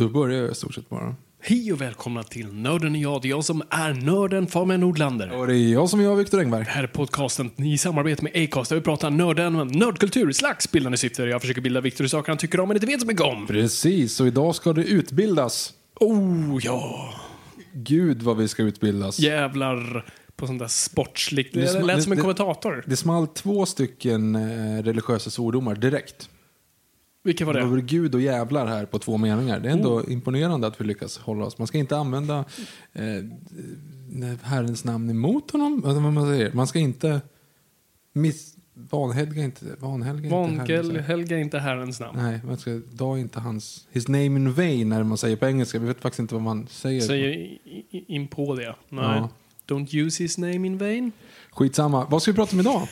Då börjar jag i stort sett bara. Hej och välkomna till Nörden och jag. Det är jag som är nörden, Fabian Nordlander. Och det är jag som är Victor Engberg. Det här är podcasten i samarbete med Acast där vi pratar nörden, nördkultur, slags bildande syfte. Jag försöker bilda Victor i saker han tycker om men inte vet så mycket om. Precis, och idag ska det utbildas. Oh, ja. Gud vad vi ska utbildas. Jävlar på sånt där sportsligt. Det lät som en kommentator. Det small 2 stycken religiösa svordomar direkt. Vilka var det? Det var Gud och jävlar här på 2 meningar. Det är ändå imponerande att vi lyckas hålla oss. Man ska inte använda Herrens namn emot honom. Man ska inte vanhelga inte Herrens namn. Nej, man ska da inte hans his name in vain när man säger på engelska. Vi vet faktiskt inte vad man säger. Säger in på det. Nej. Ja. Don't use his name in vain. Skitsamma. Vad ska vi prata om idag?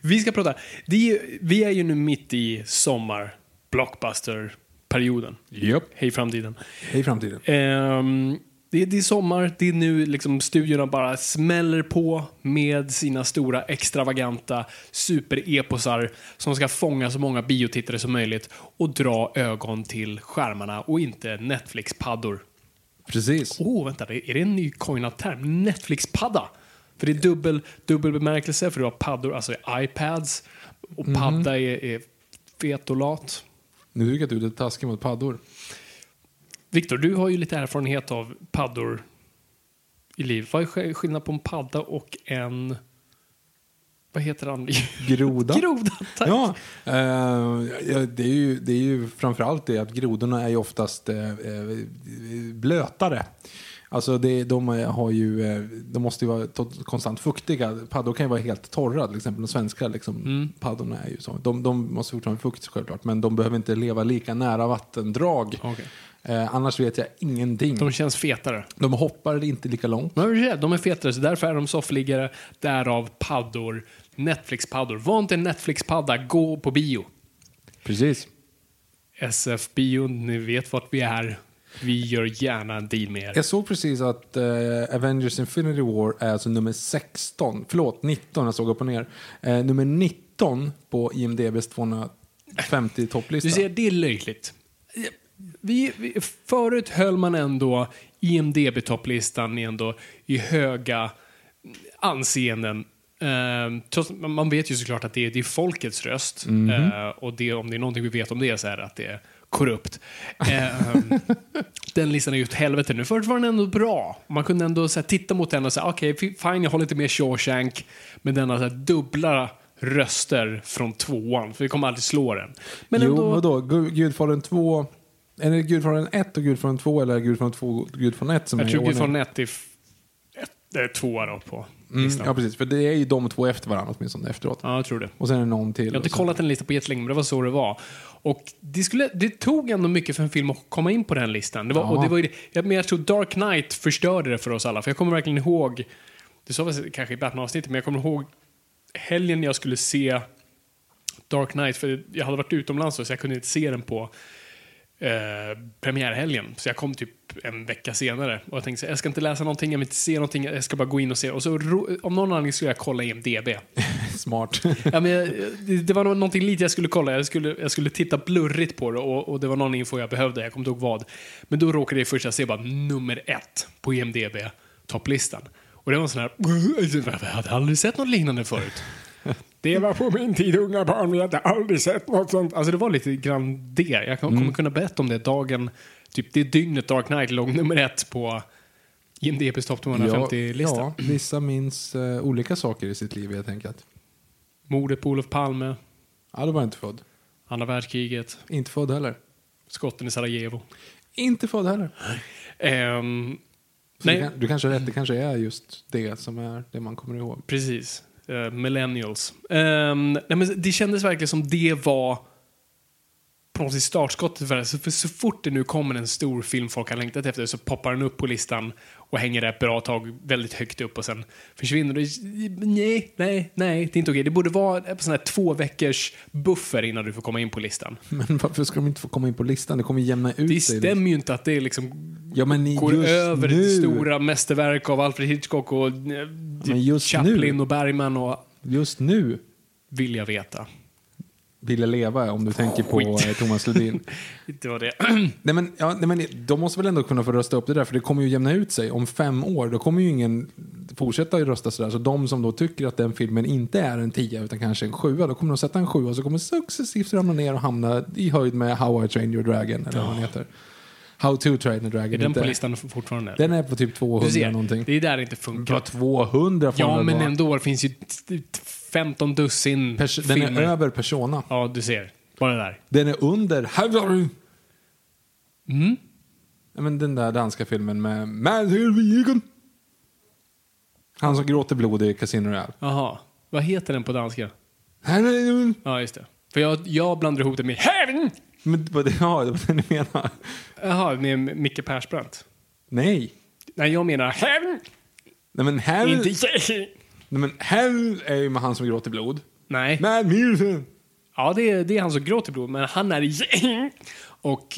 Vi ska prata. Vi är ju nu mitt i sommar-blockbuster-perioden. Yep. Hej framtiden. Hej framtiden. Det är sommar. Det är nu liksom studierna bara smäller på med sina stora, extravaganta supereposar som ska fånga så många biotittare som möjligt och dra ögon till skärmarna och inte Netflix-paddor. Precis. Vänta. Är det en ny coinad term? Netflix-padda. För det är dubbel bemärkelse. För du har paddor, alltså iPads. Och padda är fet och lat. Nu tycker jag att du är taskig mot paddor. Viktor, du har ju lite erfarenhet av paddor i liv. Vad är skillnad på en padda och en... Vad heter han? Groda, tack. Ja, det är ju framförallt det att grodorna är ju oftast blötare. Alltså de måste ju vara konstant fuktiga. Paddor kan ju vara helt torra till exempel. De svenska paddorna är ju så. De måste fortfarande fukt självklart. Men de behöver inte leva lika nära vattendrag. Okay. Annars vet jag ingenting. De känns fetare. De hoppar inte lika långt. Men de är fetare så därför är de soffliggare. Därav paddor. Netflix-paddor. Var inte en Netflix-padda. Gå på bio. Precis. SF-bio, ni vet vart vi är. Vi gör gärna en deal med er. Jag såg precis att Avengers Infinity War är alltså nummer 16. Förlåt, 19. Jag såg upp och ner. Nummer 19 på IMDb:s 250 topplista. Du ser, det är löjligt. Vi, förut höll man ändå IMDb-topplistan ändå i höga anseenden. Man vet ju såklart att det är folkets röst. Och om det är någonting vi vet om det så är det att det är korrupt. Den listan är ju ett helvete nu. Förut var den ändå bra. Man kunde ändå så här, titta mot den och säga okej, fine, jag håller inte med Shawshank. Men den har så här, dubbla röster från 2:an. För vi kommer aldrig slå den. Men ändå... vadå? Gudfadern 2... Är det Gudfadern 1 och Gudfadern 2? Eller är det Gudfadern 2 och Gudfadern 1 som jag är i ordning? Jag tror Gudfadern 1 är 2 då på listan. Ja, precis. För det är ju de 2 efter varandra åtminstone efteråt. Ja, jag tror det. Och sen är det någon till. Jag har inte kollat en lista på jättelänge, men det var så det var. Och det tog ändå mycket för en film att komma in på den listan. Men jag tror Dark Knight förstörde det för oss alla. För jag kommer verkligen ihåg, det sa vi kanske i Batman-avsnittet, men jag kommer ihåg helgen jag skulle se Dark Knight. För jag hade varit utomlands så jag kunde inte se den på premiärhelgen. Så jag kom typ en vecka senare och jag tänkte jag ska inte läsa någonting, jag vill inte se någonting, jag ska bara gå in och se. Och så om någon anledning skulle jag kolla IMDB. Smart. Ja, men det var någonting lite jag skulle kolla. Jag skulle titta blurrigt på det och det var någon info jag behövde. Jag kommer inte ihåg vad. Men då råkade jag först se bara nummer 1 på IMDB topplistan. Och det var sån här, jag hade aldrig sett något liknande förut. Det var på min tid, unga barn, vi hade aldrig sett något sånt. Alltså det var lite grann det. Jag kommer kunna berätta om det dagen, typ det är dygnet Dark Knight låg nummer 1 på IMDb's topp 250-listan. Ja, vissa minns olika saker i sitt liv, jag tänker att. Mordet på Olof Palme. Ja, det var inte född. Andra världskriget. Inte född heller. Skotten i Sarajevo. Inte född heller. Nej. Du kanske har rätt, det kanske är just det som är det man kommer ihåg. Precis. Millennials. Nej, men det kändes verkligen som det var på något sätt startskottet för det. För så fort det nu kommer en stor film folk har längtat efter så poppar den upp på listan och hänger där ett bra tag väldigt högt upp och sen försvinner det. Nej, det är inte okej. Det borde vara en sån här 2 veckors buffer innan du får komma in på listan. Men varför ska de inte få komma in på listan? Det kommer jämna ut. Det stämmer ju inte att det liksom går över nu. Stora mästerverk av Alfred Hitchcock och Chaplin nu. Och Bergman och... Just nu vill jag veta. Vill jag leva om du tänker på Thomas Ledin. Det var det. nej men de måste väl ändå kunna få rösta upp det där, för det kommer ju jämna ut sig om 5 år. Då kommer ju ingen fortsätta rösta sådär. Så de som då tycker att den filmen inte är en 10 utan kanske en 7, då kommer de sätta en 7 och så kommer successivt ramla ner och hamna i höjd med How I Trained Your Dragon eller vad den heter. How to Train the Dragon. Är den på listan fortfarande? Den är på typ 200 ser, någonting. Det är där det inte funkar. Bra 200 får. Ja, men ändå finns ju 15 dussin filmer. Den är över Persona. Ja, du ser. Bara där. Den är under. Mm. Ja, men den där danska filmen med Mads Helvigen. Han som gråter blod i Casino Royale. Jaha. Vad heter den på danska? Ja, just det. För jag blandar ihop det med Heaven. Men ja, det var det ni menar. Jaha, med Micke Persbrandt. Nej, jag menar Heaven. Nej, men Heaven. Nej, men Heaven är ju med han som gråter blod. Nej. Men Milton. Ja, det är han som gråter blod. Men han är i. Och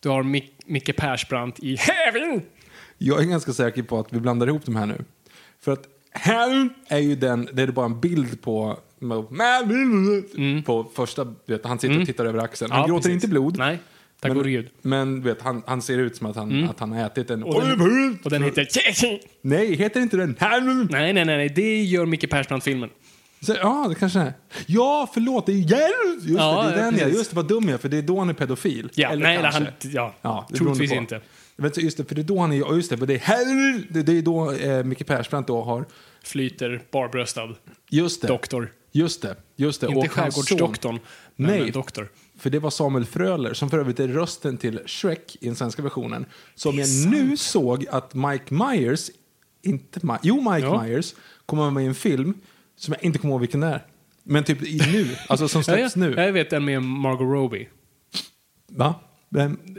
du har Micke Persbrandt i Heaven. Jag är ganska säker på att vi blandar ihop de här nu. För att Heaven är ju den. Det är bara en bild på på första, vet, han sitter och tittar över axeln. Han gråter precis. Inte blod. Nej, tack och Gud. Men vet, han ser ut som att han har ätit en. Och den heter. Nej, heter inte den. Nej, det gör Micke Persbrandt-filmen. Ja, det kanske är. Ja, förlåt, det är just det, den jag just var dum jag, för det är då han är pedofil. Ja, eller nej, kanske. Det troligtvis inte. Vet, just det, för det är då han är just det är då Micke Persbrandt då har flyter barbröstad. Just det. Doktor. Just det. Inte skärgårdsdoktorn. Nej, doktor. För det var Samuel Fröler som för övrigt är rösten till Shrek i den svenska versionen. Som jag nu såg att Mike Myers Myers kommer med i en film som jag inte kommer ihåg vilken det är. Men typ nu, alltså som släpps nu. Jag vet den med Margot Robbie. Va?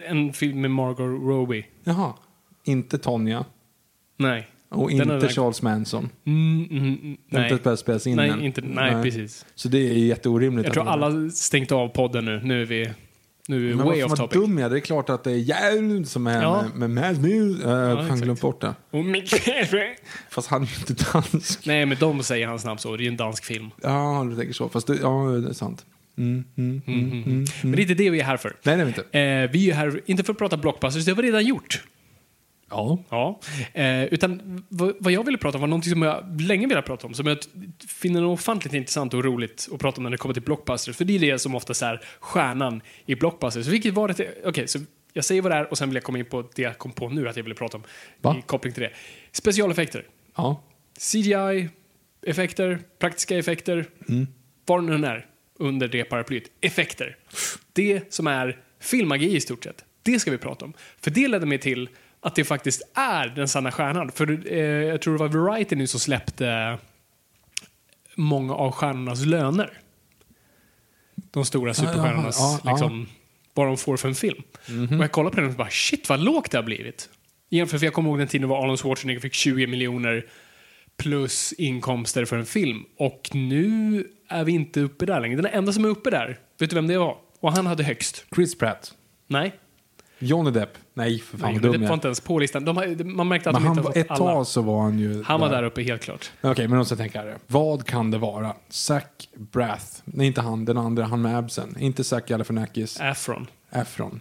En film med Margot Robbie. Jaha. Inte Tonya. Nej. Och inte Charles Manson. Nej, precis. Så det är jätteorimligt. Jag tror alla stängt av podden nu. Nu är vi way off topic. Men det är klart att det är jävligt som är med nu. Han glömt bort det. Fast han är ju inte dansk. Nej, men de säger hans namn så. Det är en dansk film. Ja, du tänker så. Fast det är sant. Men det är inte det vi är här för. Nej, det är inte. Vi är här inte för att prata blockbusters. Det har vi redan gjort. Ja. Utan vad jag ville prata om var någonting som jag länge ville prata om, som jag finner ofantligt intressant och roligt att prata om när det kommer till blockbuster. För det är det som ofta är stjärnan i blockbuster. Så vilket var det till... Okej, så jag säger vad det är och sen vill jag komma in på det jag kom på nu att jag ville prata om. Va? I koppling till det. Specialeffekter. Ja. CGI-effekter, praktiska effekter. Vad det nu är under det paraplyet. Effekter. Det som är filmmagi i stort sett. Det ska vi prata om. För det ledde mig till att det faktiskt är den sanna stjärnan. För jag tror det var Variety nu som släppte många av stjärnornas löner. De stora superstjärnornas vad de får för en film. Och jag kollade på den och bara, shit vad lågt det har blivit. Jämfört för jag kommer ihåg den tiden var Arnold Schwarzenegger fick 20 miljoner plus inkomster för en film. Och nu är vi inte uppe där längre. Den enda som är uppe där, vet du vem det var? Och han hade högst. Chris Pratt. Nej. Johnny Depp. Nej, för fan. Johnny Depp var inte ens på listan. Man märkte att han inte ett tag så var han ju... Han var där uppe helt klart. Okej, men då ska jag tänka här. Vad kan det vara? Zach Braff. Nej, inte han. Den andra, han med absen. Inte Zach Galifianakis. Efron.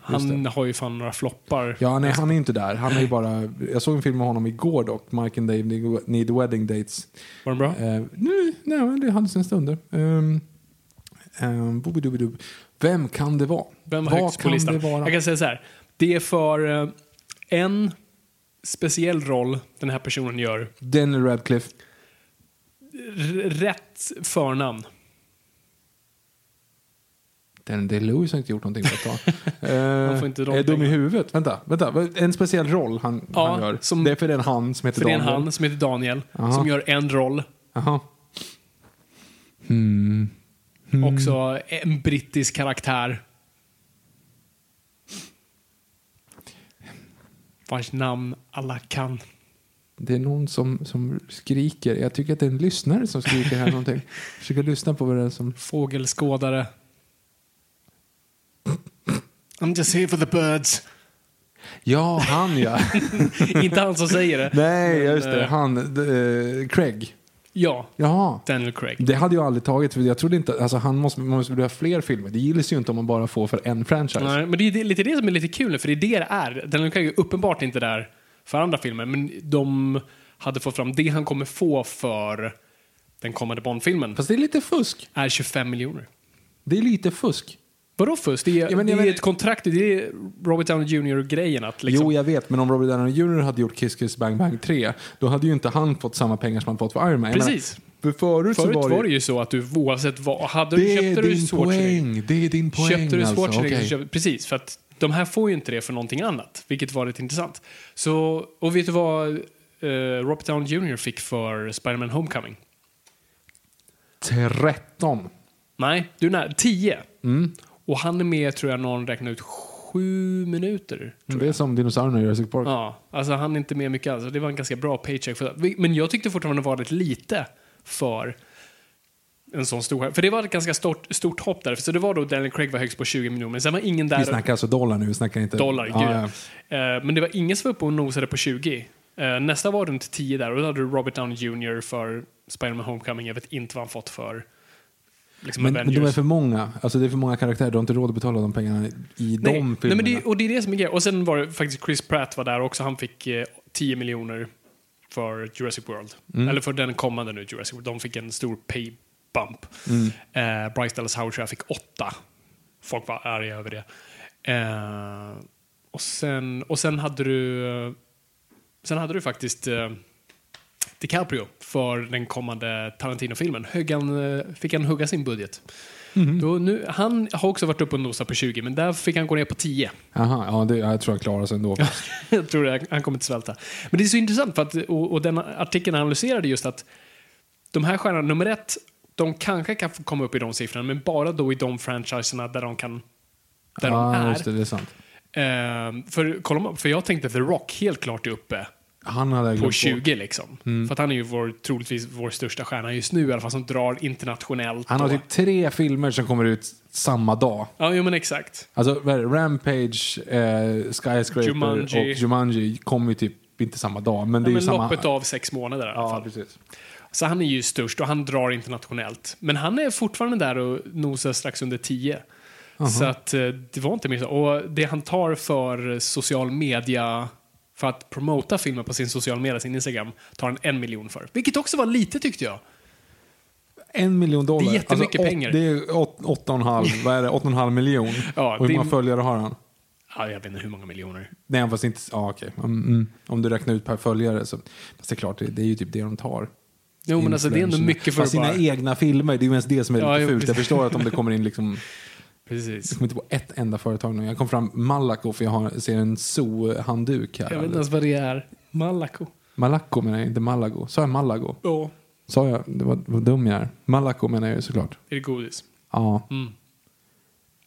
Han har ju fan några floppar. Ja, nej, han är inte där. Han är ju bara... Jag såg en film med honom igår dock. Mike and Dave Need Wedding Dates. Var den bra? Nej, det hade sin stunder. Vem kan det vara? Vem var högst på listan? Jag kan säga så här. Det är för en speciell roll den här personen gör. Daniel Radcliffe. Rätt förnamn. Det är Louis som inte gjort någonting på ett tag. Är dum i huvudet. Vänta. En speciell roll han gör. Det är för den han som heter Daniel. För den han som heter Daniel. Aha. Som gör en roll. Jaha. Också en brittisk karaktär. Vars namn alla kan. Det är någon som skriker. Jag tycker att det är en lyssnare som skriker här någonting. Försöker lyssna på vad det är som... Fågelskådare. I'm just here for the birds. Ja, han ja. Inte han som säger det. Nej, men, just det. Han, Craig. Ja, jaha. Daniel Craig. Det hade jag aldrig tagit, för jag trodde inte, alltså man måste bli fler filmer. Det gills ju inte om man bara får för en franchise. Nej, men det är lite det som är lite kul, för det är Daniel Craig är uppenbart inte där för andra filmer, men de hade fått fram det han kommer få för den kommande Bond-filmen. Fast det är lite fusk. Är 25 miljoner. Det är lite fusk. Vadå fusk? Det är ett kontrakt, det är Robert Downey Jr.-grejen att liksom... Jo, jag vet, men om Robert Downey Jr. hade gjort Kiss Kiss Bang Bang 3, då hade ju inte han fått samma pengar som han fått för Iron Man. Precis. Förut var det ju så att du oavsett vad... Det är din poäng. Precis, för att de här får ju inte det för någonting annat, vilket var lite intressant. Så, och vet du vad Robert Downey Jr. fick för Spider-Man Homecoming? 13. Nej, du är nära. 10. Mm. Och han är med, tror jag någon räknar ut, 7 minuter. Det är som dinosaurierna i Jurassic Park. Ja, alltså han är inte med mycket alls. Det var en ganska bra paycheck för det. Men jag tyckte fortfarande det var lite lite för en sån stor... För det var ett ganska stort hopp där. Så det var då Daniel Craig var högst på 20 miljoner. Men sen var ingen där... Vi snackar alltså dollar nu, vi snackar inte... Dollar, gud. Ja. Men det var ingen som var uppe och nosade på 20. Nästa var runt 10 där. Och då hade du Robert Downey Jr. för Spider-Man Homecoming. Jag vet inte vad han fått för... Liksom men de är för många. Alltså det är för många karaktärer. De har inte råd att betala de pengarna i de filmerna. Nej, men det är det som är grejen. Och sen var det faktiskt Chris Pratt var där också. Han fick 10 miljoner för Jurassic World. Mm. Eller för den kommande nu, Jurassic World. De fick en stor pay bump. Mm. Bryce Dallas Howard fick 8. Folk var arga över det. Och sen hade du faktiskt... DiCaprio för den kommande Tarantino-filmen. Fick han hugga sin budget. Mm-hmm. Han har också varit uppe och nosat på 20, men där fick han gå ner på 10. Aha, ja, jag tror han klarar sig ändå. Jag tror det, han kommer inte svälta. Men det är så intressant för att, och den artikeln analyserade just att de här stjärnorna, nummer 1, de kanske kan komma upp i de siffrorna, men bara då i de franchiserna där de kan, där de är. Just det, är sant. För jag tänkte The Rock helt klart är uppe. Han hade på 20 liksom. Mm. För att han är ju troligtvis vår största stjärna just nu, i alla fall som drar internationellt. Han har typ 3 filmer som kommer ut samma dag. Ja, men exakt. Alltså Rampage, Skyscraper Jumanji. Och Jumanji kommer ju typ inte samma dag. Men det är ju samma... loppet av 6 månader i alla fall. Ja, precis. Så han är ju störst och han drar internationellt. Men han är fortfarande där och nosar strax under 10. Uh-huh. Så att det var inte mer så. Och det han tar för social media... för att promota filmer på sin social media, sin Instagram, tar han 1 miljon för. Vilket också var lite, tyckte jag. $1 miljon. Det är jättemycket pengar. Det är 8,5 miljon. Ja, och hur många följare har han? Ja, jag vet inte hur många miljoner. Nej, fast inte... Ja, okej. Om du räknar ut per följare så... Fast det är klart, det är ju typ det de tar. Jo, men alltså det är ändå mycket för fast sina egna filmer, det är ju ens det som är lite fult. Jag förstår att om det kommer in liksom... Precis. Jag kommer inte på ett enda företag nu. Jag kom fram Malaco för jag ser en zoo-handduk här. Jag vet inte ens vad det är. Malaco. Malaco menar jag, inte Malago. Sa jag Malago? Ja. Sa jag? Det var dum jag är. Malaco menar jag såklart. Är det godis? Ja. Mm.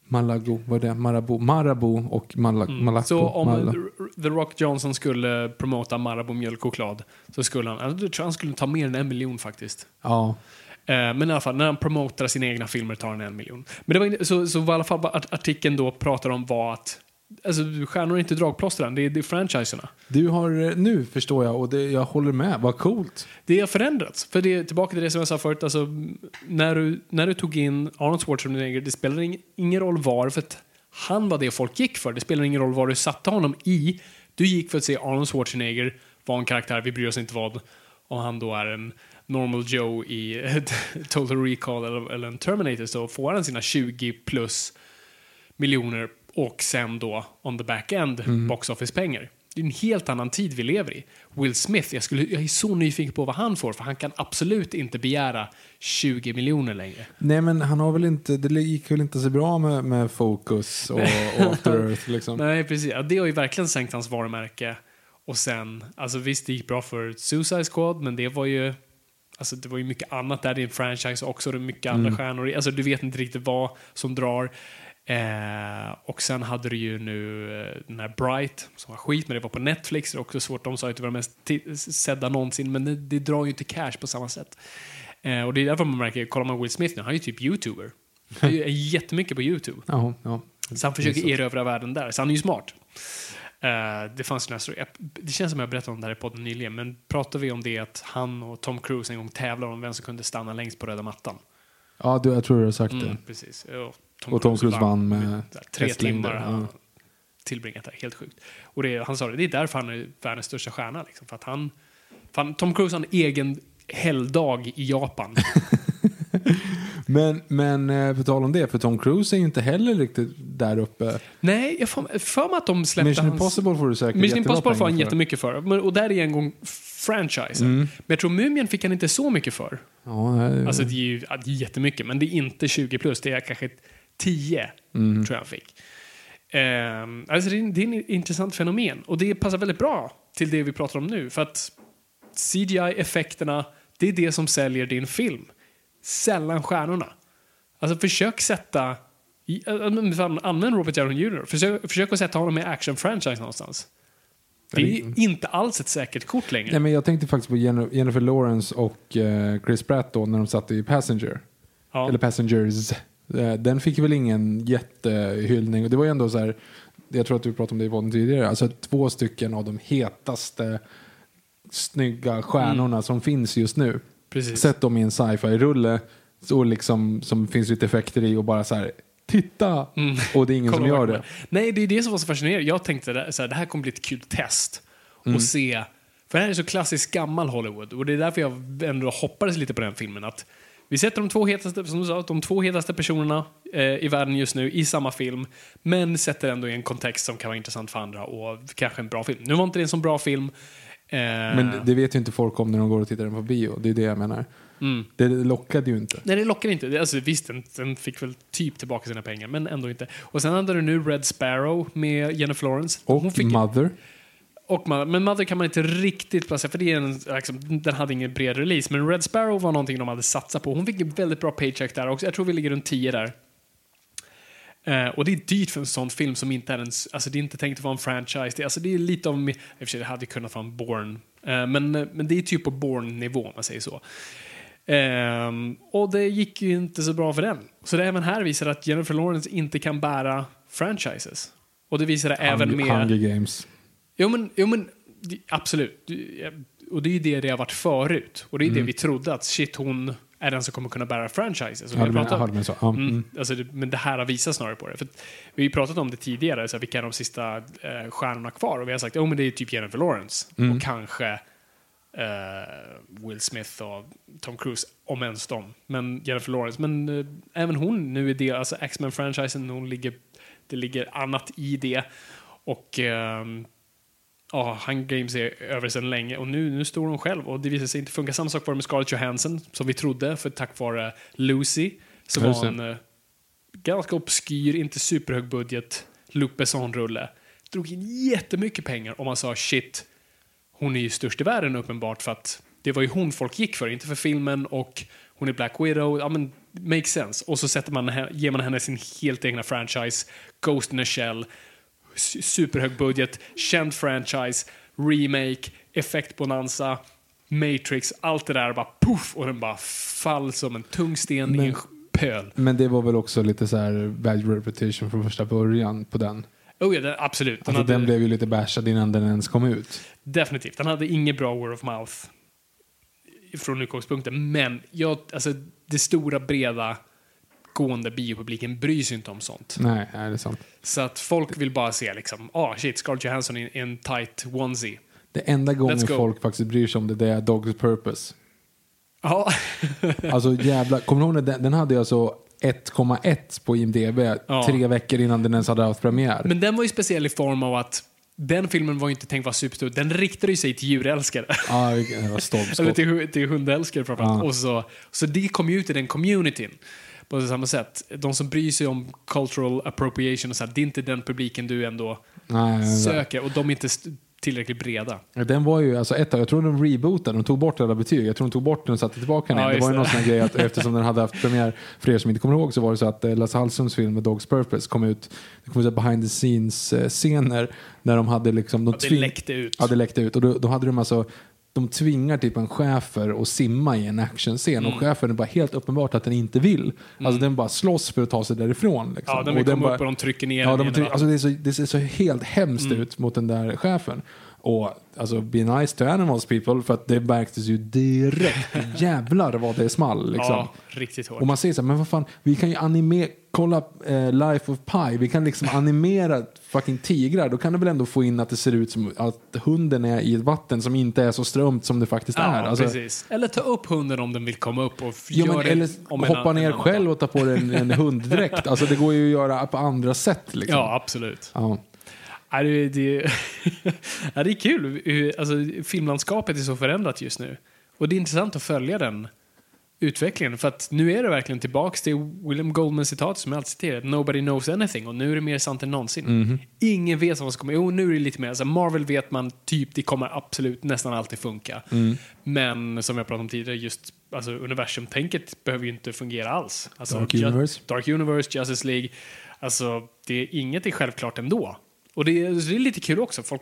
Malago, vad är det? Marabou och Malaco. Så om The Rock Johnson skulle promota Marabou mjölkchoklad så skulle han, tror han skulle ta mer än 1 miljon faktiskt. Ja. Men i alla fall, när han promotar sina egna filmer tar han 1 miljon. Men det var, så i alla fall artikeln då pratar om var att Alltså, stjärnor är inte dragplåstren, det är franchiserna. Du har, nu förstår jag, och jag håller med, vad coolt. Det har förändrats, för det är tillbaka till det som jag sa förut, alltså, när du tog in Arnold Schwarzenegger, det spelade ingen roll var, för att han var det folk gick för. Det spelar ingen roll var du satte honom i. Du gick för att se Arnold Schwarzenegger var en karaktär, vi bryr oss inte vad, och han då är en normal Joe i Total Recall eller en Terminator, så får han sina 20 plus miljoner och sen då on the back end box office pengar. Det är en helt annan tid vi lever i. Will Smith, jag är så nyfiken på vad han får, för han kan absolut inte begära 20 miljoner längre. Nej, men han har väl inte, det gick väl inte så bra med Focus och After Earth liksom. Nej, precis. Ja, det har ju verkligen sänkt hans varumärke. Och sen, alltså visst, det gick bra för Suicide Squad, men det var ju, alltså det var ju mycket annat där. Det är en franchise också, det är mycket andra stjärnor. Alltså du vet inte riktigt vad som drar. Och sen hade du ju nu den här Bright som var skit, men det var på Netflix, det är också svårt, de sa ju att det var mest sedda någonsin, men det drar ju inte cash på samma sätt, och det är därför man märker, kollar man Will Smith nu, han är ju typ YouTuber, han är ju jättemycket på YouTube, så han försöker erövra världen där, så han är ju smart. Det fanns en story, det känns som jag berättade om det här i podden nyligen, men pratade vi om det att han och Tom Cruise en gång tävlar om vem som kunde stanna längst på röda mattan? Ja, jag tror du har sagt det, precis. Och Tom Cruise vann med 3 timmar han tillbringat där, helt sjukt. Och han sa det är därför han är världens största stjärna liksom, för att Tom Cruise har en egen helgdag i Japan. men på tal om det, för Tom Cruise är ju inte heller riktigt där uppe. Nej, jag för mig att de släppte Mission Impossible får du säkert. Mission Impossible får han jättemycket för. Och där är en gång franchisen. Men jag tror Mumien fick han inte så mycket för. Ja, nej. Alltså det är jättemycket, men det är inte 20 plus, det är kanske 10 tror jag han fick. Alltså det är ett intressant fenomen, och det passar väldigt bra till det vi pratar om nu, för att CGI-effekterna, det är det som säljer din film, sällan stjärnorna. Alltså försök sätta, använd Robert Downey Jr., försök att sätta honom i action-franchise någonstans. Det är inte alls ett säkert kort längre. Nej, men jag tänkte faktiskt på Jennifer Lawrence och Chris Pratt då, när de satt i Passenger. Ja. Eller Passengers. Den fick väl ingen jättehyllning. Och det var ju ändå så här, jag tror att du pratade om det i podden tidigare, alltså 2 stycken av de hetaste snygga stjärnorna som finns just nu. Precis. Sätt dem i en sci-fi-rulle och liksom, som finns lite effekter i, och bara så här, titta! Och det är ingen som gör det. Nej, det är det som var så fascinerande. Jag tänkte så här, det här kommer bli ett kul test och se, för det här är så klassiskt gammal Hollywood, och det är därför jag ändå hoppades lite på den filmen, att vi sätter de 2 hetaste, som du sa, de 2 hetaste personerna i världen just nu i samma film, men sätter ändå i en kontext som kan vara intressant för andra, och kanske en bra film. Nu var inte det en sån bra film. Men det vet ju inte folk om när de går och tittar den på bio. Det är det jag menar. Det lockade ju inte. Nej, det lockade inte. Alltså, visst, den fick väl typ tillbaka sina pengar, men ändå inte. Och sen hade du nu Red Sparrow med Jennifer Lawrence. Och Mother. Men Mother kan man inte riktigt placera, för det är liksom, den hade ingen bred release. Men Red Sparrow var någonting de hade satsat på. Hon fick en väldigt bra paycheck där också. Jag tror vi ligger runt 10 där. Och det är dyrt för en sån film som inte är en, alltså det är inte tänkt att vara en franchise. Det är lite av, i och för sig, det hade kunnat vara en Bourne. Men det är typ på Bourne-nivå, om man säger så. Och det gick ju inte så bra för den. Så det även här visar att Jennifer Lawrence inte kan bära franchises. Och det visar det även med Hunger Games. Jo men absolut. Och det är ju det har varit förut. Och det är det vi trodde, att shit, hon är den som kommer kunna bära franchises. Alltså, men det här har visat snarare på det. För vi har ju pratat om det tidigare, så vilka är de sista stjärnorna kvar? Och vi har sagt, men det är typ Jennifer Lawrence och kanske Will Smith och Tom Cruise, om ens dem. Men Jennifer Lawrence, men även hon nu är det, alltså X-Men-franchisen, det ligger annat i det. Och Hunger Games är över sedan länge, och nu står hon själv, och det visar sig inte funka. Samma sak var med Scarlett Johansson, som vi trodde, för tack vare Lucy, som var en ganska obskyr, inte superhög budget Luc Besson-rulle, drog in jättemycket pengar, och man sa shit, hon är ju störst i världen uppenbart, för att det var ju hon folk gick för, inte för filmen, och hon är Black Widow, ja men makes sense. Och så ger man henne sin helt egna franchise, Ghost in a Shell, superhög budget, känd franchise, remake, effektbonanza, Matrix, allt det där, bara puff, och den bara fall som en tung sten i en pöl. Men det var väl också lite så här bad repetition från första början på den. Oh ja, absolut. Alltså, den blev ju lite bashad innan den ens kom ut. Definitivt. Den hade inget bra word of mouth från utgångspunkten. Men alltså, det stora, breda gående biopubliken bryr sig inte om sånt. Nej, är det sant. Så att folk vill bara se liksom, shit, Scarlett Johansson i en tight onesie. Det enda gången folk faktiskt bryr sig om det är A Dog's Purpose. Ja. Alltså jävla, kommer du ihåg den hade jag så 1,1 på IMDb 3 veckor innan den ens hade haft premiär. Men den var ju speciell i form av att den filmen var ju inte tänkt vara superstor. Den riktade ju sig till djurälskare. Ja, det var stopp. Eller till hundälskare framförallt. Ja. Och så det kom ju ut i den communityn. På samma sätt. De som bryr sig om cultural appropriation och så här, det är inte den publiken du ändå söker. Och de är inte tillräckligt breda. Den var ju, alltså jag tror de rebootade, de tog bort alla betyg. Jag tror de tog bort den och satte tillbaka den. Det var ju någon sån grej att eftersom den hade haft premiär, för er som inte kommer ihåg, så var det så att Lasse Hallströms film A Dog's Purpose kom ut behind the scenes scener där de hade liksom det läckte ut. Och då hade de alltså, de tvingar typ en schäfer att simma i en actionscen och schäfern är bara helt uppenbart att den inte vill. Alltså den bara slåss för att ta sig därifrån liksom. Ja, den kommer bara upp och de trycker ner den. Alltså det ser så helt hemskt ut mot den där schäfern. Och alltså, be nice to animals people, för att det märktes ju direkt. Jävlar vad det är small liksom. Ja, riktigt hårt. Och man säger så här, men vad fan, vi kan ju kolla Life of Pi, vi kan liksom animera fucking tigrar, då kan du väl ändå få in att det ser ut som att hunden är i ett vatten som inte är så strömt som det faktiskt är. Alltså, precis. Eller ta upp hunden om den vill komma upp och eller hoppa ner själv och ta på den en hunddräkt. Alltså det går ju att göra på andra sätt liksom. Ja, absolut. Ja. Det är kul. Alltså, filmlandskapet är så förändrat just nu. Och det är intressant att följa den utvecklingen. För att nu är det verkligen tillbaks till William Goldmans citat som jag alltid citerar. Nobody knows anything. Och nu är det mer sant än någonsin. Ingen vet vad som kommer. Jo, nu är det lite mer. Alltså, Marvel vet man typ, det kommer absolut nästan alltid funka. Men som jag pratade om tidigare, just alltså, universumtänket behöver ju inte fungera alls. Alltså, Dark Universe, Justice League. Alltså, inget är självklart ändå. Och det är lite kul också. Folk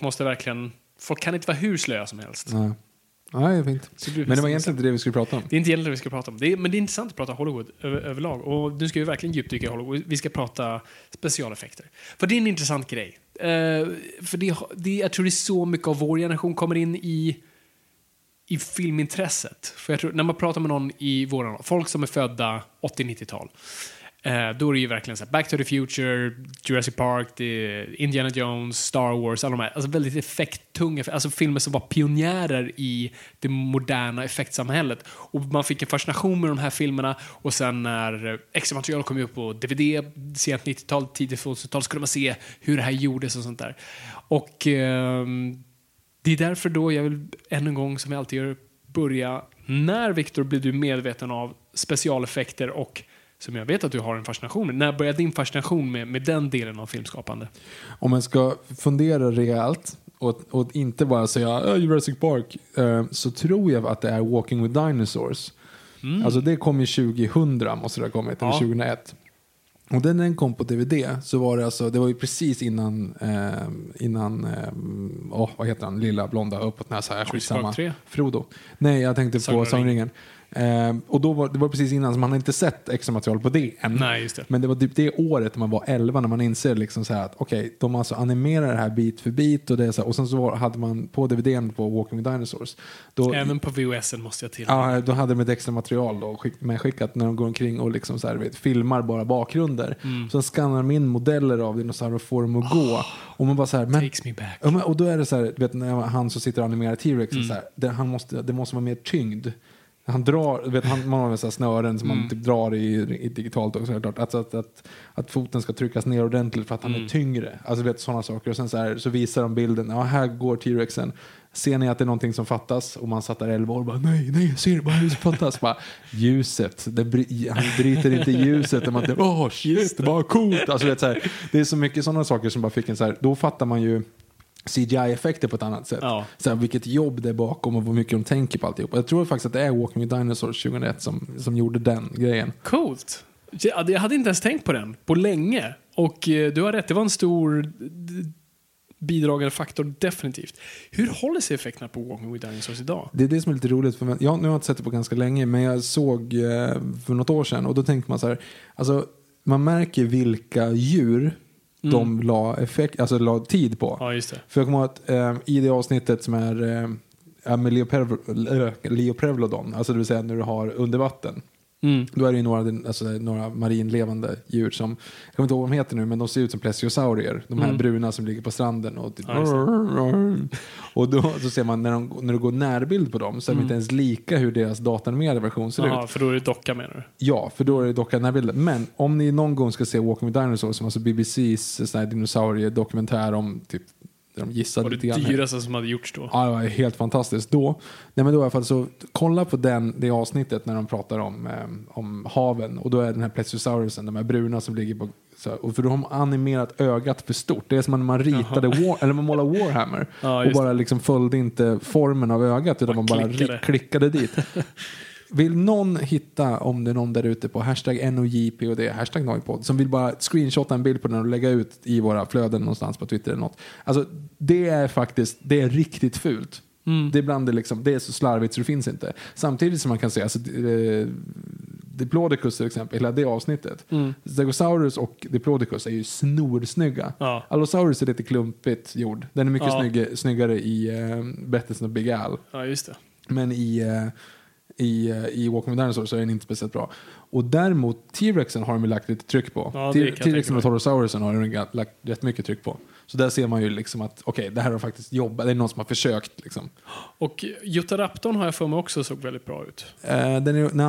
kan inte vara hur slöa som helst. Nej, jag vet inte. Men det var egentligen inte det vi skulle prata om. Det är inte egentligen det vi skulle prata om. Men det är intressant att prata Hollywood överlag. Och nu ska vi verkligen djupdyka i Hollywood. Vi ska prata specialeffekter. För det är en intressant grej. För jag tror det är så mycket av vår generation kommer in i filmintresset. För jag tror, när man pratar med någon i våran, folk som är födda 80-90-tal. Då är det ju verkligen så här, Back to the Future, Jurassic Park, Indiana Jones, Star Wars, alla de här, alltså väldigt effekttunga, alltså filmer som var pionjärer i det moderna effektsamhället. Och man fick en fascination med de här filmerna, och sen när extra material kom upp på DVD sent 90-tal, tidigt 2000-tal, så kunde man se hur det här gjordes och sånt där. Och det är därför då jag vill än en gång, som jag alltid gör, börja. När, Victor, blev du medveten av specialeffekter och som jag vet att du har en fascination med? När började din fascination med den delen av filmskapande? Om man ska fundera rejält och inte bara säga Jurassic Park, så tror jag att det är Walking with Dinosaurs. Alltså det kom ju 2000, måste det ha kommit, eller 2001. Och den kom på DVD, så var det alltså, det var ju precis innan vad heter han, lilla blonda uppåt näsa här, skitsamma, Frodo. Nej, jag tänkte på Sångringen. Och då det var precis innan, så man hade inte sett extra material på det än. Nej, just det. Men det var typ det året när man var 11, när man inser liksom så här att okej, de alltså animerar det här bit för bit, och det så här, och sen så hade man på DVD:n på Walking with Dinosaurs då, även på VHS:en måste jag till. Ja, då hade de ett extra material då skickat när de går omkring och liksom så här, vet, filmar bara bakgrunder. Så skannar de in modeller av dinosaurier och får dem att gå, och man bara så här, men takes me back. Och då är det så här, vet, när han så sitter och animerar T-Rex så här, det måste vara mer tyngd. Han drar, man har så här snören som man typ drar i digitalt också, klart. Alltså att foten ska tryckas ner ordentligt för att han är tyngre. Alltså sådana saker. Och sen så visar de bilden. Ja, här går T-Rexen. Ser ni att det är någonting som fattas? Och man satt där 11 år och bara, nej, jag ser bara hur det fattas. Bara, ljuset. Han bryter inte ljuset. Man tänkte, shit, det var coolt. Alltså det är så mycket sådana saker som bara fick en så här, då fattar man ju CGI-effekter på ett annat sätt. Ja. Såhär, vilket jobb det är bakom och hur mycket de tänker på alltihop. Jag tror faktiskt att det är Walking with Dinosaurs 2001 som gjorde den grejen. Coolt! Jag hade inte ens tänkt på den på länge. Och du har rätt, det var en stor bidragande faktor, definitivt. Hur håller sig effekterna på Walking with Dinosaurs idag? Det är det som är lite roligt. För nu har jag inte sett det på ganska länge, men jag såg för något år sedan, och då tänkte man så här, alltså, man märker vilka djur de la effekt, alltså la tid på. Ja, just det. För jag kommer ihåg att i det avsnittet som är Leoprevlodon, alltså det vill säga när du har under vatten. Mm. Då är det ju några marinlevande djur som, jag kommer inte ihåg vad de heter nu, men de ser ut som plesiosaurier. De här bruna som ligger på stranden och typ, och då så ser man när du går närbild på dem så är de inte ens lika hur deras datanimerade version ser ut. För då är det docka, menar du? Ja, för då är det docka närbilden. Men om ni någon gång ska se Walking with Dinosaurs, som alltså BBCs sån här dinosauriedokumentär om typ, de gissade lite grann. Det dyraste som hade gjorts då. Ja, det var helt fantastiskt då. Nej, men då i alla fall så kolla på det avsnittet när de pratar om haven, och då är den här plesiosaurusen, de här bruna som ligger på så här, och för då har man animerat ögat för stort. Det är som när man ritade eller man målar Warhammer och bara liksom följde inte formen av ögat utan man bara klickade dit. Vill någon hitta, om det är någon där ute på hashtag NOJPOD, hashtag NOJPOD, som vill bara screenshotta en bild på den och lägga ut i våra flöden någonstans på Twitter eller något. Alltså det är faktiskt, det är riktigt fult. Det är bland det liksom, det är så slarvigt så det finns inte. Samtidigt som man kan säga, alltså Diplodocus till exempel, hela det avsnittet. Stegosaurus och Diplodocus är ju snorsnygga. Allosaurus är lite klumpigt gjord. Den är mycket snyggare i berättelsen av Big Al. Ja, just det. Men i Walking with Dinosaurs så är den inte speciellt bra. Och däremot T-Rexen har de lagt lite tryck på. Ja, T-Rexen och Torosaurusen har de lagt rätt mycket tryck på. Så där ser man ju liksom att okej, det här har faktiskt jobbat. Det är någon som har försökt liksom. Och Jotaraptorn har jag för mig också såg väldigt bra ut. Den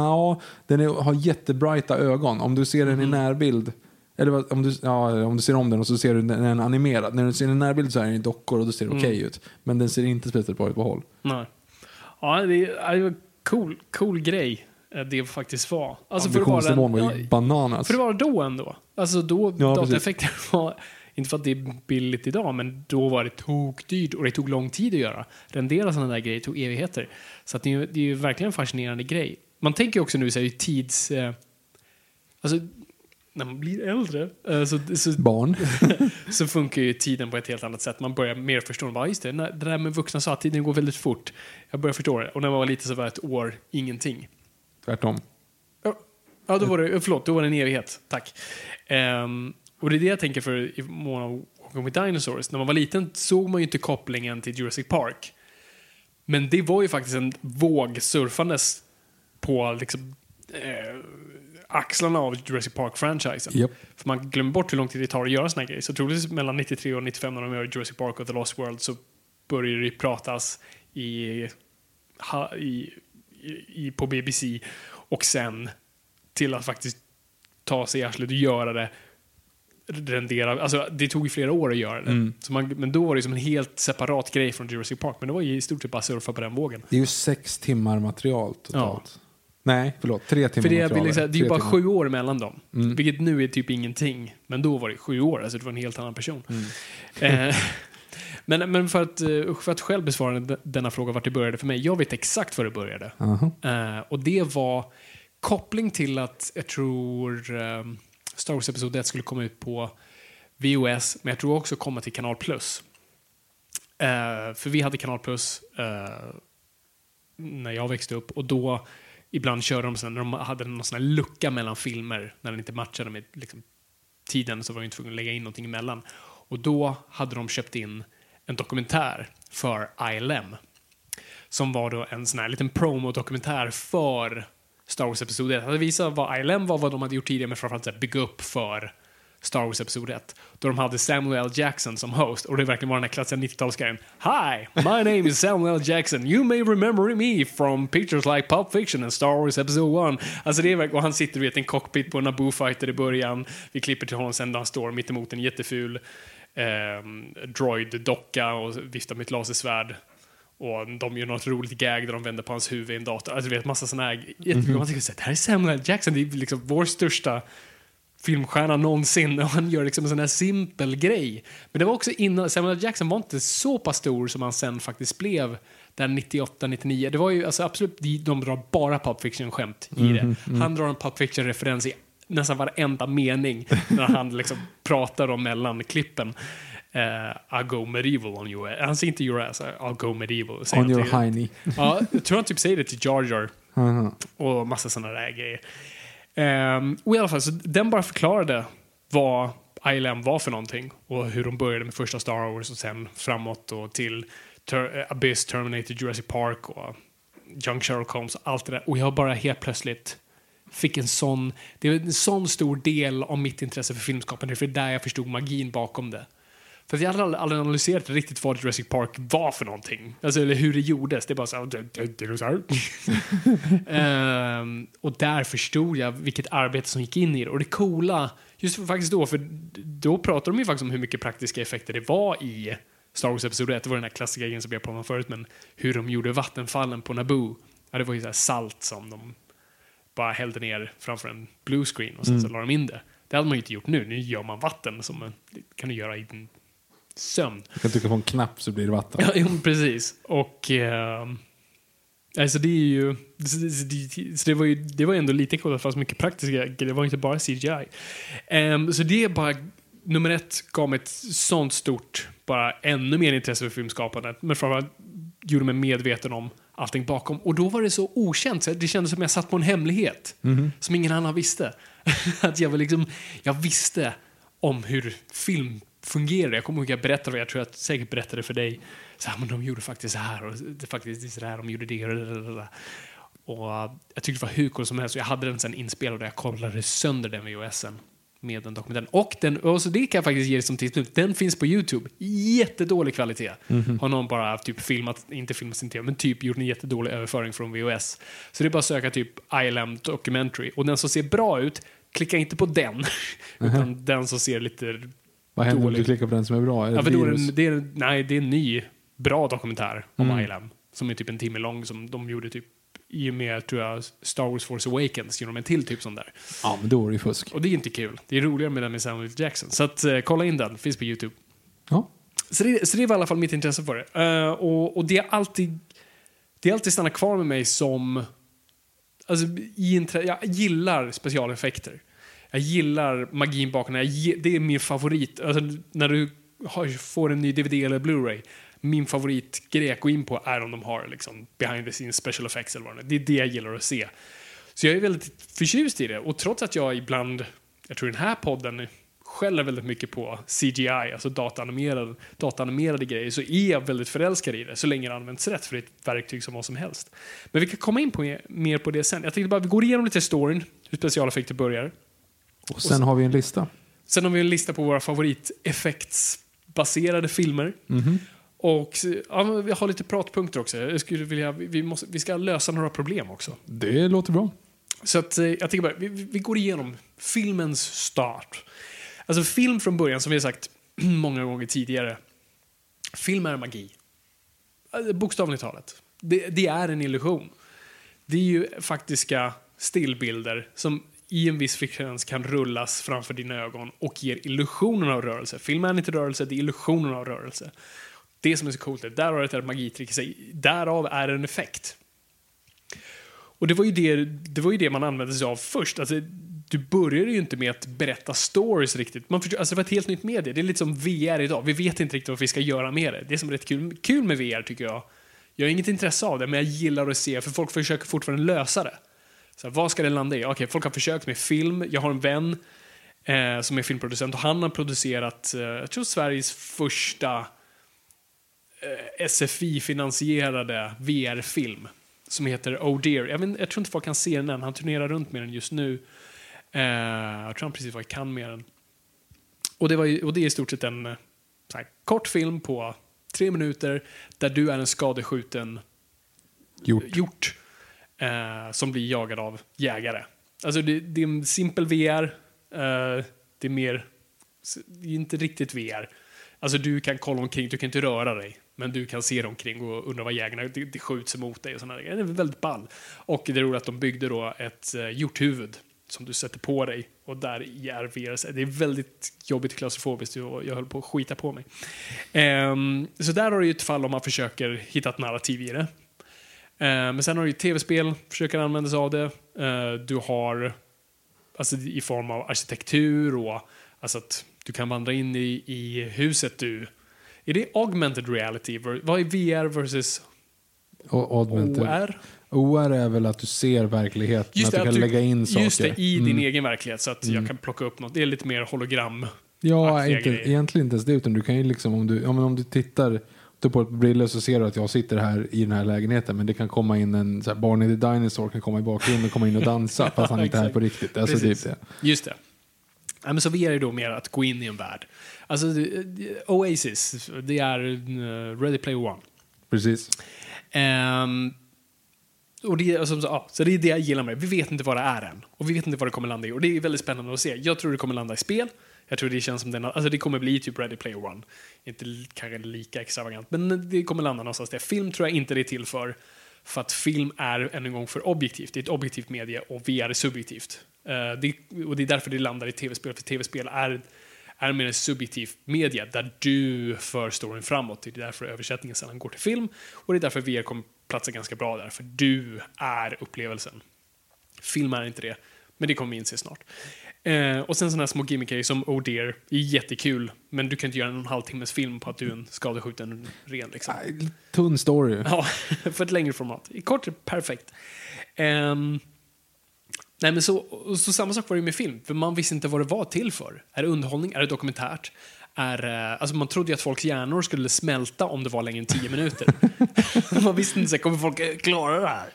har jättebrighta ögon. Om du ser den i närbild, eller om du ser om den och så ser du den animerad. När du ser den i närbild så är den i dockor och då ser det okej ut. Men den ser inte speciellt bra ut på håll. Nej. Ja, det är cool grej det faktiskt var. Alltså för det var då ändå. Alltså då dataeffekten var, inte för att det är billigt idag, men då var det tokdyrt och det tog lång tid att göra. Rendera sådana där grejer tog evigheter. Så att det är ju verkligen en fascinerande grej. Man tänker också nu så här, tids... alltså när man blir äldre barn så funkar ju tiden på ett helt annat sätt. Man börjar mer förstå. Bara, just det där med vuxna sa att tiden går väldigt fort. Jag börjar förstå det. Och när man var lite så var ett år ingenting. Tvärtom. Ja, då var det en evighet. Tack. Och det är det jag tänker för i mån av Walking with Dinosaurs. När man var liten såg man ju inte kopplingen till Jurassic Park. Men det var ju faktiskt en våg surfandes på liksom... axlarna av Jurassic Park-franchisen. Yep. För man glömmer bort hur lång tid det tar att göra såna grejer. Så troligtvis mellan 93 och 95 när de gör Jurassic Park och The Lost World så börjar det pratas på BBC och sen till att faktiskt ta sig i arslet och göra det, rendera. Alltså det tog ju flera år att göra det. Så men då var det som en helt separat grej från Jurassic Park. Men det var ju i stort sett bara surfa på den vågen. Det är ju 6 timmar material totalt. Ja. Nej, förlåt. 3 timmar. Det är ju bara 7 år mellan dem. Vilket nu är typ ingenting. Men då var det 7 år. Alltså det var en helt annan person. Men för att själv besvara denna fråga vart det började för mig. Jag vet exakt var det började. Och det var koppling till att jag tror Star Wars episode 1 skulle komma ut på VOS. Men jag tror också komma till Kanal Plus. För vi hade Kanal Plus när jag växte upp. Och då... Ibland körde de sen när de hade någon sån här lucka mellan filmer när den inte matchade med liksom, tiden så var de inte tvungna att lägga in någonting emellan. Och då hade de köpt in en dokumentär för ILM som var då en sån här liten promo-dokumentär för Star Wars episode 1. Hade visat vad ILM var, vad de hade gjort tidigare men framförallt att bygga upp för Star Wars episode 1. Då de hade Samuel L. Jackson som host. Och det verkligen var den här klassiska 90-talsgrejen. Hi, my name is Samuel L. Jackson. You may remember me from pictures like Pulp Fiction and Star Wars episode 1. Alltså det är verkligen... Och han sitter i en cockpit på en Naboo-fighter i början. Vi klipper till honom sen då han står mitt emot en jätteful droid-docka och viftar med ett lasersvärd. Och de gör något roligt gag där de vänder på hans huvud i en dator. Alltså det är en massa sådana här... Man tänker att det här är Samuel L. Jackson. Det är liksom vår största... filmstjärna någonsin och han gör liksom en sån här simpel grej. Men det var också innan Samuel Jackson var inte så pass stor som han sen faktiskt blev där 98-99. Det var ju alltså absolut, de drar bara Pulp Fiction skämt i det. Han drar en Pulp Fiction referens i nästan varenda mening när han liksom pratar om mellan klippen. I go medieval on you. Han säger inte your ass, I'll go medieval. On your hiney. Ja, jag tror han typ säger det till Jar Jar. Och massa såna där grejer. Och i alla fall så den bara förklarade vad ILM var för någonting och hur de började med första Star Wars och sen framåt och till Abyss, Terminator, Jurassic Park och Young Sherlock Holmes och allt det där. Och jag bara helt plötsligt fick en sån stor del av mitt intresse för filmskapande, för det är där jag förstod magin bakom det. För jag hade aldrig analyserat riktigt vad Jurassic Park var för någonting. Alltså, eller hur det gjordes. Det är bara så här... och där förstod jag vilket arbete som gick in i det. Och det coola, just faktiskt då, för då pratade de ju faktiskt om hur mycket praktiska effekter det var i Star Wars episode 1. Det var den här klassiska grejen som jag pratade om förut, men hur de gjorde vattenfallen på Naboo. Ja, det var ju så här salt som de bara hällde ner framför en blue screen och sen så la de in det. Det hade man ju inte gjort nu. Nu gör man vatten som man kan göra i en sömn. Du kan trycka på en knapp så blir det vatten. Ja, jo, precis. Och alltså det är ju det var ändå lite coolt, fast mycket praktiska. Det var inte bara CGI. Så det är bara nummer ett, gav mig ett sånt stort, bara ännu mer intresse för filmskapandet. Men framförallt gjorde mig medveten om allting bakom. Och då var det så okänt. Så det kändes som jag satt på en hemlighet som ingen annan visste. Att jag var liksom, jag visste om hur film fungerar. Jag kommer ihåg att jag berättade, och jag tror jag säkert berättade för dig, så här, men de gjorde faktiskt så här och det faktiskt så här, de gjorde det och jag tyckte det var hur kul som helst. Jag hade den sen inspelad och jag kollade sönder den VHSen med den dokumenten. Och den, och så det kan jag faktiskt ge som tips, den finns på YouTube. Jättedålig kvalitet. Har någon bara typ filmat, inte filmat sin TV, men typ gjort en jättedålig överföring från VHS. Så det är bara att söka typ ILM documentary, och den som ser bra ut, klicka inte på den utan den som ser lite... Vad händer om du klickar på den som är bra? Är det, ja, för då det är en ny bra dokumentär om ILM som är typ en timme lång, som de gjorde typ i och med, tror jag, Star Wars Force Awakens gjorde de en till typ sån där. Ja, men då är det fusk. Och det är inte kul. Det är roligare med den med Samuel L. Jackson. Så att kolla in den. Finns på YouTube. Ja. Så det var i alla fall mitt intresse för det. Och det är alltid stannar kvar med mig som... Alltså, jag gillar specialeffekter. Jag gillar magin bakom. Det är min favorit. Alltså, när du får en ny DVD eller Blu-ray, min favoritgrej att gå in på är om de har liksom behind the scenes special effects eller vad det är. Det jag gillar att se. Så jag är väldigt förtjust i det. Och trots att jag ibland, jag tror den här podden skäller väldigt mycket på CGI, alltså dataanimerade grejer, så är jag väldigt förälskad i det så länge det används rätt, för det är ett verktyg som vad som helst. Men vi kan komma in på mer på det sen. Jag tänkte bara vi går igenom lite storyn, hur specialeffekter börjar. Och sen har vi en lista. Sen har vi en lista på våra favoriteffektsbaserade filmer. Och ja, vi har lite pratpunkter också. Jag skulle vilja, vi ska lösa några problem också. Det låter bra. Så att, jag tänker bara, vi går igenom filmens start. Alltså film från början, som vi har sagt många gånger tidigare. Film är magi. Alltså, bokstavligt talat. Det är en illusion. Det är ju faktiska stillbilder som i en viss frekvens kan rullas framför dina ögon och ger illusionen av rörelse. Film är inte rörelse, det är illusionen av rörelse. Det som är så coolt är, där har det ett magitrick i sig. Därav är det en effekt. Och det var ju det man använde sig av först. Alltså, du började ju inte med att berätta stories riktigt. Alltså, det var ett helt nytt medie. Det är lite som VR idag. Vi vet inte riktigt vad vi ska göra med det. Det är som rätt kul med VR, tycker jag. Jag har inget intresse av det, men jag gillar att se, för folk försöker fortfarande lösa det. Så här, vad ska det landa i? Okej, folk har försökt med film. Jag har en vän som är filmproducent, och han har producerat jag tror Sveriges första SFI-finansierade VR-film som heter Oh Dear. Jag tror inte folk kan se den än. Han turnerar runt med den just nu. Jag tror han precis var i Cannes med den. Och det är i stort sett en så här, kort film på 3 minuter där du är en skadeskjuten hjort. Som blir jagad av jägare. Alltså det är en simpel VR. Det är mer, det är inte riktigt VR. Alltså du kan kolla omkring, du kan inte röra dig, men du kan se dig omkring och undra vad jägarna, det skjuts mot dig och sådana grejer. Det är väldigt ball. Och det är roligt att de byggde då ett hjorthuvud som du sätter på dig, och där är VR. Det är väldigt jobbigt klaustrofobiskt, och jag höll på att skita på mig. Så där har det ju ett fall om man försöker hitta ett narrativ i det. Men sen har du ju tv-spel, försöker använda sig av det. Du har, alltså i form av arkitektur, och alltså att du kan vandra in i huset du... Är det augmented reality? Vad är VR versus OR? OR är väl att du ser verkligheten, att du kan lägga in saker. Just det, i din egen verklighet, så att jag kan plocka upp något. Det är lite mer hologram Ja, egentligen inte ens det, utan du kan ju liksom, om du tittar på ett briller så ser du att jag sitter här i den här lägenheten, men det kan komma in en så här, Barney the Dinosaur kan komma i bakgrunden och komma in och dansa fast han inte är här på riktigt. Alltså, det. Just det. Ja, men så VR är då mer att gå in i en värld. Alltså, Oasis, det är Ready Player One. Precis. Och det, alltså, så det är det jag gillar med. Vi vet inte vad det är än. Och vi vet inte vad det kommer landa i. Och det är väldigt spännande att se. Jag tror det kommer landa i spel. Jag tror det känns som den, alltså det kommer bli typ Ready Player One. Inte kanske lika extravagant, men det kommer landa någonstans där. Film tror jag inte det är till för att film är en gång för objektivt. Det är ett objektivt medie och VR är subjektivt. Och det är därför det landar i tv-spel, för tv-spel är mer en subjektiv media där du för storyn framåt. Det är därför översättningen sedan går till film, och det är därför VR kommer platsa ganska bra där, för du är upplevelsen. Film är inte det, men det kommer vi inse snart. Och sen sådana här små gimmickar som Oh Dear är jättekul, men du kan inte göra en halvtimmes film på att du är en skadeskjuten ren liksom. Tunn story. Ja, för ett längre format. I kort är perfekt. Nej, men så samma sak var det med film, för man visste inte vad det var till för. Är det underhållning? Är det dokumentärt? Alltså man trodde ju att folks hjärnor skulle smälta om det var längre än 10 minuter. Man visste inte, så kommer folk klara det här?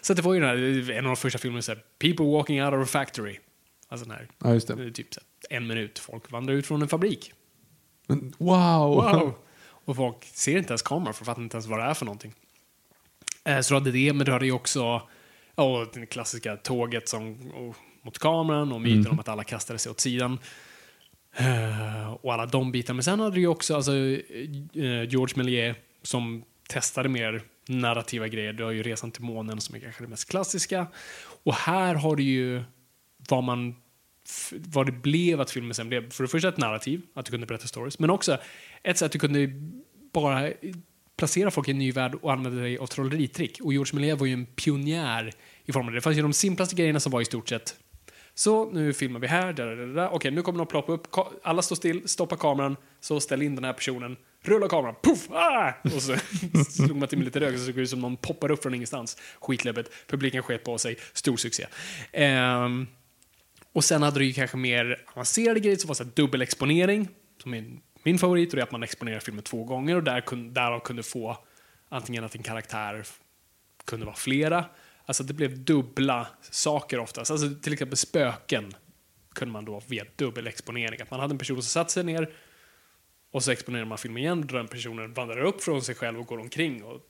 Så det var ju en av de första filmerna så här, People Walking Out of a Factory. Alltså den här, ja, just det. Typ så här, 1 minut, folk vandrar ut från en fabrik. Wow. Och folk ser inte ens kameror, för fattar inte ens vad det är för någonting. Så hade det, men du hade ju också den klassiska tåget som, mot kameran, och myten om att alla kastade sig åt sidan. Och alla de bitar. Men sen hade du ju också alltså, George Méliès som testade mer narrativa grejer. Du har ju Resan till månen som är kanske det mest klassiska. Och här har du ju vad det blev att filmen sen blev. För det första ett narrativ, att du kunde berätta stories, men också ett sätt att du kunde bara placera folk i en ny värld och använda dig av trolleritrick. Och George Méliès var ju en pionjär i formen. Det fanns ju de simplaste grejerna som var i stort sett så, nu filmar vi här, okej, nu kommer de att ploppa upp, alla står still, stoppa kameran, så ställ in den här personen, rulla kameran, puff, och så slog man till med lite rök, så såg det ut som någon poppar upp från ingenstans. Skitläbbet, publiken sket på sig, stor succé. Och sen hade du ju kanske mer avancerade grejer som var så här dubbelexponering, som är min favorit, och det är att man exponerar filmen 2 gånger, och därav kunde få antingen att en karaktär kunde vara flera. Alltså det blev dubbla saker oftast. Alltså till exempel spöken kunde man då via dubbelexponering. Att man hade en person som satt sig ner och så exponerar man filmen igen, då den personen vandrar upp från sig själv och går omkring och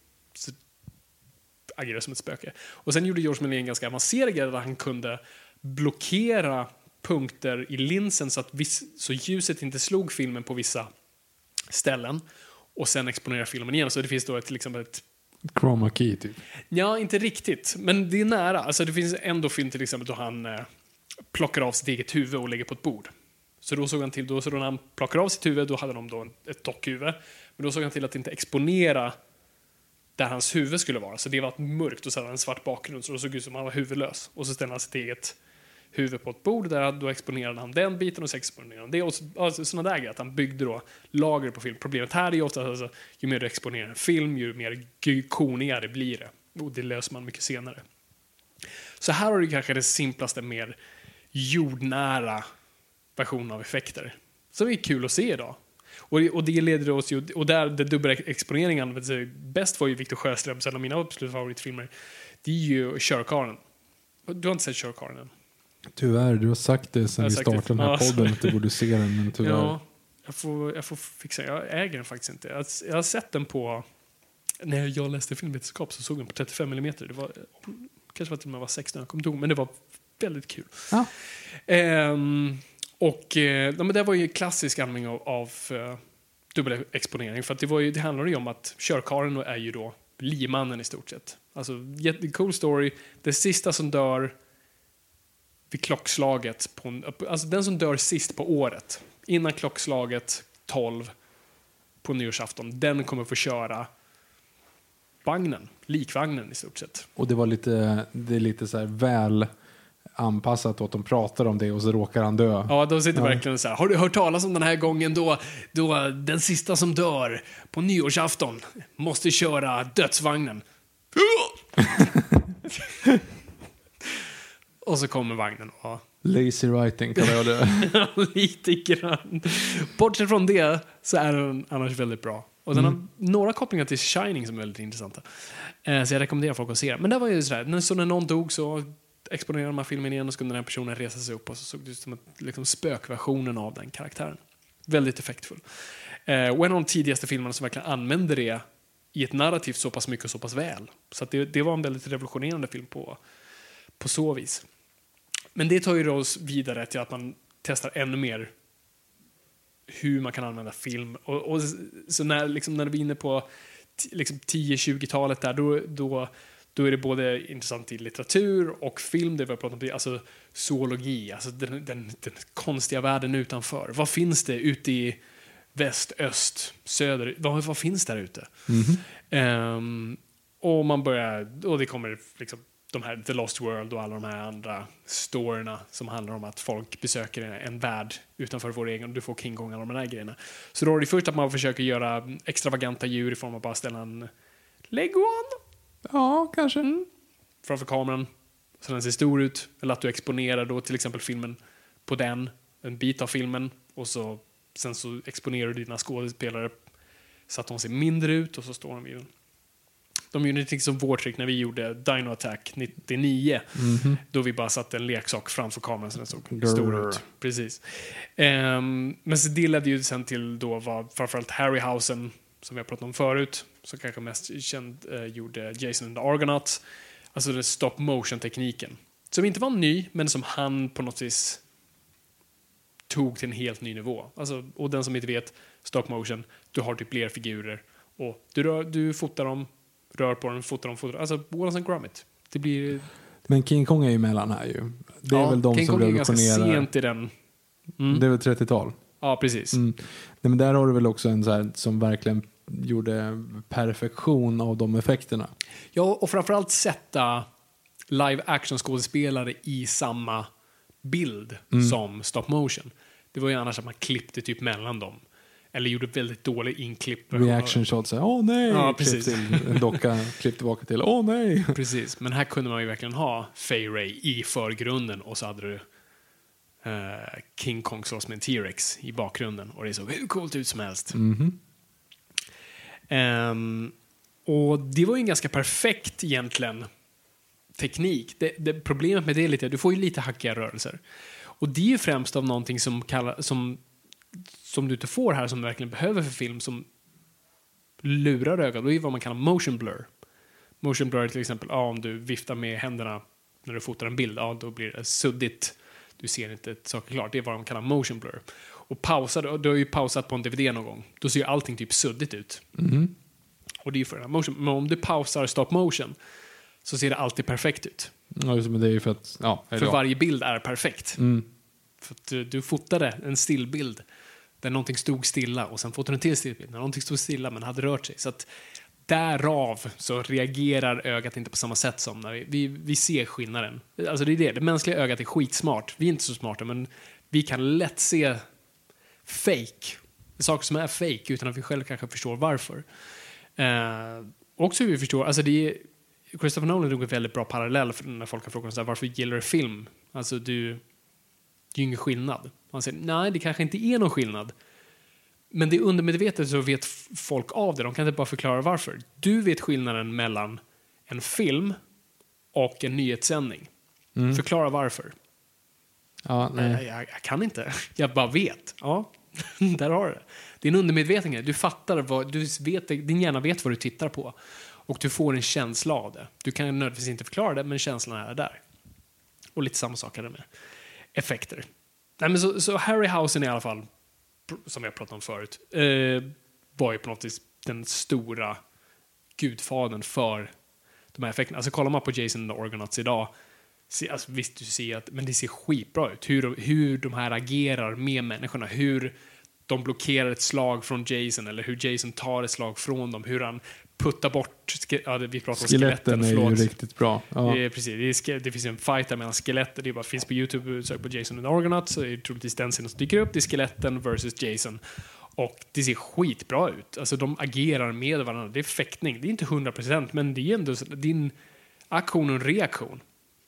agerar som ett spöke. Och sen gjorde George Méliès en ganska avancerad grej där han kunde blockera punkter i linsen så att så ljuset inte slog filmen på vissa ställen, och sen exponera filmen igen. Så det finns då till exempel ett chroma key typ. Ja, inte riktigt, men det är nära. Alltså det finns ändå film till exempel då han plockar av sitt eget huvud och lägger på ett bord. Så då såg han till, då så när han plockar av sitt huvud, då hade de då ett dockhuvud. Men då såg han till att inte exponera där hans huvud skulle vara. Så det var mörkt och så hade han en svart bakgrund, så då såg ut som han var huvudlös. Och så ställde han sitt eget huvud på ett bord, där då exponerade han den biten och så exponerade han det. Och så, alltså, sådana där grejer, att han byggde då lager på film. Problemet här är ju ofta alltså, ju mer du exponerar en film, ju mer konigare blir det. Och det löser man mycket senare. Så här har du kanske det simplaste, mer jordnära versionen av effekter. Som är kul att se idag. Och det leder oss ju, och där det dubbelexponeringen används bäst var ju Victor Sjöström, en av mina absolut favoritfilmer. Det är ju Körkaren. Du har inte sett Körkaren än? Tyvärr, du har sagt det sen vi startade den här podden att du borde se den, men tyvärr. Ja, jag får fixa. Jag äger den faktiskt inte. Jag har sett den på, när jag läste filmvetenskap så såg den på 35 mm. Det var kanske till och med var 16, jag kommer inte ihåg, men det var väldigt kul. Ja. Men det var ju klassisk användning av dubbelexponering, för att det handlar ju om att körkaren är ju då limannen i stort sett. Alltså jättecool story. Det sista som dör vid klockslaget alltså den som dör sist på året innan klockslaget 12 på nyårsafton, den kommer få köra likvagnen i stort sett. Och det är lite så här väl anpassat åt de pratar om det, och så råkar han dö. Ja, de sitter verkligen så här. Har du hört talas om den här gången då den sista som dör på nyårsafton måste köra dödsvagnen? Och så kommer vagnen och Lazy writing kan jag det. Lite grann. Bortsett från det så är den annars väldigt bra. Och den har några kopplingar till Shining som är väldigt intressanta. Så jag rekommenderar folk att se den. Men det var ju sådär, så när någon dog så exponerade man filmen igen och så kunde den här personen resa sig upp och så såg det ut som att, liksom, spökversionen av den karaktären. Väldigt effektfull. Och en av de tidigaste filmerna som verkligen använde det i ett narrativ så pass mycket och så pass väl. Så att det var en väldigt revolutionerande film på så vis. Men det tar ju oss vidare till att man testar ännu mer hur man kan använda film. Och så när vi är inne på 10-20-talet där, då är det både intressant i litteratur och film, det vi har pratat om, alltså zoologi, alltså den konstiga världen utanför. Vad finns det ute i väst, öst, söder? Vad finns där ute? Mm-hmm. Och man börjar, och det kommer liksom de här The Lost World och alla de här andra storierna som handlar om att folk besöker en värld utanför vår egen och du får King Kong och de här grejerna. Så då är det först att man försöker göra extravaganta djur i form av bara ställa en leguan. Ja, kanske. Framför kameran så den ser stor ut, eller att du exponerar då till exempel filmen på en bit av filmen och så sen så exponerar du dina skådespelare så att de ser mindre ut och så står de vid den. De gjorde någonting som vårt trick när vi gjorde Dino Attack 99. Mm-hmm. Då vi bara satte en leksak framför kameran så den såg stor ut. Precis. Men så delade ju sen till då var framförallt Harryhausen som vi har pratat om förut, som kanske mest känd gjorde Jason and the Argonauts. Alltså den stop motion-tekniken. Som inte var ny, men som han på något vis tog till en helt ny nivå. Alltså, och den som inte vet, stop motion, du har typ fler figurer och du fotar dem, rör på den, fotar. Alltså, Wallace and Gromit. Det blir... Men King Kong är ju mellan här ju. Det är väl de King som Kong revolutionerar. King Kong är ganska sent i den. Mm. Det är väl 30-tal. Ja, precis. Mm. Nej, men där har du väl också en så här, som verkligen gjorde perfektion av de effekterna. Ja, och framförallt sätta live action skådespelare i samma bild som stop motion. Det var ju annars att man klippte typ mellan dem. Eller gjorde väldigt dålig inklipp. Reaction shots. Åh nej! Ja, precis. En docka, klipp tillbaka till. Åh nej! Precis. Men här kunde man ju verkligen ha Fay Wray i förgrunden och så hade du King Kong slåss med en T-Rex i bakgrunden. Och det såg hur coolt ut som helst. Mm-hmm. Och det var ju en ganska perfekt egentligen teknik. Problemet med det är lite, du får ju lite hackiga rörelser. Och det är ju främst av någonting som du inte får här, som du verkligen behöver för film, som lurar ögat. Det är vad man kallar motion blur. Motion blur är till exempel om du viftar med händerna när du fotar en bild, då blir det suddigt. Du ser inte saker klart. Det är vad de kallar motion blur. Och pausar, du har ju pausat på en DVD någon gång. Då ser ju allting typ suddigt ut. Mm. Och det är ju för den här motion. Men om du pausar stop motion så ser det alltid perfekt ut. Ja, men det är ju för att... Ja, för varje bild är perfekt. Mm. För att du fotade en stillbild där någonting stod stilla och sen fotade du en till stillbild när någonting stod stilla men hade rört sig. Så att därav så reagerar ögat inte på samma sätt som när vi ser skillnaden. Alltså det mänskliga ögat är skitsmart. Vi är inte så smarta, men vi kan lätt se fake. Saker som är fake utan att vi själv kanske förstår varför. Också hur vi förstår, alltså det är Christopher Nolan drog en väldigt bra parallell för när folk har frågat så här, varför gillar du film? Alltså det är ju ingen skillnad. Man säger, nej, det kanske inte är någon skillnad. Men det är undermedvetet så vet folk av det. De kan inte bara förklara varför. Du vet skillnaden mellan en film och en nyhetssändning. Mm. Förklara varför. Ja, nej. Jag kan inte. Jag bara vet. Ja, där har du det. Det är en undermedveten. Du fattar vad du vet. Din hjärna vet vad du tittar på. Och du får en känsla av det. Du kan nödvändigtvis inte förklara det, men känslan är där. Och lite samma sak är det med effekter. Nej, men så Harryhausen i alla fall, som jag pratade om förut, var ju på något vis den stora gudfadern för de här effekterna. Alltså kollar man på Jason och Argonauts idag, alltså, visst du ser att, men det ser skitbra ut. Hur de här agerar med människorna, hur de blockerar ett slag från Jason, eller hur Jason tar ett slag från dem, hur han puttar bort vi pratar om skeletten är ju riktigt bra. Ja. Precis, det finns en fight där mellan skeletter. Det bara finns på YouTube, sök på Jason and the Argonauts, så är det troligtvis den scenen som dyker upp. Det är skeletten versus Jason. Och det ser skitbra ut. Alltså de agerar med varandra. Det är fäktning. Det är inte 100%, men det är ändå din aktion och reaktion.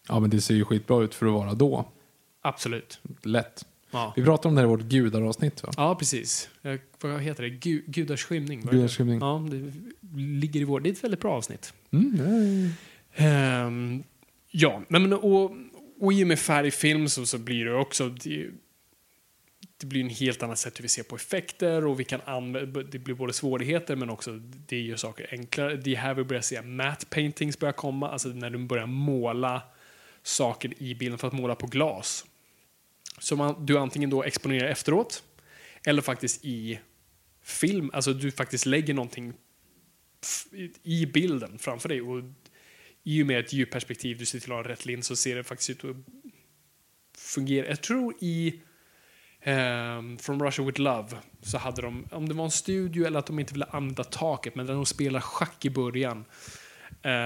Ja, men det ser ju skitbra ut för att vara då. Absolut. Lätt. Ja. Vi pratar om det här i vårt gudaravsnitt, va? Ja, precis. Vad heter det? Gudars skymning. Gudars skymning. Ja, det ligger i vårt. Det är ett väldigt bra avsnitt. Mm, ja. Ja, men och i och med färgfilm så blir det också... Det blir en helt annan sätt hur vi ser på effekter och vi kan det blir både svårigheter men också det gör saker enklare. Det är här vi börjar se matte paintings börja komma, alltså när du börjar måla saker i bilden för att måla på glas. Så du antingen då exponerar efteråt eller faktiskt i film, alltså du faktiskt lägger någonting i bilden framför dig, och i och med ett djupperspektiv du ser till att ha rätt lins så ser det faktiskt ut att fungera. Jag tror i From Russia With Love så hade de, om det var en studio eller att de inte ville använda taket, men när de spelar schack i början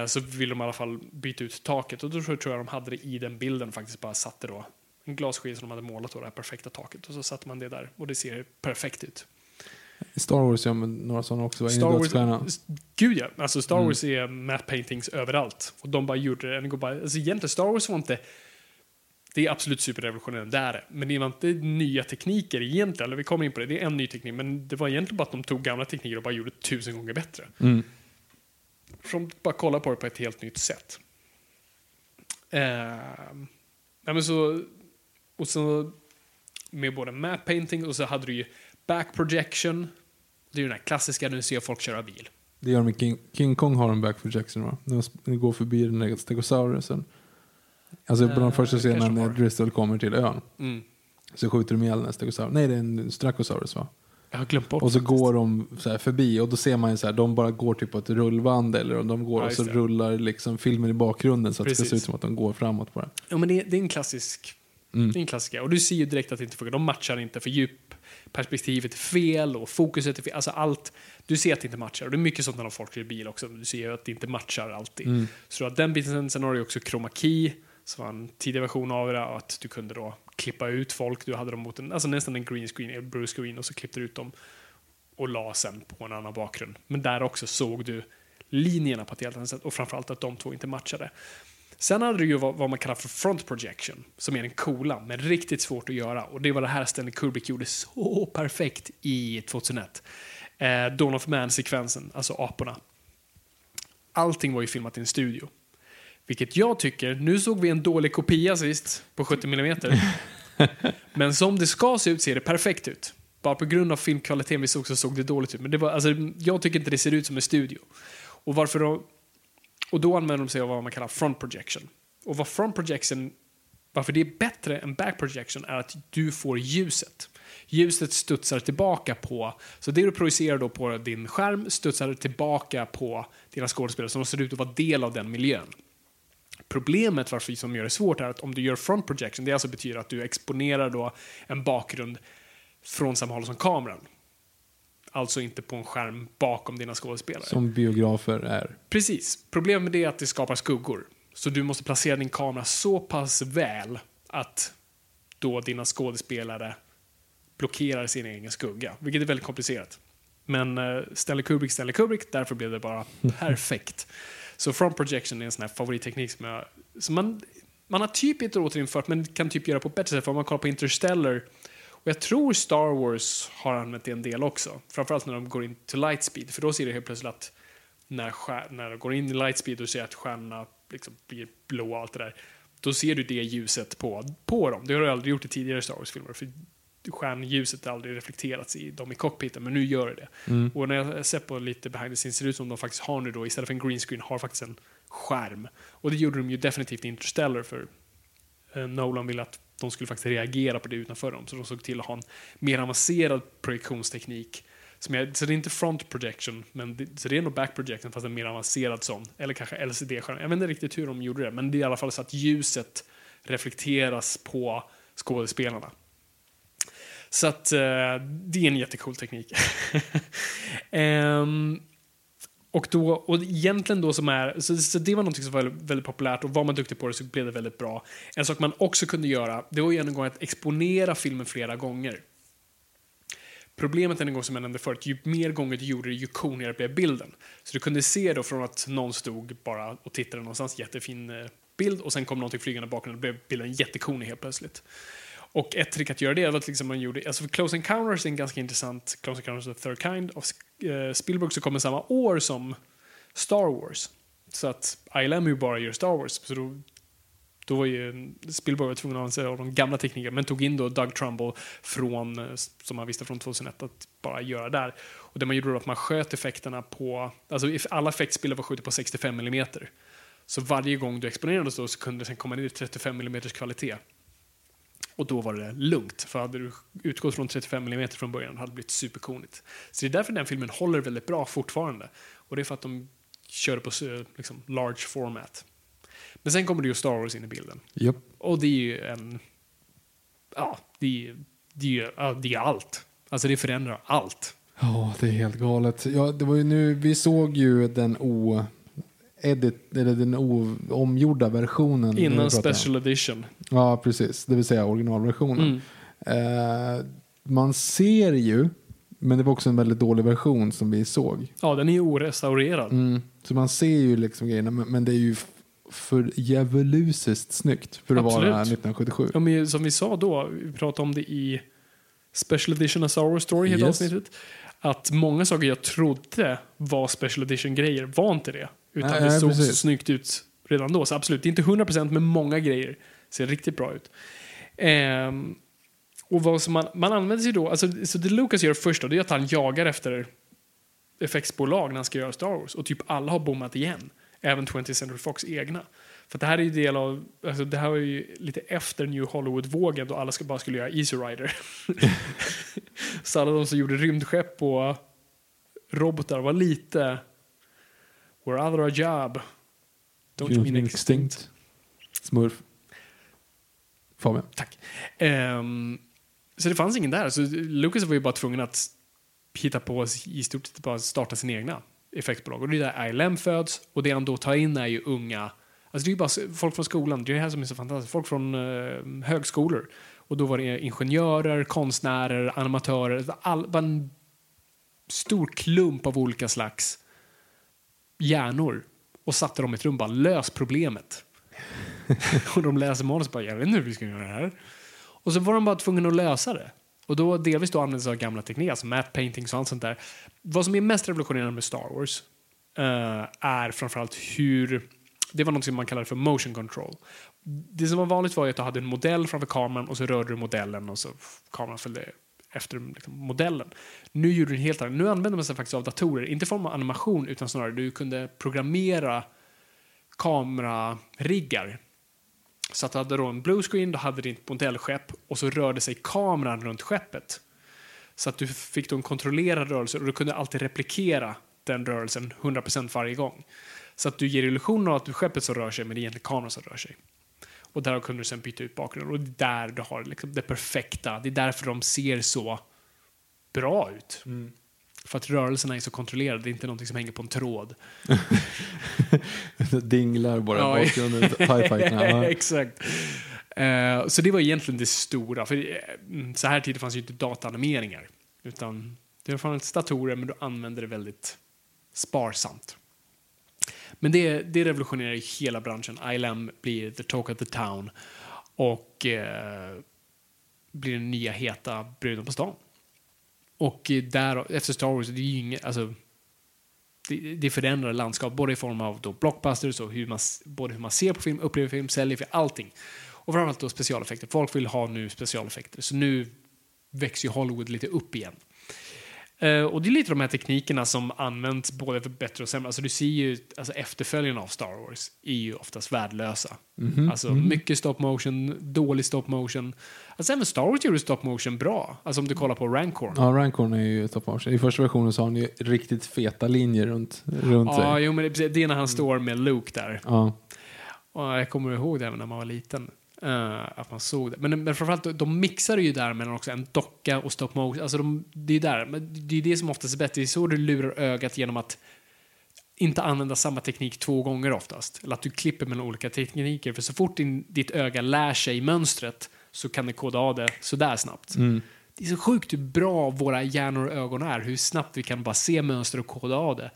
så ville de i alla fall byta ut taket, och då tror jag de hade det i den bilden faktiskt, bara satte då en glasskiva som de hade målat, och det här perfekta taket, och så satte man det där och det ser perfekt ut. Star Wars, ja, men några sådana också. Star Wars, gud ja, alltså Star Wars är matte paintings överallt, och de bara gjorde det, alltså egentligen Star Wars var inte... Det är absolut superrevolutionerande där. Men det var inte nya tekniker egentligen. Eller vi kommer in på det. Det är en ny teknik. Men det var egentligen bara att de tog gamla tekniker och bara gjorde 1000 gånger bättre. Så de bara kollar på det på ett helt nytt sätt. Men så, och så med både matte painting och så hade du ju back projection. Det är ju den här klassiska när du ser folk köra bil. Det gör de med King Kong, har en back projection, va? De går förbi den där Stegosaurusen. Alltså på de första scenen när Driscoll kommer till ön så skjuter de ihjäl den Stegosaurus. Nej, det är en Stracosaurus, va? Jag har glömt bort. Och så går de så här förbi, och då ser man ju så här, de bara går typ på ett rullband, eller de går och så rullar liksom filmen i bakgrunden så att det ser ut som att de går framåt på det. Ja, men det är en klassisk. Det är en klassiker. Och du ser ju direkt att det inte funkar. De matchar inte, för djup perspektivet är fel och fokuset är fel. Alltså allt. Du ser att det inte matchar. Och det är mycket sånt när de folk i bil också. Du ser ju att det inte matchar alltid. Så att den biten, sen har du också chroma key. Så var en tidig version av det, att du kunde då klippa ut folk. Du hade dem mot alltså nästan en green screen, blue screen, och så klippte du ut dem och la sen på en annan bakgrund. Men där också såg du linjerna på ett helt annat sätt, och framförallt att de två inte matchade. Sen hade du ju vad man kallar för front projection, som är den coola, men riktigt svårt att göra. Och det var det här Stanley Kubrick gjorde så perfekt i 2001. Dawn of Man-sekvensen, alltså aporna. Allting var ju filmat i en studio. Vilket jag tycker, nu såg vi en dålig kopia sist på 70 mm. Men som det ska se ut ser det perfekt ut. Bara på grund av filmkvaliteten vi såg så såg det dåligt ut. Men det var, alltså, jag tycker inte det ser ut som en studio. Och varför då? Och då använder de sig av vad man kallar front projection. Och vad front projection, varför det är bättre än back projection, är att du får ljuset. Ljuset studsar tillbaka på, så det du projicerar då på din skärm studsar tillbaka på dina skådespelare, så de ser ut att vara del av den miljön. Problemet varför som gör det svårt är att om du gör front projection, det alltså betyder att du exponerar då en bakgrund från samma håll som kameran. Alltså inte på en skärm bakom dina skådespelare. Som biografer är. Precis. Problemet med det är att det skapar skuggor. Så du måste placera din kamera så pass väl att då dina skådespelare blockerar sin egen skugga. Vilket är väldigt komplicerat. Men Stanley Kubrick, därför blev det bara perfekt. Så front projection är en sån här favoritteknik som man har typ inte återinfört, men kan typ göra på ett bättre sätt. För om man kollar på Interstellar, och jag tror Star Wars har använt det en del också, framförallt när de går in till lightspeed, för då ser det helt plötsligt att när de går in i lightspeed och ser att stjärnorna liksom blir blå och allt det där, då ser du det ljuset på dem. Det har du aldrig gjort i tidigare Star Wars-filmer, för stjärnljuset har aldrig reflekterats i dem i cockpiten, men nu gör det. Och när jag ser på lite behind the scenes ser det ut som de faktiskt har nu då, istället för en green screen har faktiskt en skärm. Och det gjorde de ju definitivt i Interstellar, för Nolan ville att de skulle faktiskt reagera på det utanför dem, så de såg till att ha en mer avancerad projektionsteknik. Så det är inte front projection, men så det är nog back projection, fast en mer avancerad sån, eller kanske LCD-skärm. Jag vet inte riktigt hur de gjorde det, men det är i alla fall så att ljuset reflekteras på skådespelarna. Så att det är en jättecool teknik. Och egentligen då som är... Så det var något som var väldigt populärt, och var man duktig på det så blev det väldigt bra. En sak man också kunde göra, det var ju en gång att exponera filmen flera gånger. Problemet en gång som jag nämnde förut, ju mer gånger du gjorde det, ju coolare blev bilden. Så du kunde se då från att någon stod bara och tittade någonstans, jättefin bild och sen kom någonting flygande bakom och blev bilden jättekonig helt plötsligt. Och ett trick att göra det var att liksom man gjorde, alltså för Close Encounters är en ganska intressant, Close Encounters of the Third Kind av Spielberg, så kommer samma år som Star Wars. Så att ILM ju bara gör Star Wars, så då var ju Spielberg var tvungen att använda sig av de gamla teknikerna, men tog in då Doug Trumbull från, som man visste från 2001, att bara göra där. Och det man gjorde då att man sköt effekterna på, alltså alla effektspelare var skjutit på 65 mm, så varje gång du exponerades då så kunde det sen komma ner i 35 mm kvalitet. Och då var det lugnt, för hade du utgått från 35 mm från början hade det blivit superkonigt. Så det är därför den filmen håller väldigt bra fortfarande. Och det är för att de kör på liksom large format. Men sen kommer det ju Star Wars in i bilden. Yep. Och det är ju en... Ja, det är allt. Alltså det förändrar allt. Ja, det är helt galet. Ja, det var ju nu... Vi såg ju den omgjorda versionen. Innan special edition. Ja, precis. Det vill säga originalversionen. Mm. Man ser ju... Men det var också en väldigt dålig version som vi såg. Ja, den är ju orestaurerad. Mm. Så man ser ju liksom grejerna. Men det är ju... för djävulusiskt snyggt för att vara 1977. Ja, men som vi sa då, vi pratade om det i Special Edition of Star Wars Story, yes, avsnittet, att många saker jag trodde var Special Edition-grejer var inte det, utan det såg så snyggt ut redan då. Så absolut, det är inte 100%, men många grejer ser riktigt bra ut. Och vad som man använder sig då, alltså, så det Lucas gör först då, det är att han jagar efter effektsbolag när han ska göra Star Wars, och typ alla har bommat igen. Även 20th Century Fox egna. För det här är ju del av... Alltså det här var ju lite efter New Hollywood-vågen då alla skulle göra Easy Rider. Så alla de som gjorde rymdskepp och robotar var lite... We're out of a job. Don't you mean extinct? Smurf. Fabian. Tack. Så det fanns ingen där. Så Lucas var ju bara tvungen att hitta på i stort sett bara starta sin egna effektbolag. Och det är där ILM föds, och det han då tar in är ju unga, alltså det är ju bara folk från skolan, det är det här som är så fantastiskt, folk från högskolor, och då var det ingenjörer, konstnärer, animatörer, var en stor klump av olika slags hjärnor, och satte dem i ett rum, bara lös problemet. Och de läser manus och bara, jag vet inte hur vi ska göra det här, och så var de bara tvungna att lösa det. Och då delvis då användes av gamla tekniker, alltså matte paintings och allt sånt där. Vad som är mest revolutionerande med Star Wars är framförallt hur... Det var något som man kallade för motion control. Det som var vanligt var att du hade en modell framför kameran och så rörde du modellen och så kameran följde efter liksom modellen. Nu gjorde du en helt annan. Nu använde man sig faktiskt av datorer, inte i form av animation utan snarare du kunde programmera kamerariggar. Så att du hade då en blue screen, då hade ditt modellskepp och så rörde sig kameran runt skeppet. Så att du fick då en kontrollerad rörelse och du kunde alltid replikera den rörelsen 100% varje gång. Så att du ger illusionen av att skeppet som rör sig, men det är egentligen kameran som rör sig. Och där kunde du sen byta ut bakgrunden. Och det är där du har liksom det perfekta. Det är därför de ser så bra ut. Mm. För att rörelserna är så kontrollerade. Det är inte någonting som hänger på en tråd. Dinglar bara bakgrunden. TIE fighterna. Exakt. Så det var egentligen det stora. För så här tidigt fanns ju inte dataanimeringar. Utan det fanns datorer, men du använde det väldigt sparsamt. Men det revolutionerade hela branschen. ILM blir the talk of the town. Och blir den nya heta bruden på stan. Och där, efter Star Wars, det är ju inget, alltså, det förändrar landskap både i form av då blockbusters och både hur man ser på film, upplever film, säljer för allting. Och framförallt då specialeffekter. Folk vill ha nu specialeffekter. Så nu växer ju Hollywood lite upp igen. Och det är lite de här teknikerna som används både för bättre och sämre. Alltså du ser ju, alltså efterföljarna av Star Wars är ju oftast värdelösa. Mm-hmm. Alltså mycket stop motion, dålig stop motion. Alltså även Star Wars gjorde stop motion bra. Alltså om du kollar på Rancorn. Ja, Rancorn är ju stop motion. I första versionen så har han ju riktigt feta linjer runt sig. Ja, jo, men det är när han står med Luke där. Ja. Och jag kommer ihåg det även när man var liten. Att man såg det. Men framförallt de mixar ju där mellan också en docka och stop motion. Alltså det är där. Men det är det som oftast är bättre. Det är så du lurar ögat genom att inte använda samma teknik två gånger oftast. Eller att du klipper mellan olika tekniker. För så fort ditt öga lär sig mönstret så kan det koda av det sådär snabbt. Mm. Det är så sjukt hur bra våra hjärnor och ögon är. Hur snabbt vi kan bara se mönster och koda av det.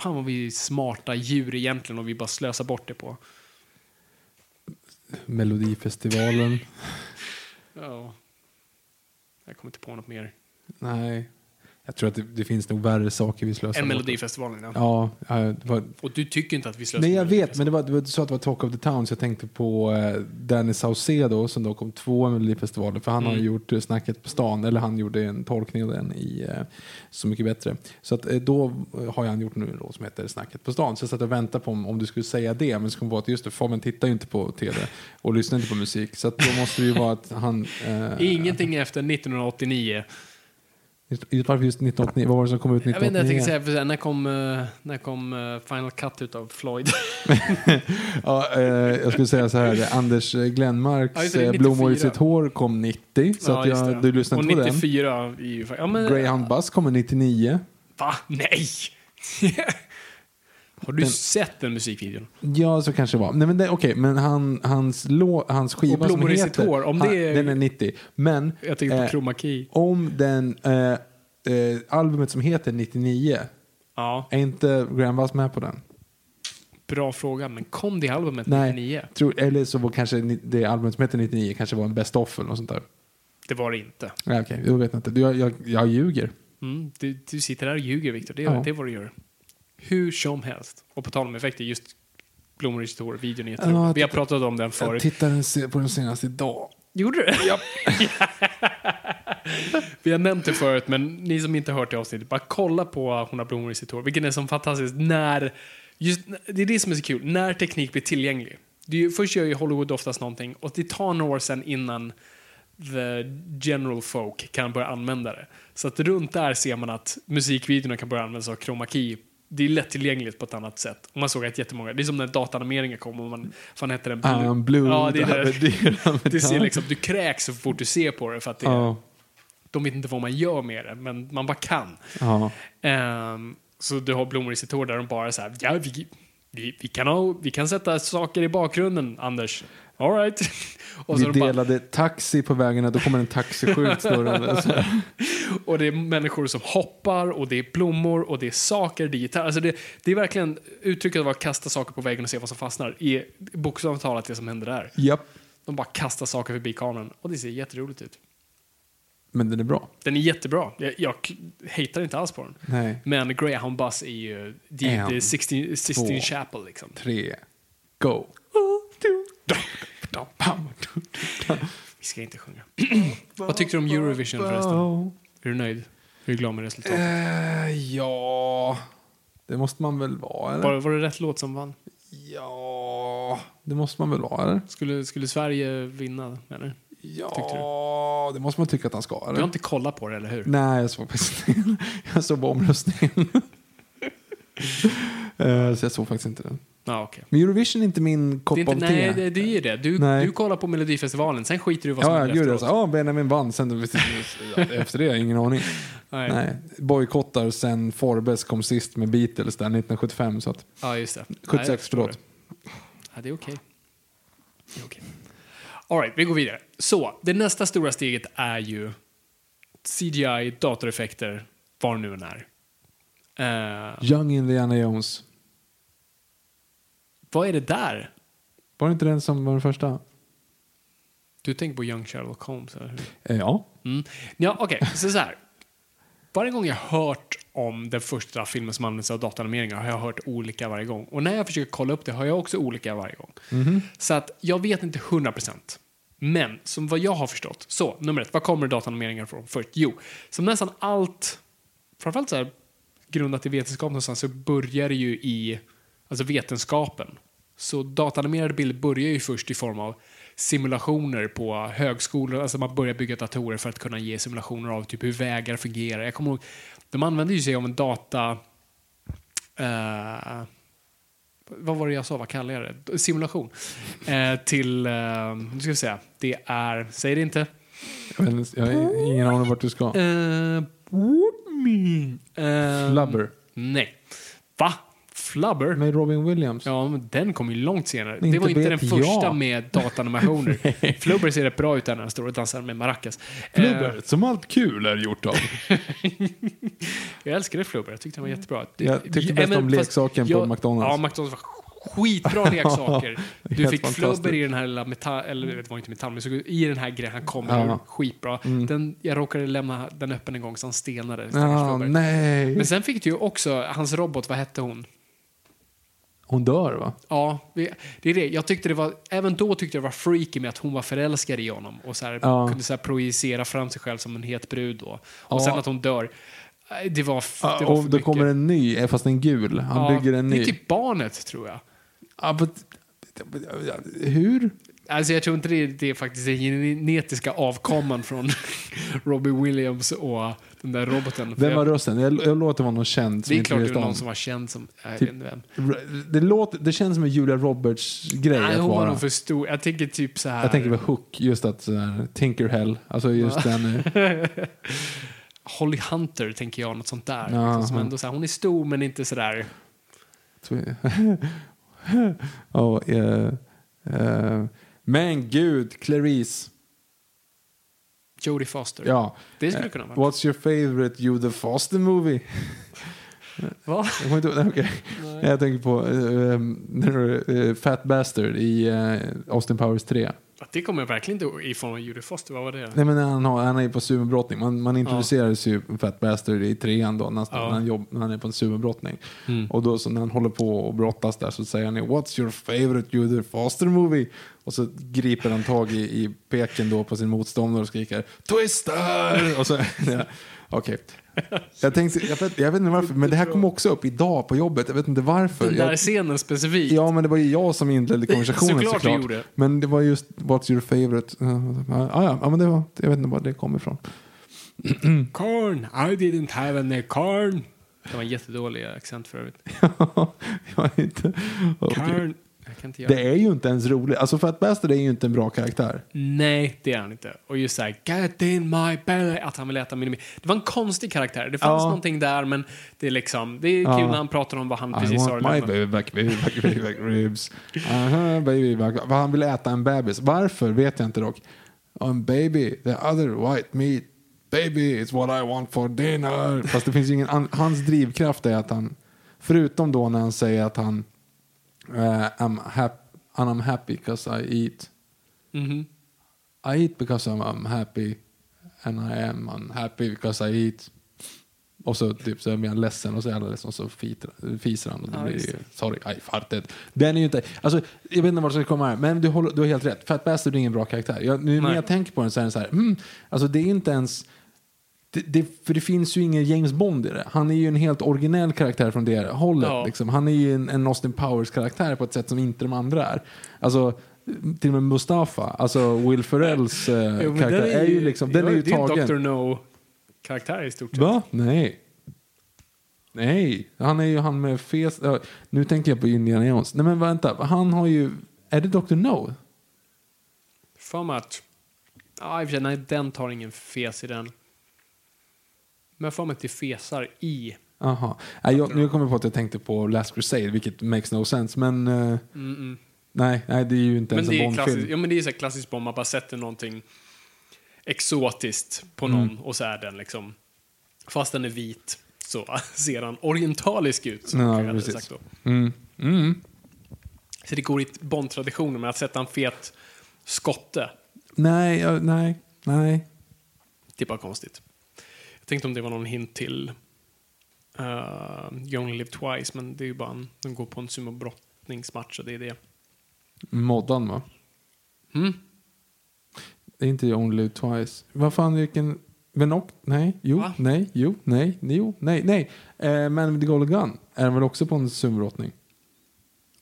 Fan vad vi är smarta djur egentligen och vi bara slösar bort det på. Melodifestivalen. Ja. Jag kommer inte på något mer. Nej. Jag tror att det finns nog värre saker vi slösar. En Melodifestivalen, ja. Ja, var... Och du tycker inte att vi slösar? Nej, jag vet. Men det var så att det var Talk of the Town. Så jag tänkte på Danny Saucedo som då kom 2 Melodifestivaler. För han har gjort Snacket på stan. Eller han gjorde en tolkning av den i Så mycket bättre. Så att då har han gjort nu en låt som heter Snacket på stan. Så jag satt och väntade på om du skulle säga det. Men så kom det att just det, Fabian tittar ju inte på tv. Och lyssnar inte på musik. Så att då måste det ju vara att han... Ingenting efter 1989... Varför just 1989? Vad var det som kom ut 1989? Jag tänkte säga, när kom Final Cut ut av Floyd? Ja, jag skulle säga så här, Anders Glenmarks Blommor i sitt hår kom 90, så ja, att du lyssnade på den. Och 94 i, ja, men, Greyhound Bus kommer 99. Va? Nej! Har du sett den musikvideon? Ja, så kanske det var. Nej, men men hans skiva och som heter... sitt hår, om det är... Den är 90. Men... Jag tänkte på Chroma Key. Om den... albumet som heter 99. Ja. Är inte Graham Bass med på den? Bra fråga, men kom det albumet 99? Nej, eller så var kanske det albumet som heter 99 kanske var en best of eller något sånt där. Det var det inte. Nej, okej. Jag vet inte. Jag ljuger. Mm, du sitter där och ljuger, Victor. Det är vad du gör. Hur som helst. Och på tal om effekter, just Blommor i sitt hår, videon är jätterolig. Vi har pratat om den förut. Jag tittade på den senast idag. Gjorde du? Ja. Vi har nämnt det förut, men ni som inte hört det avsnittet, bara kolla på Hon har blommor i sitt hår. Vilken är som fantastisk när... Just, det är det som är så kul. När teknik blir tillgänglig. Först gör ju Hollywood oftast någonting. Och det tar några år sedan innan the general folk kan börja använda det. Så att runt där ser man att musikvideorna kan börja användas av chroma key. Det är lättillgängligt på ett annat sätt. Och man såg att jättemånga... Det är som när datanimeringen kom och man... Fan heter den? Blue. Ja, det är det. Det ser liksom... Du kräks så fort du ser på det för att det är... De vet inte vad man gör med det, men man bara kan. Så du har blommor i sitt hår där de bara så här... Ja, vi kan sätta saker i bakgrunden, Anders. All right. Och så vi delade taxi på vägen och då kommer en taxiskylt störande. Och det är människor som hoppar och det är blommor och det är saker, det är gitarr. Alltså det är verkligen uttrycket av att kasta saker på vägen och se vad som fastnar. I bokstavligt talat det som händer där. Yep. De bara kastar saker förbi kameran och det ser jätteroligt ut. Men den är bra. Den är jättebra. Jag hatar inte alls på den. Nej. Men Greyhound Bus är ju... Det är Sistine Chapel liksom. 3, go! Vi ska inte sjunga. Vad tyckte du om Eurovision förresten? Är du nöjd? Är du glad med resultatet? Ja, det måste man väl vara, eller? Var det rätt låt som vann? Ja, det måste man väl vara, eller? Skulle Sverige vinna, eller? Ja, det måste man tycka att han ska. Eller? Du har inte kollat på det, eller hur? Nej, jag såg på omröstningen. Så jag såg faktiskt inte den. Ah, okay. Men Eurovision är inte min kopp av te. Nej, det är ju det. Du kollar på Melodifestivalen, sen skiter du vad som händer efteråt. Ja, Benjamin vann, sen efter det, ingen aning. Nej. Boykottar sen Forbes kom sist med Beatles där 1975. Ja, just det. 76, nej, förlåt. Ja, det är okej. Det är okej. All right, vi går vidare. Så, det nästa stora steget är ju CGI, datoreffekter, var nu än är. Young Indiana Jones. Vad är det där? Var det inte den som var den första? Du tänker på Young Sherlock Holmes, eller hur? Ja. Mm. Ja, okej. Så här. Varje gång jag hört om den första filmen som används av datanimeringar har jag hört olika varje gång. Och när jag försöker kolla upp det har jag också olika varje gång. Mm-hmm. Så att jag vet inte 100%. Men som vad jag har förstått. Så, nummer 1. Var kommer datanimeringar från? Först, jo. Som nästan allt, framförallt så här, grundat i vetenskap någonstans, så börjar det ju i... Alltså vetenskapen. Så datanimerade bilder börjar ju först i form av simulationer på högskolor. Alltså man börjar bygga datorer för att kunna ge simulationer av typ hur vägar fungerar. Jag kommer ihåg, de använde ju sig av en data... vad var det jag sa? Vad kallar jag det? Simulation. Till... nu ska vi säga. Det är... Säg det inte. Jag har ingen aning vart du ska. Flubber. Nej. Va? Flubber. Med Robin Williams. Ja, men den kom ju långt senare. Inte det var inte den första med datanimationer. Flubber ser rätt bra ut där när han står och dansar med maracas. Flubber, som allt kul är gjort av. Jag älskade Flubber. Jag tyckte den var jättebra. Jag tyckte bäst om leksaken på McDonalds. Ja, McDonalds var skitbra leksaker. Du fick flubber i den här lilla metall, eller det var inte metall, men så i den här grejen han kom ur, skitbra. Den, jag råkade lämna den öppen en gång så han stenade. Nej. Men sen fick du ju också hans robot, vad hette hon? Hon dör, va? Ja, det är det. Jag tyckte det var, även då tyckte jag det var freaky med att hon var förälskad i honom och så här, kunde så här projicera fram sig själv som en het brud då. Och sen att hon dör. Det var och då kommer en ny, fast en gul. Han bygger en ny. Det är typ barnet, tror jag. Hur? Alltså jag tror inte det är faktiskt den genetiska avkomman från Robbie Williams och den där roboten. Vem var rösten? Jag låter vara någon känd. Det är klart det var någon som var känd som... Typ, vem. Det känns som en Julia Roberts grej. Nej, hon var någon för stor. Jag tänker typ så här... Jag tänker på Hook, just att så här, Tinkerhell. Alltså just den... Holly Hunter tänker jag, något sånt där. Ja, som ändå så här, hon är stor men inte sådär... Men gud, Clarice. Jodie Foster. Ja. Det skulle kunna vara. What's your favorite Jodie Foster movie? Vad? Okay. Jag tänker på Fat Bastard i Austin Powers 3. Det kommer jag verkligen inte ifrån Jodie Foster. Vad var det? Nej, men han är på superbrottning. Man introduceras ju Fat Bastard i trean då när han är på en superbrottning. Och då så när han håller på och brottas där så säger han What's your favorite Jodie Foster movie? Och så griper han tag i peken då på sin motståndare och skriker Twister! Och så... Ja. Okej. Jag vet inte varför, men det här kom också upp idag på jobbet. Jag vet inte varför. Den där scenen specifikt. Ja, men det var ju jag som inledde konversationen såklart. Gjorde. Men det var just What's your favorite? Men det var, jag vet inte var det kom ifrån. Corn, I didn't have any corn. Det var en jättedålig accent för övrigt. Jag inte. Corn. Det är ju inte ens roligt. Alltså för att Bastard är ju inte en bra karaktär. Nej, det är han inte. Och just såhär, get in my belly. Att han vill äta min... Det var en konstig karaktär. Det fanns någonting där, men det är liksom... Det är kul när han pratar om vad han precis har. I want my baby back ribs. Baby back. Vad han vill äta en bebis. Varför vet jag inte dock. En baby, the other white meat. Baby, it's what I want for dinner. Fast det finns ju ingen... Hans drivkraft är att han... Förutom då när han säger att han... I'm happy because I eat. Mm-hmm. I eat because I'm happy and I am unhappy because I eat. Och så typ så blir han ledsen och så är han ledsen och så fiser han och det blir sorry, I farted. Den är ju inte, alltså jag vet inte vart det ska komma här, men du har helt rätt. Fat Bastard är ingen bra karaktär. När jag tänker på den så är den så här, alltså det är inte ens för det finns ju ingen James Bond i det. Han är ju en helt originell karaktär från det hållet. Ja. Liksom. Han är ju en Austin Powers-karaktär på ett sätt som inte de andra är. Alltså, till och med Mustafa, alltså Will Ferrells karaktär är ju liksom... Den är ju tagen. Det är Dr. No-karaktär i stort sett. Va? Nej. Nej. Han är ju han med fes... Nu tänker jag på Indiana Jones. Nej, men vänta. Han har ju... Är det Dr. No? Format. Nej, den tar ingen fes i den. Men jag får mig till fesar i... Aha. Nu kommer jag på att jag tänkte på Last Crusade, vilket makes no sense, men... Nej, det är ju inte men ens en Bondfilm. Ja, men det är så här klassiskt Bond, man bara sätter någonting exotiskt på någon och så är den liksom... Fast den är vit så ser den orientalisk ut, som jag hade sagt då. Så det går i Bond-traditionen med att sätta en fet skotte. Nej. Det är bara konstigt. Jag tänkte om det var någon hint till You Only Live Twice, men det är ju bara de går på en sumobrottningsmatch och det är det. Moddan, va? Det är inte You Only Live Twice. Vad fan, vilken... Nej. Man with the Golden Gun är väl också på en sumobrottning?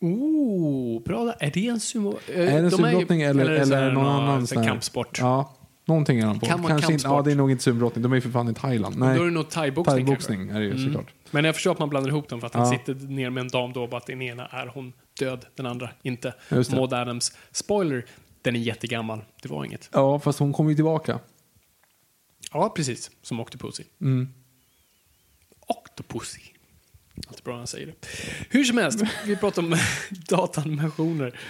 Oh, bra. Är det en sumobrottning? Är det en sumobrottning eller någon annan sån här kampsport? Ja. Någonting är han på. Kanske inte, det är nog inte sumbrottning. De är ju för fan i Thailand. Nej. Då är det nog thai-boxning är det ju såklart. Men jag förstår att man blandar ihop dem för att han sitter ner med en dam då och bara att den ena är hon död, den andra inte. Maud Adams. Spoiler, den är jättegammal. Det var inget. Ja, fast hon kom ju tillbaka. Ja, precis. Som Octopussy. Octopussy. Allt bra han säger det. Hur som helst, vi pratar om datanimationer.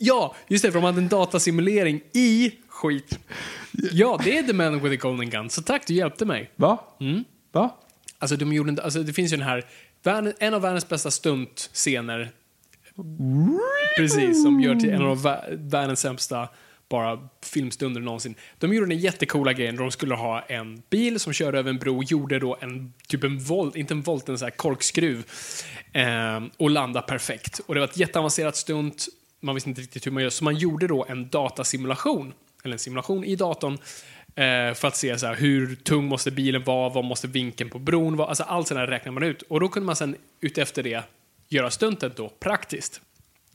Ja, just det, för de hade en datasimulering i skit. Ja, det är The Man with the Golden Gun. Så tack, du hjälpte mig. Va? Va? Alltså, det finns ju den här en av världens bästa stuntscener Precis, som gör till en av världens sämsta bara filmstunder någonsin. De gjorde en jättekola grej där de skulle ha en bil som körde över en bro, gjorde då en typ en volt, inte en volt, en så här korkskruv och landade perfekt. Och det var ett jätteavancerat stunt. Man visste inte riktigt hur man gör, så man gjorde då en datasimulation, eller en simulation i datorn för att se så här, hur tung måste bilen vara, vad måste vinkeln på bron vara, alltså allt sådär räknar man ut. Och då kunde man sen utefter det göra stuntet då praktiskt.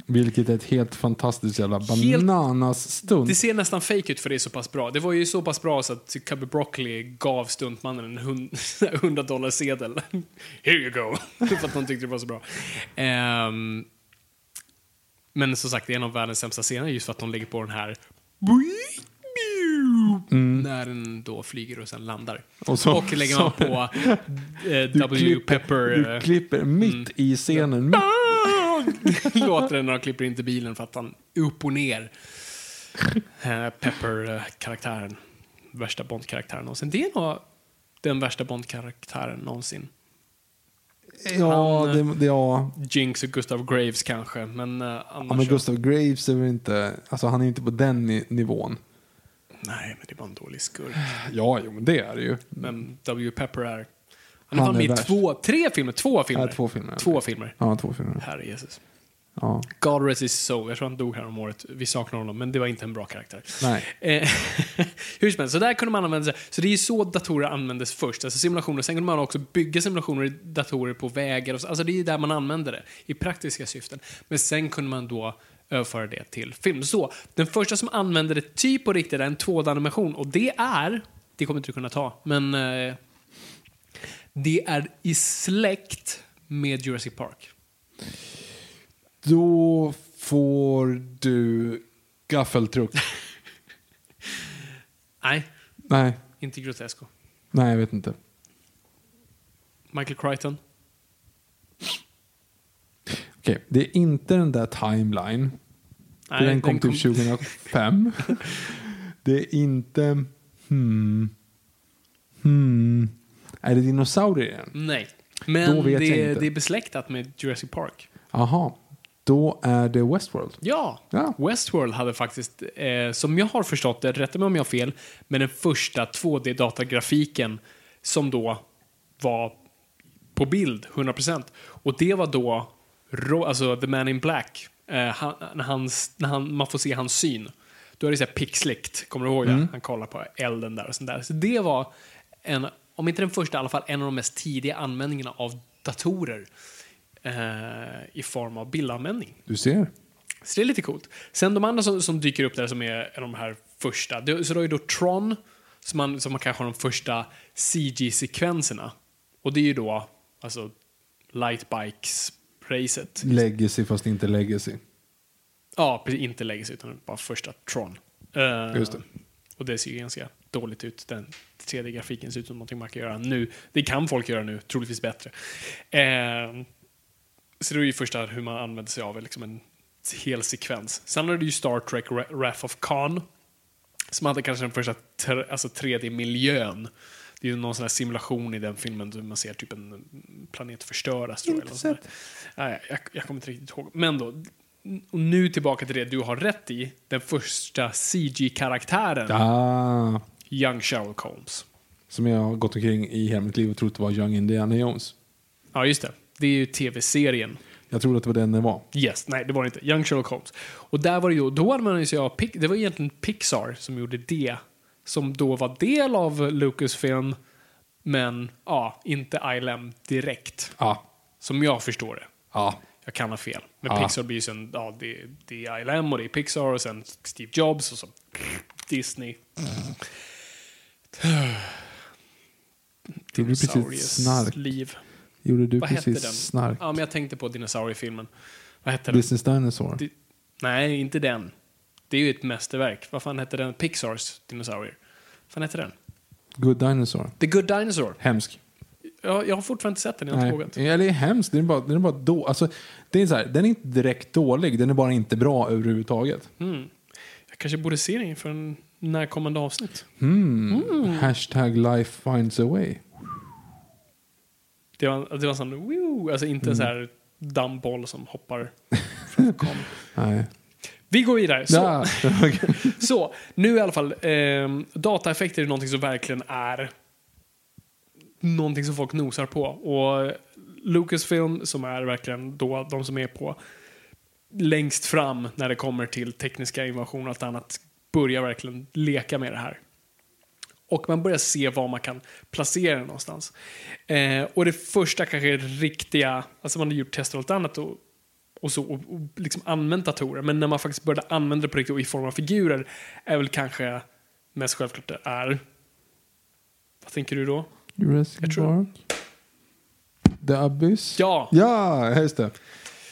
Vilket är ett helt fantastiskt jävla bananas stunt. Det ser nästan fake ut för det är så pass bra. Det var ju så pass bra så att Cubby Broccoli gav stuntmannen en $100 sedel. Here you go. För att de tyckte det var så bra. Men som sagt, det är en av världens sämsta scener just för att de lägger på den här när den då flyger och sen landar. Och lägger man på du klipper mitt i scenen. Ja. Låter den när de klipper in till bilen för att han upp och ner Pepper-karaktären. Värsta Bond-karaktären någonsin. Det är nog den värsta Bond-karaktären någonsin. Ja, ja. Jinx och Gustav Graves kanske. Men, men Gustav Graves är väl inte... Alltså han är inte på den nivån. Nej, men det var en dålig skurk. Ja, jo, men det är det ju. Men W. Pepper är... Han är med i två filmer. Ja, två filmer. Herre Jesus. Ja. God rest his soul. Jag tror han dog här om året. Vi saknar honom, men det var inte en bra karaktär. Nej. Hur som helst, så där kunde man använda sig. Så det är ju så datorer användes först. Alltså simulationer. Sen kunde man också bygga simulationer i datorer på vägar. Och så. Alltså det är där man använde det. I praktiska syften. Men sen kunde man då överföra det till film. Så den första som använde det typ på riktigt är en 2D-animation. Och det är... Det kommer inte du kunna ta. Men... det är i släkt med Jurassic Park. Då får du gaffeltruck. Nej. Inte Grotesco. Nej, jag vet inte. Michael Crichton. Okej, det är inte den där Timeline. Nej, den kom till 2005. Det är inte... Är det dinosaurier igen? Nej, men det är besläktat med Jurassic Park. Aha, då är det Westworld. Ja. Westworld hade faktiskt, som jag har förstått det, rätta mig om jag har fel, men den första 2D-datagrafiken som då var på bild, 100%. Och det var då, alltså The Man in Black, man får se hans syn. Då är det så här pixligt, kommer du ihåg det? Han kollar på elden där och sånt där. Så det var en... Om inte den första, i alla fall en av de mest tidiga användningarna av datorer i form av bildanvändning. Du ser. Så det är lite coolt. Sen de andra som dyker upp där som är de här första. Så då är det då Tron som man kanske har de första CG-sekvenserna. Och det är ju då alltså Lightbikes-racet. Legacy fast inte Legacy. Ja, precis, inte Legacy utan bara första Tron. Just det. Och det ser ju ganska dåligt ut. Den 3D-grafiken ser ut som någonting man kan göra nu. Det kan folk göra nu, troligtvis bättre. Så det är ju första hur man använder sig av liksom en hel sekvens. Sen är det ju Star Trek Wrath of Khan som hade kanske den första 3D-miljön. Det är ju någon sån här simulation i den filmen där man ser typ en planet förstöras. Jag kommer inte riktigt ihåg. Men då, och nu tillbaka till det du har rätt i, den första CG-karaktären. Young Sherlock Holmes. Som jag har gått omkring i hela mitt liv och trott det var Young Indiana Jones. Ja, just det. Det är ju tv-serien. Jag tror att det var den det var. Yes, nej det var det inte. Young Sherlock Holmes. Och där var det ju, då hade man ju så det var egentligen Pixar som gjorde det. Som då var del av Lucasfilm. Men ja, inte ILM direkt. Ja. Som jag förstår det. Ja. Jag kan ha fel. Men Pixar blir ju sen, det är ILM och det är Pixar och sen Steve Jobs och så Disney. Dinosauriers liv. Gjorde du vad precis hette den? Snark? Ja, men jag tänkte på dinosauriefilmen. Vad hette den? Business Dinosaur. Nej, inte den. Det är ju ett mästerverk. Vad fan hette den? Pixars dinosaurier. Vad fan hette den? Good Dinosaur. The Good Dinosaur. Hemsk. Jag har fortfarande inte sett den, jag har inte vågat. Eller hemskt, den är bara då. Alltså, det är så här, den är inte direkt dålig, den är bara inte bra överhuvudtaget. Jag kanske borde se den för en närkommande avsnitt. Hashtag life finds a way. Det var sån, alltså inte en så här dammboll som hoppar Nej. Vi går vidare. Så, ja. Så nu i alla fall, dataeffekter är någonting som verkligen är någonting som folk nosar på. Och Lucasfilm, som är verkligen då de som är på längst fram när det kommer till tekniska innovationer och allt annat, börjar verkligen leka med det här. Och man börjar se var man kan placera den någonstans. Och det första kanske är riktiga... Alltså man har gjort tester och allt annat och liksom använt datorer. Men när man faktiskt började använda det på riktigt och i form av figurer är väl kanske mest självklart det är... Vad tänker du då? Jurassic Park. The Abyss. Ja! Ja, just det.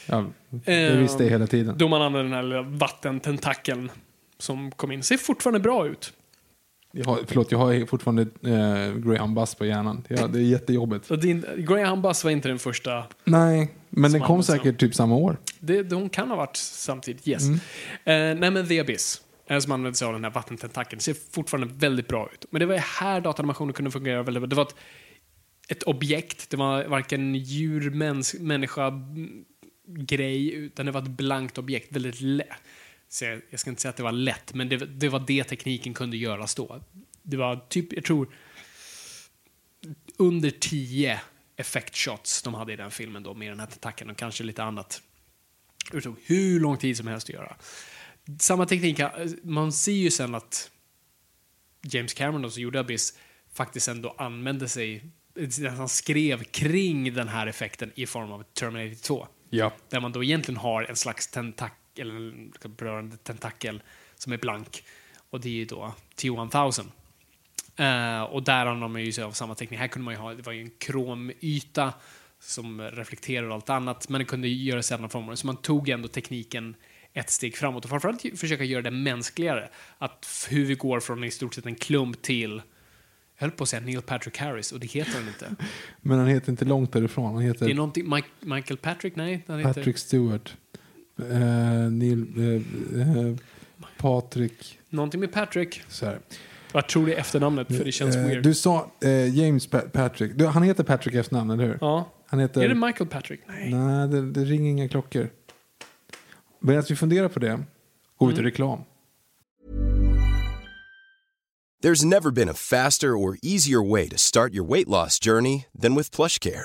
Ja, det visste jag hela tiden. Då man använde den här lilla vattententakeln som kom in. Ser fortfarande bra ut. Jag har fortfarande Graham Bus på hjärnan. Ja, det är jättejobbigt. Graham Bus var inte den första. Nej, men den kom säkert typ samma år. Hon kan ha varit samtidigt, yes. Nej, men The Abyss, som använde sig av den här vattententakeln, ser fortfarande väldigt bra ut. Men det var här datanimationen kunde fungera väldigt bra. Det var ett objekt. Det var varken djur, människa, grej, utan det var ett blankt objekt. Väldigt lätt. Jag ska inte säga att det var lätt, men det var det tekniken kunde göras då. Det var typ, jag tror, under 10 effektshots de hade i den filmen då, med den här attacken och kanske lite annat. Det tog hur lång tid som helst att göra. Samma teknik, man ser ju sen att James Cameron, som gjorde Abyss, faktiskt ändå använde sig, han skrev kring den här effekten i form av Terminator 2. Ja. Där man då egentligen har en slags berörande tentakel som är blank, och det är ju då T-1000, och där har de ju sig av samma teknik. Här kunde man ju ha, det var ju en kromyta som reflekterade allt annat, men det kunde göra sig andra former, så man tog ändå tekniken ett steg framåt och framförallt försöka göra det mänskligare, att hur vi går från i stort sett en klump till, jag höll på att säga Neil Patrick Harris, och det heter han inte. Men han heter inte långt därifrån, han heter... Det är någonting, Michael Patrick, nej han heter... Patrick Stewart. Patrick. Någonting med Patrick. Vad tror du efternamnet? För det känns weird. Du sa James Patrick. Han heter Patrick efternamn, eller hur? Ja. Han heter... Är det Michael Patrick? Nej, det ringer inga klockor. Men att vi funderar på det, går vi till reklam. There's never been a faster or easier way to start your weight loss journey than with PlushCare.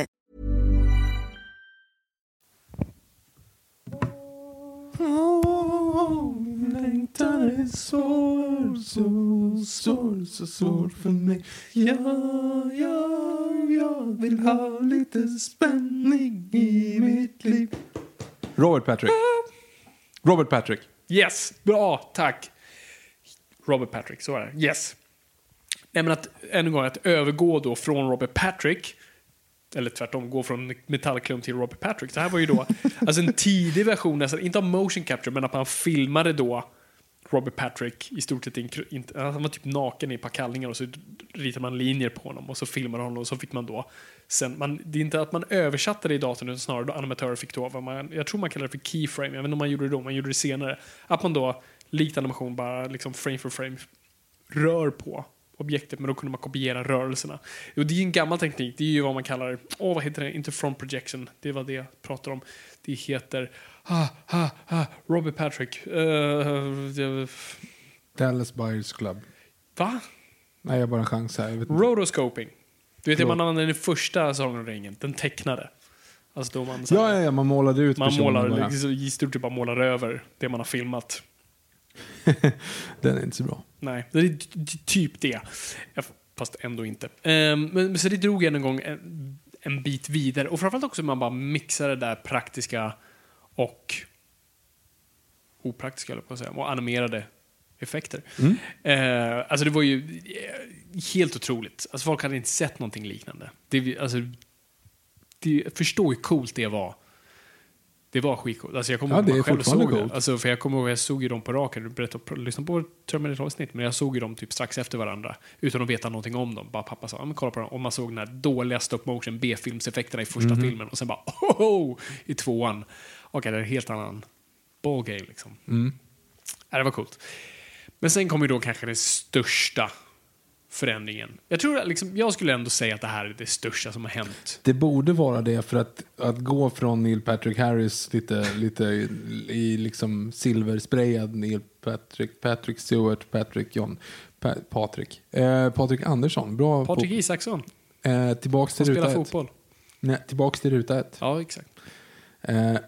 Längtan är så svår för mig. Jag vill ha lite spänning i mitt liv. Robert Patrick. Yes, bra, tack. Robert Patrick, så är det. Yes. Nej, men att ännu en gång att övergå då från Robert Patrick, eller tvärtom, gå från metallklump till Robert Patrick. Det här var ju då alltså en tidig version, alltså inte av motion capture, men att man filmade då Robert Patrick i stort sett han var typ naken i ett par kallningar, och så ritade man linjer på honom och så filmade honom, och så fick man då sen, det är inte att man översatte det i datorn, utan snarare då animatörer fick då jag tror man kallar det för keyframe. Jag vet inte om man gjorde det då, man gjorde det senare, att man då likt animation, bara liksom frame för frame rör på objektet, men då kunde man kopiera rörelserna. Och det är ju en gammal teknik. Det är ju vad man kallar, vad heter det? Inte front projection. Det var det jag pratade om. Det heter Robert Patrick. Dallas Buyers Club. Va? Nej, jag har bara en chans här. Rotoscoping. Du vet det man använde i första Sagan om ringen. Den tecknade. Alltså då man, man målade ut. Man målar, i stort sett bara målar över det man har filmat. Den är inte så bra. Nej, det är typ det. Fast ändå inte. Men så det drog en gång en bit vidare. Och framförallt också man bara mixade det där praktiska och opraktiska, eller på att säga, och animerade effekter. Alltså det var ju helt otroligt. Alltså folk hade inte sett någonting liknande. Det förstår ju coolt det var. Det var skitcoolt. Alltså jag kommer ihåg man själv såg det. Alltså för jag kommer ihåg att jag såg ju dem på raken. Du berättade, lyssnade på Terminator-avsnitt, men jag såg ju dem typ strax efter varandra utan att veta någonting om dem. Bara pappa sa, men kolla på dem. Och man såg den här dåliga stop-motion B-filmseffekterna i första filmen och sen bara, i tvåan. Okej, det är en helt annan ballgame liksom. Det var coolt. Men sen kommer ju då kanske den största förändringen. Jag tror liksom, jag skulle ändå säga att det här är det största som har hänt. Det borde vara det, för att gå från Neil Patrick Harris lite i liksom silversprayad Neil Patrick Stewart, Patrick Andersson, bra. Patrick Isaksson. Tillbaks till ruta 1. Fotboll. Nej, tillbaks till ruta 1. Ja, exakt. Jag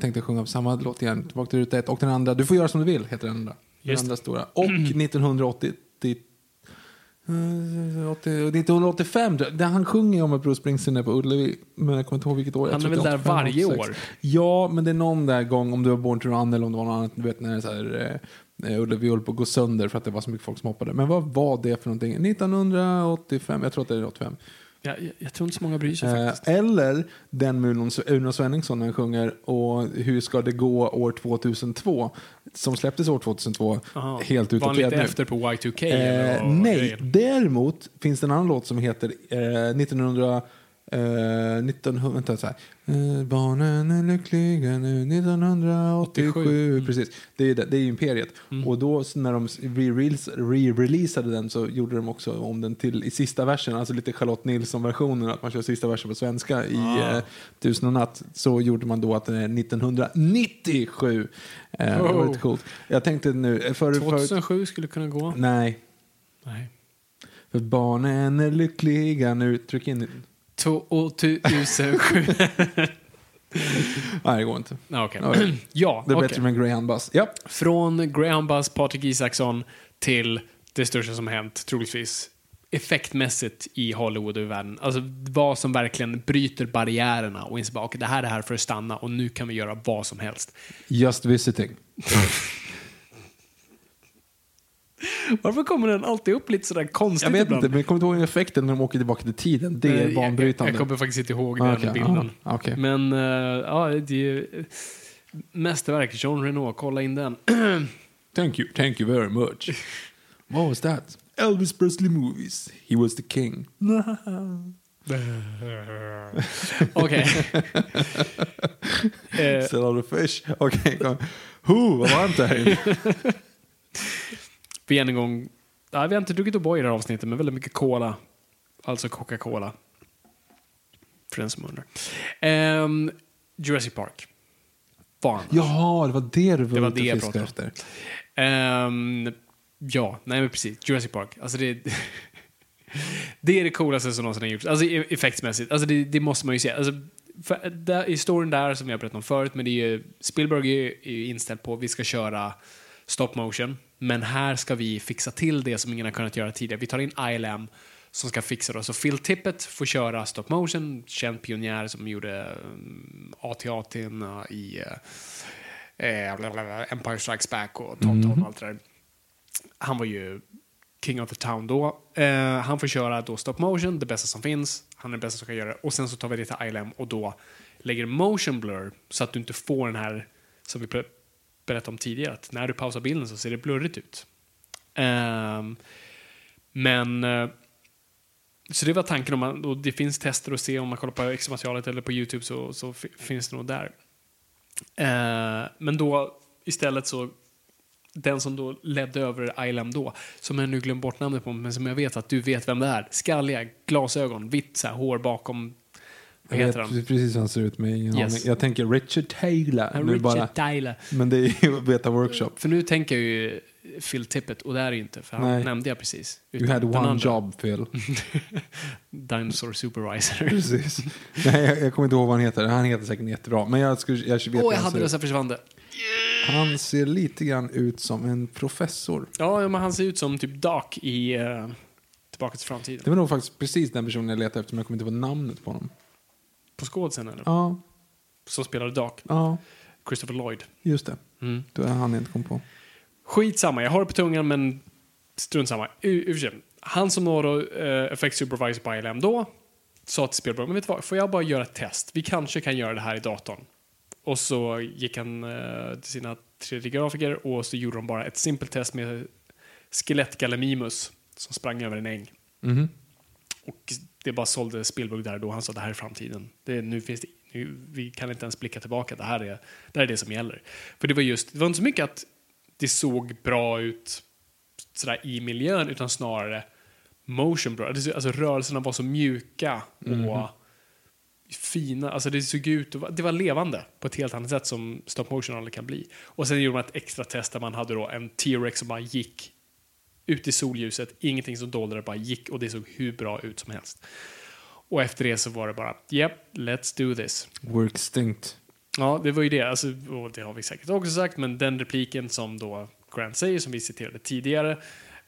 tänkte sjunga på samma låt igen. Tillbaka till ruta 1 och den andra. Du får göra som du vill, heter den andra. Just. Den andra stora. Och 1985 där han sjunger om att Bruce Springsteen är på Ullevi, men jag kommer inte ihåg vilket år. Han är väl där 85, varje 86. År. Ja, men det är någon där gång, om du var Born to Run eller om det var något annat, du vet när det är så här, Ullevi höll på att gå sönder för att det var så mycket folk som hoppade. Men vad var det för någonting? 1985, jag tror att det är 85. Jag tror inte så många bryr sig faktiskt. Eller den med Una Svenningsson när han sjunger och hur ska det gå år 2002, som släpptes år 2002. Aha, helt utan lite efter på Y2K nej, grejer. Däremot finns det en annan låt som heter barnen är lyckliga nu 1987. Precis, det är ju Imperiet. Och då när de re-releasade den så gjorde de också om den till i sista versen, alltså lite Charlotte Nilsson-versionen, att man kör sista versen på svenska i Tusen och natt. Så gjorde man då att den är 1997. Det var lite coolt. Jag tänkte nu 2007 skulle kunna gå. Nej. För barnen är lyckliga nu, tryck in 2007. Nej, det går inte. Okay. Ja, det är bättre med Greyhound Bus. Yep. Från Greyhound Bus, Patrik Isaksson, till det största som hänt troligtvis effektmässigt i Hollywood och i världen. Alltså vad som verkligen bryter barriärerna och inser bara, okej, det här är här för att stanna och nu kan vi göra vad som helst. Just visiting. Varför kommer den alltid upp lite sådär konstigt? Jag vet inte, men jag kommer inte ihåg effekten när de åker tillbaka till tiden. Det är banbrytande. Jag kommer faktiskt inte ihåg den bilden. Okay. Men det är ju mästerverk. Jean Reno, kolla in den. Thank you very much. What was that? Elvis Presley movies. He was the king. Okej. Still out of fish. Okej, kom. Who? Vad var det här? Vi har inte druckit O'boy i det här avsnittet, men väldigt mycket cola, alltså Coca-Cola för den som undrar. Jurassic Park. Farmers. Jaha, det var det du var ute och fiskade efter. Men precis, Jurassic Park. Alltså det är det coolaste som någonsin har gjorts. Alltså effektsmässigt. Alltså det måste man ju säga. Alltså där, i storyn där som jag berättade om förut, men det är ju, Spielberg är ju inställd på att vi ska köra stop motion. Men här ska vi fixa till det som ingen har kunnat göra tidigare. Vi tar in ILM som ska fixa det. Så Phil Tippett får köra stop motion. Känd pionjär som gjorde AT-AT i Empire Strikes Back och Tom och allt det där. Han var ju king of the town då. Han får köra då stop motion, det bästa som finns. Han är den bästa som kan göra det. Och sen så tar vi det till ILM och då lägger motion blur så att du inte får den här som vi berättade om tidigare, att när du pausar bilden så ser det blurrigt ut. Så det var tanken, och det finns tester att se om man kollar på extra materialet eller på YouTube så finns det nog där. Men då istället så den som då ledde över ILM då, som jag nu glömt bort namnet på, men som jag vet att du vet vem det är. Skalliga, glasögon, vitt så här, hår bakom. Vad heter han? Precis, han ser ut med ingen aning. Jag tänker Richard Taylor. Ja, nu Richard bara. Taylor. Men det är ju Beta Workshop. För nu tänker jag ju Phil Tippett, och det är inte, för han nämnde jag precis. You had one job, Phil. Dinosaur Supervisor. Precis. Nej, jag kommer inte ihåg vad han heter. Han heter säkert jättebra. Men jag hade det så försvann det. Han ser lite grann ut som en professor. Ja, men han ser ut som typ Doc i Tillbaka till framtiden. Det var nog faktiskt precis den personen jag letade efter, men jag kommer inte ihåg namnet på honom. På skådisen eller? Ja. Som spelade Doc. Ja. Christopher Lloyd. Just det. Mm. Då är han inte kom på. Skitsamma, jag har det på tungan, men strunt samma. Han som var då effects supervisor på ILM då sa till spelbolaget, men vet du vad, får jag bara göra ett test? Vi kanske kan göra det här i datorn. Och så gick han till sina 3D-grafiker och så gjorde de bara ett simpelt test med skelettgallimimus som sprang över en äng. Mm-hmm. Och det bara sålde Spielberg där då. Han sa, det här är framtiden. Vi kan inte ens blicka tillbaka. Det här är det som gäller. För det var inte så mycket att det såg bra ut sådär, i miljön, utan snarare motion bra. Alltså rörelserna var så mjuka och fina. Alltså det såg ut, det var levande på ett helt annat sätt som stop motion aldrig kan bli. Och sen gjorde man ett extra test där man hade då en T-Rex som bara gick ut i solljuset, ingenting som dolde, det bara gick, och det såg hur bra ut som helst. Och efter det så var det bara let's do this. Work stinkt. Ja, det var ju det. Alltså, och det har vi säkert också sagt, men den repliken som då Grant säger, som vi citerade tidigare,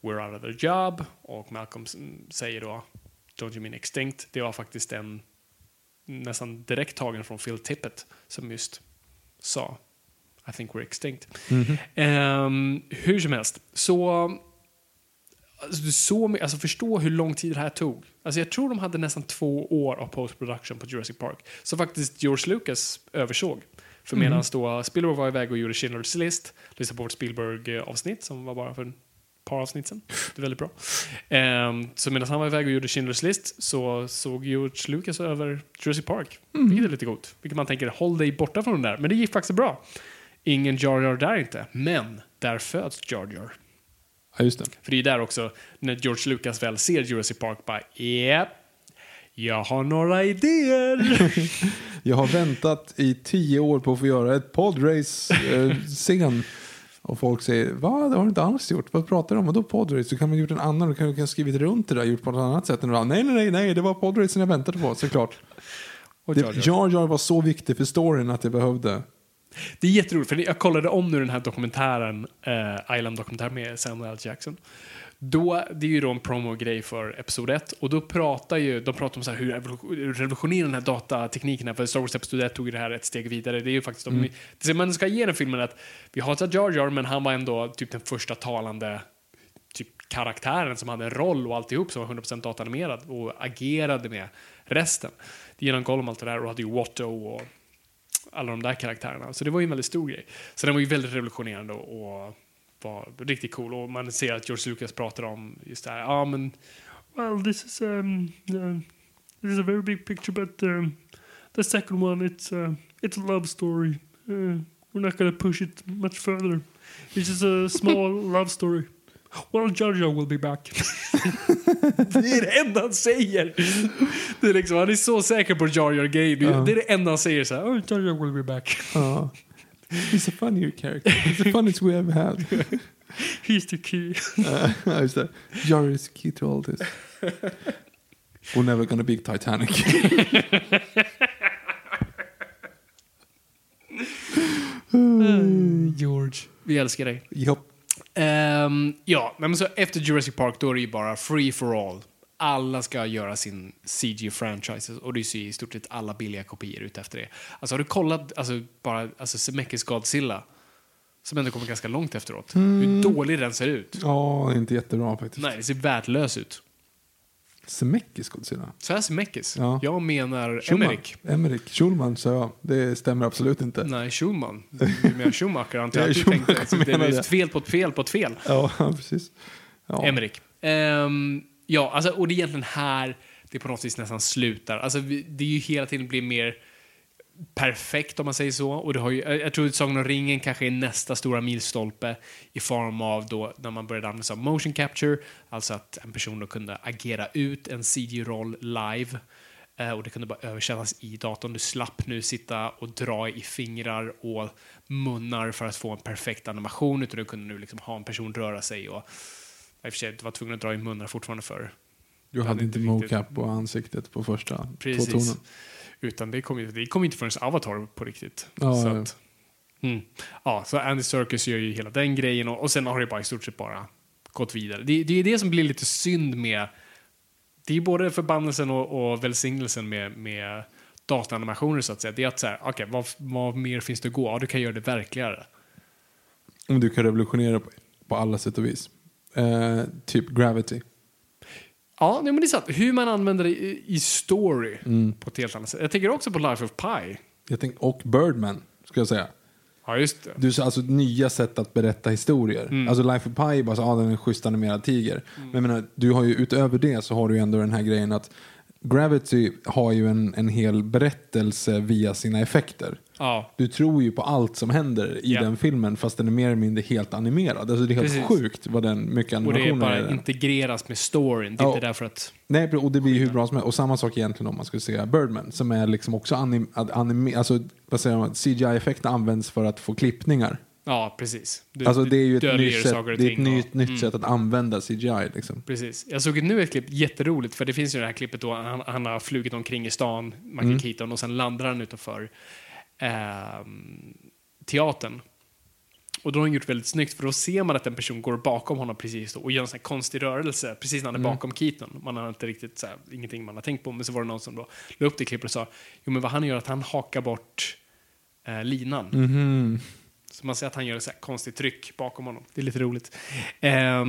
we're out of the job, och Malcolm säger då don't you mean extinct, det var faktiskt en nästan direkt tagen från Phil Tippett som just sa I think we're extinct. Mm-hmm. Hur som helst, så alltså förstå hur lång tid det här tog. Alltså jag tror de hade nästan 2 år av post-production på Jurassic Park, så faktiskt George Lucas översåg. För medan då Spielberg var iväg och gjorde Schindler's List, lyssnade på vårt Spielberg-avsnitt som var bara för ett par avsnitt sen. Det är väldigt bra. Så medan han var iväg och gjorde Schindler's List så såg George Lucas över Jurassic Park. Vilket är lite gott. Vilket man tänker, håll dig borta från den där. Men det gick faktiskt bra. Ingen Jar Jar där inte. Men där föds Jar Jar. Ja, just det. För det är där också när George Lucas väl ser Jurassic Park, bara jag har några idéer. Jag har väntat i 10 år på att få göra ett podrace-scen. Och folk säger, vad? Det har du inte alls gjort. Vad pratar du om? Vadå podrace? Så kan man gjort en annan, och kan skrivit runt det där, gjort på något annat sätt. Bara, nej, det var podracen jag väntade på, såklart. Och Jar Jar var så viktig för storyn att jag behövde. Det är jätteroligt, för jag kollade om nu den här dokumentären, ILM-dokumentär med Samuel L. Jackson. Då, det är ju då en promo-grej för episod 1, och då pratar de om så här, hur revolutionerar den här datatekniken, för Star Wars episod 1 tog det här ett steg vidare. Det är ju faktiskt det man ska ge den filmen, att vi hatar Jar Jar, men han var ändå typ den första talande typ karaktären som hade en roll och alltihop, som var 100% datanimerad och agerade med resten. Det genomgår om allt det där, och hade ju Watto och alla de där karaktärerna. Så det var ju en väldigt stor grej. Så den var ju väldigt revolutionerande och var riktigt cool. Och man ser att George Lucas pratar om just det här. Ja, men well, this is a very big picture, but the second one, it's a love story. We're not gonna push it much further. It's just a small love story. Well, Jar Jar will be back. Det är det enda han säger. Det är liksom, han är så säker på Jar Jar Gay. Det är det enda han säger så här, Jar Jar will be back. He's a funnier character. He's the funniest we ever had. He's the key. Jar is key to all this. We're never gonna be Titanic. George, vi älskar dig. Japp. Men så efter Jurassic Park då är det ju bara free for all. Alla ska göra sin CG-franchises, och det ser i stort sett alla billiga kopior ut efter det. Alltså har du kollat Zemeckis Godzilla, som ändå kommer ganska långt efteråt, hur dålig den ser ut. Ja, inte jättebra faktiskt. Nej, det ser värdelös ut. Zemeckis Godzilla. Så här Zemeckis. Ja. Jag menar Emmerich. Schulman, så ja. Det stämmer absolut inte. Nej, Schulman. Du menar Schumacher, antar jag. Det är just fel på ett fel. Ja, precis. Ja. Emmerich. Och det är egentligen här det på något vis nästan slutar. Alltså, det är ju hela tiden blir mer perfekt om man säger så. Och det har ju, jag tror att Sagan om ringen kanske är nästa stora milstolpe i form av då när man började använda sig av motion capture, alltså att en person då kunde agera ut en CG-roll live, och det kunde bara översättas i datorn. Du slapp nu sitta och dra i fingrar och munnar för att få en perfekt animation, utan du kunde nu liksom ha en person röra sig. Och i och för sig, du var tvungen att dra i munnar fortfarande för. Du hade inte mocap på ansiktet på första Precis. Två tonen. Utan det kom inte förrän Avatar på riktigt. Ja, så, att, så Andy Serkis gör ju hela den grejen, och sen har det bara i stort sett bara gått vidare. Det är det som blir lite synd med, det är både förbannelsen och välsignelsen med dataanimationer så att säga. Det är att så här, okej, vad mer finns det att gå? Ja, du kan göra det verkligare. Du kan revolutionera på alla sätt och vis. Typ Gravity. Ja, men det är sant. Hur man använder det i story på ett helt annat sätt. Jag tänker också på Life of Pi. Och Birdman, ska jag säga. Ja, just det. Du sa alltså nya sätt att berätta historier. Alltså Life of Pi är bara så, den är en schysst animerad tiger. Men jag menar, du har ju utöver det så har du ändå den här grejen att Gravity har ju en hel berättelse via sina effekter. Ja. Du tror ju på allt som händer i den filmen, fast den är mer eller mindre helt animerad. Alltså det är helt sjukt vad den mycket animationen är. Och det är bara integreras med storyn. Det är inte därför att... Nej, och det blir hur bra som helst. Och samma sak egentligen om man skulle se Birdman, som är liksom också alltså vad säger man, CGI-effekter används för att få klippningar. Ja, precis. Alltså det är ju ett nytt sätt att använda CGI liksom. Precis. Jag såg nu ett klipp, jätteroligt, för det finns ju det här klippet då han har flugit omkring i stan, man kan hitta honom, och sen landar han utanför teatern. Och då har han gjort väldigt snyggt, för då ser man att en person går bakom honom precis då, och gör en sån här konstig rörelse precis när han är bakom Keaton. Man har inte riktigt så här, ingenting man har tänkt på, men så var det någon som då la upp det klippet och sa, jo men vad han gör är att han hakar bort linan. Så man ser att han gör ett så här konstigt tryck bakom honom. Det är lite roligt. Nej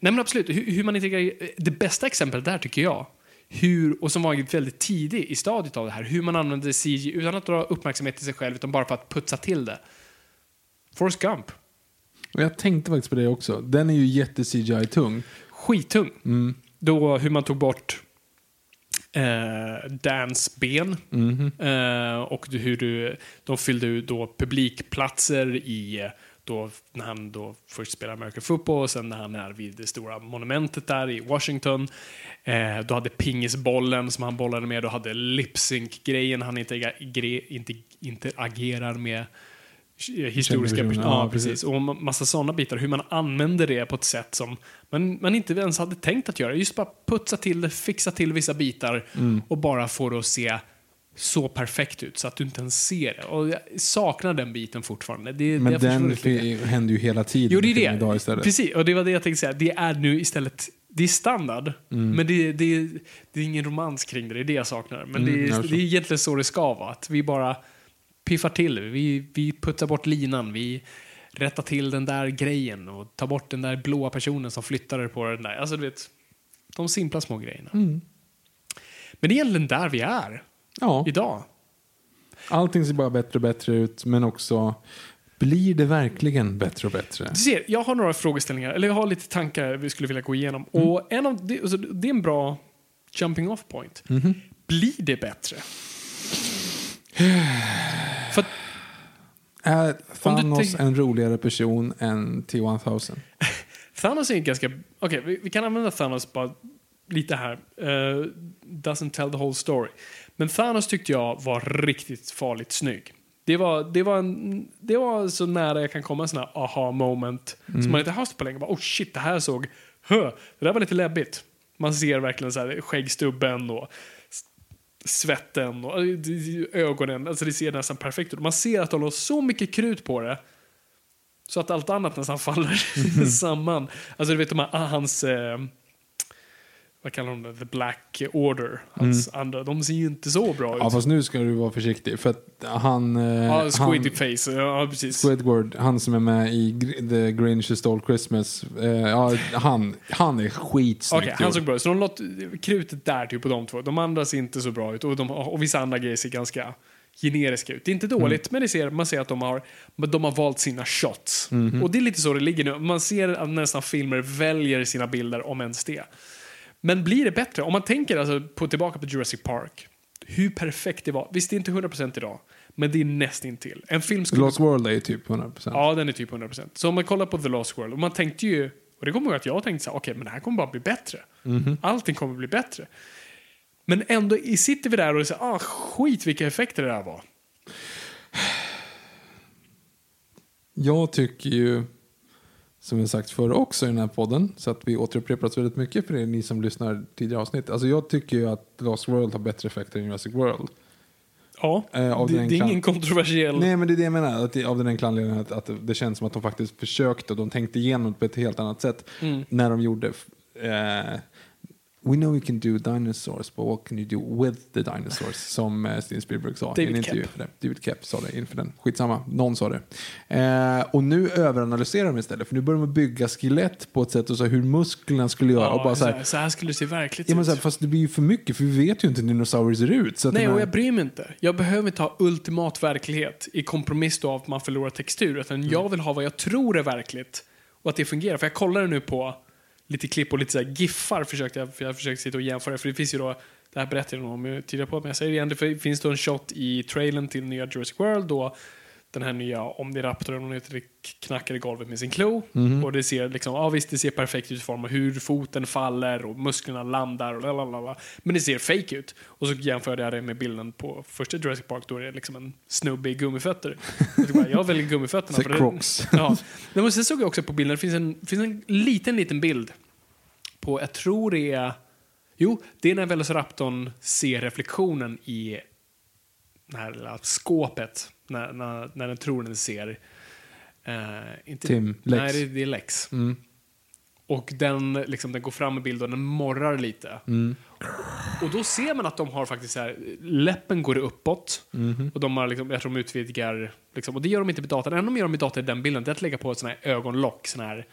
men absolut, hur man integrerar, det bästa exemplet där tycker jag, och som var väldigt tidigt i stadiet av det här, hur man använder CG utan att dra uppmärksamhet till sig själv, utan bara för att putsa till det. Forrest Gump. Och jag tänkte faktiskt på det också. Den är ju jätte CGI-tung. Skittung. Då hur man tog bort Dans ben och de fyllde då publikplatser i då, när han då först spelar American football, och sen när han är vid det stora monumentet där i Washington, då hade pingisbollen som han bollade med, då hade lip-sync-grejen han inte agerar med historiska precis. Och massa sådana bitar, hur man använder det på ett sätt som man inte ens hade tänkt att göra, just bara putsa till det, fixa till vissa bitar och bara få det att se så perfekt ut så att du inte ens ser det. Och jag saknar den biten fortfarande. Men den händer ju hela tiden. Jo, det är det. Idag istället. Precis, och det var det jag tänkte säga. Det är nu istället, det är standard, men det är ingen romans kring det. Det är det jag saknar. Men det är egentligen så det ska vara, att vi bara piffar till. Vi puttar bort linan. Vi rättar till den där grejen och tar bort den där blåa personen som flyttade på den där. Alltså du vet, de simpla små grejerna. Men det är egentligen där vi är idag. Allting ser bara bättre och bättre ut, men också blir det verkligen bättre och bättre? Du ser, jag har några frågeställningar, eller jag har lite tankar vi skulle vilja gå igenom. Och en av det, alltså, det är en bra jumping off point. Blir det bättre? För är Thanos en roligare person än T-1000? Thanos är ju ganska... Okej, vi kan använda Thanos bara lite här. Doesn't tell the whole story. Men Thanos tyckte jag var riktigt farligt snygg. Det var så nära jag kan komma en sån här aha-moment som man inte haft på länge. Bara, oh shit, det här såg... Det där var lite läbbigt. Man ser verkligen så här skäggstubben och svetten och ögonen, alltså det ser nästan perfekt ut. Man ser att de har så mycket krut på det så att allt annat nästan faller samman. Alltså du vet, de här, hans vad kallar de det? The Black Order, hans andra, de ser ju inte så bra ut. Ja, fast nu ska du vara försiktig, för att han... Squidface, ja precis. Squidward, han som är med i The Grinch Who Stole Christmas. Han är skitsnygg. Okej, han såg bra ut. Så de låter krutet där typ på de två. De andra ser inte så bra ut. Och vissa andra grejer ser ganska generiska ut. Det är inte dåligt, men man ser att de har valt sina shots. Och det är lite så det ligger nu. Man ser att nästan filmer väljer sina bilder, om ens det. Men blir det bättre? Om man tänker alltså tillbaka på Jurassic Park, hur perfekt det var. Visst, det är inte 100% idag, men det är nästintill. En film skulle... The Lost World är ju typ 100%. Ja, den är typ 100%. Så om man kollar på The Lost World, och man tänkte ju, och det kommer ju att jag tänkte så här, okej, men det här kommer bara bli bättre. Mm-hmm. Allting kommer bli bättre. Men ändå sitter vi där och säger, skit vilka effekter det här var. Jag tycker ju, som jag sagt förr också i den här podden, så att vi återupprepas väldigt mycket för er, ni som lyssnar tidigare avsnitt. Alltså jag tycker ju att Lost World har bättre effekter än Jurassic World. Ja, det är ingen kontroversiell... Nej, men det är det jag menar, att det, av den enkla anledningen att det känns som att de faktiskt försökte och de tänkte igenom på ett helt annat sätt när de gjorde... We know you can do dinosaurs, but what can you do with the dinosaurs? Som Steven Spielberg sa i en intervju. David Koepp sa det inför den. Skitsamma, någon sa det. Och nu överanalyserar de istället. För nu börjar de bygga skelett på ett sätt och så hur musklerna skulle göra. Ja, och bara så här skulle det se verkligt ut. Fast det blir ju för mycket, för vi vet ju inte hur dinosaurier ser ut. Så att och jag bryr mig inte. Jag behöver inte ha ultimat verklighet i kompromiss då av att man förlorar textur. Utan jag vill ha vad jag tror är verkligt och att det fungerar. För jag kollar nu på lite klipp och lite så här giffar försökte jag sitta och jämföra, för det finns ju då, det här berättade jag om tidigare på, men jag säger det igen, det finns då en shot i trailern till nya Jurassic World då den här nya omniraptorn knackar i golvet med sin klo och det ser liksom, visst det ser perfekt ut i form av hur foten faller och musklerna landar och lalalala, men det ser fake ut. Och så jämförde jag det med bilden på första Jurassic Park då det är liksom en snubbe i gummifötter. Jag väljer gummifötterna. Så för Crocs. Men sen såg jag också på bilden, det finns en liten bild på, jag tror det är, det är när Velociraptorn ser reflektionen i det här lilla skåpet när den tror den ser inte Tim, Lex. Nej, det är Lex. Och den går fram i bild och den morrar lite. Och då ser man att de har faktiskt så här, läppen går uppåt och de har jag tror de utvidgar och det gör de inte med datan. Även om de gör dem i datan i den bilden, det är att lägga på ett sån här ögonlock, sån här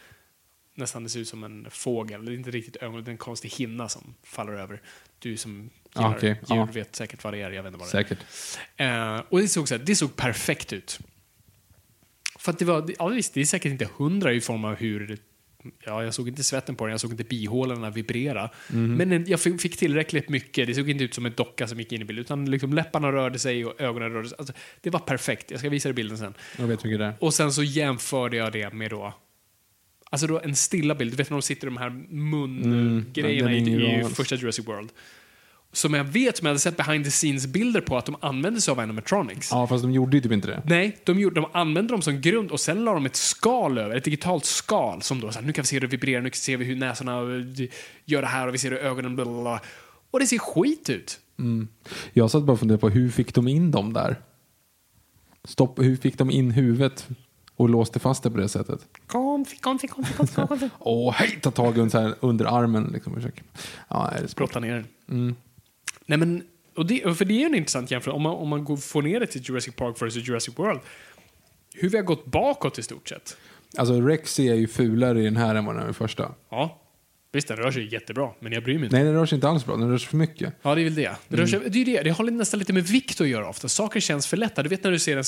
nästan, det ser ut som en fågel. Det är inte riktigt ögon, det är en konstig hinna som faller över. Du som gillar djur vet säkert vad det är. Jag vet inte vad det är. Säkert. Och det såg perfekt ut. För att det var... Ja, visst, det är säkert inte 100 i form av hur... jag såg inte svetten på den. Jag såg inte bihålorna vibrera. Men jag fick tillräckligt mycket. Det såg inte ut som en docka som gick in i bild. Utan läpparna rörde sig och ögonen rörde sig. Alltså, det var perfekt. Jag ska visa dig bilden sen. Jag vet mycket där. Och sen så jämförde jag det med då... Alltså då en stilla bild. Du vet när de sitter i de här mungrejerna i första Jurassic World. Som jag vet, som jag hade sett behind the scenes bilder på, att de använde sig av animatronics. Ja, fast de gjorde ju typ inte det. Nej, de använde dem som grund och sen la de ett skal över. Ett digitalt skal som då, så här, nu kan vi se hur det vibrerar, nu kan vi se hur näsorna gör det här och vi ser hur ögonen blablabla. Och det ser skit ut. Jag satt bara och funderade på hur fick de in dem där? Hur fick de in huvudet? Och låste fast det på det sättet. Kom. Och hej, ta tag under armen. Brotta ner den. Nej, men, för det är ju en intressant jämförelse. Om man får ner det till Jurassic Park versus Jurassic World. Hur vi har gått bakåt i stort sett. Alltså Rex är ju fulare i den här än vad den är i första. Ja, visst, den rör sig jättebra. Men jag bryr mig inte. Nej, den rör sig inte alls bra. Den rör sig för mycket. Ja, det är väl det. Det har nästan lite med vikt att göra ofta. Saker känns för lätta. Du vet när du ser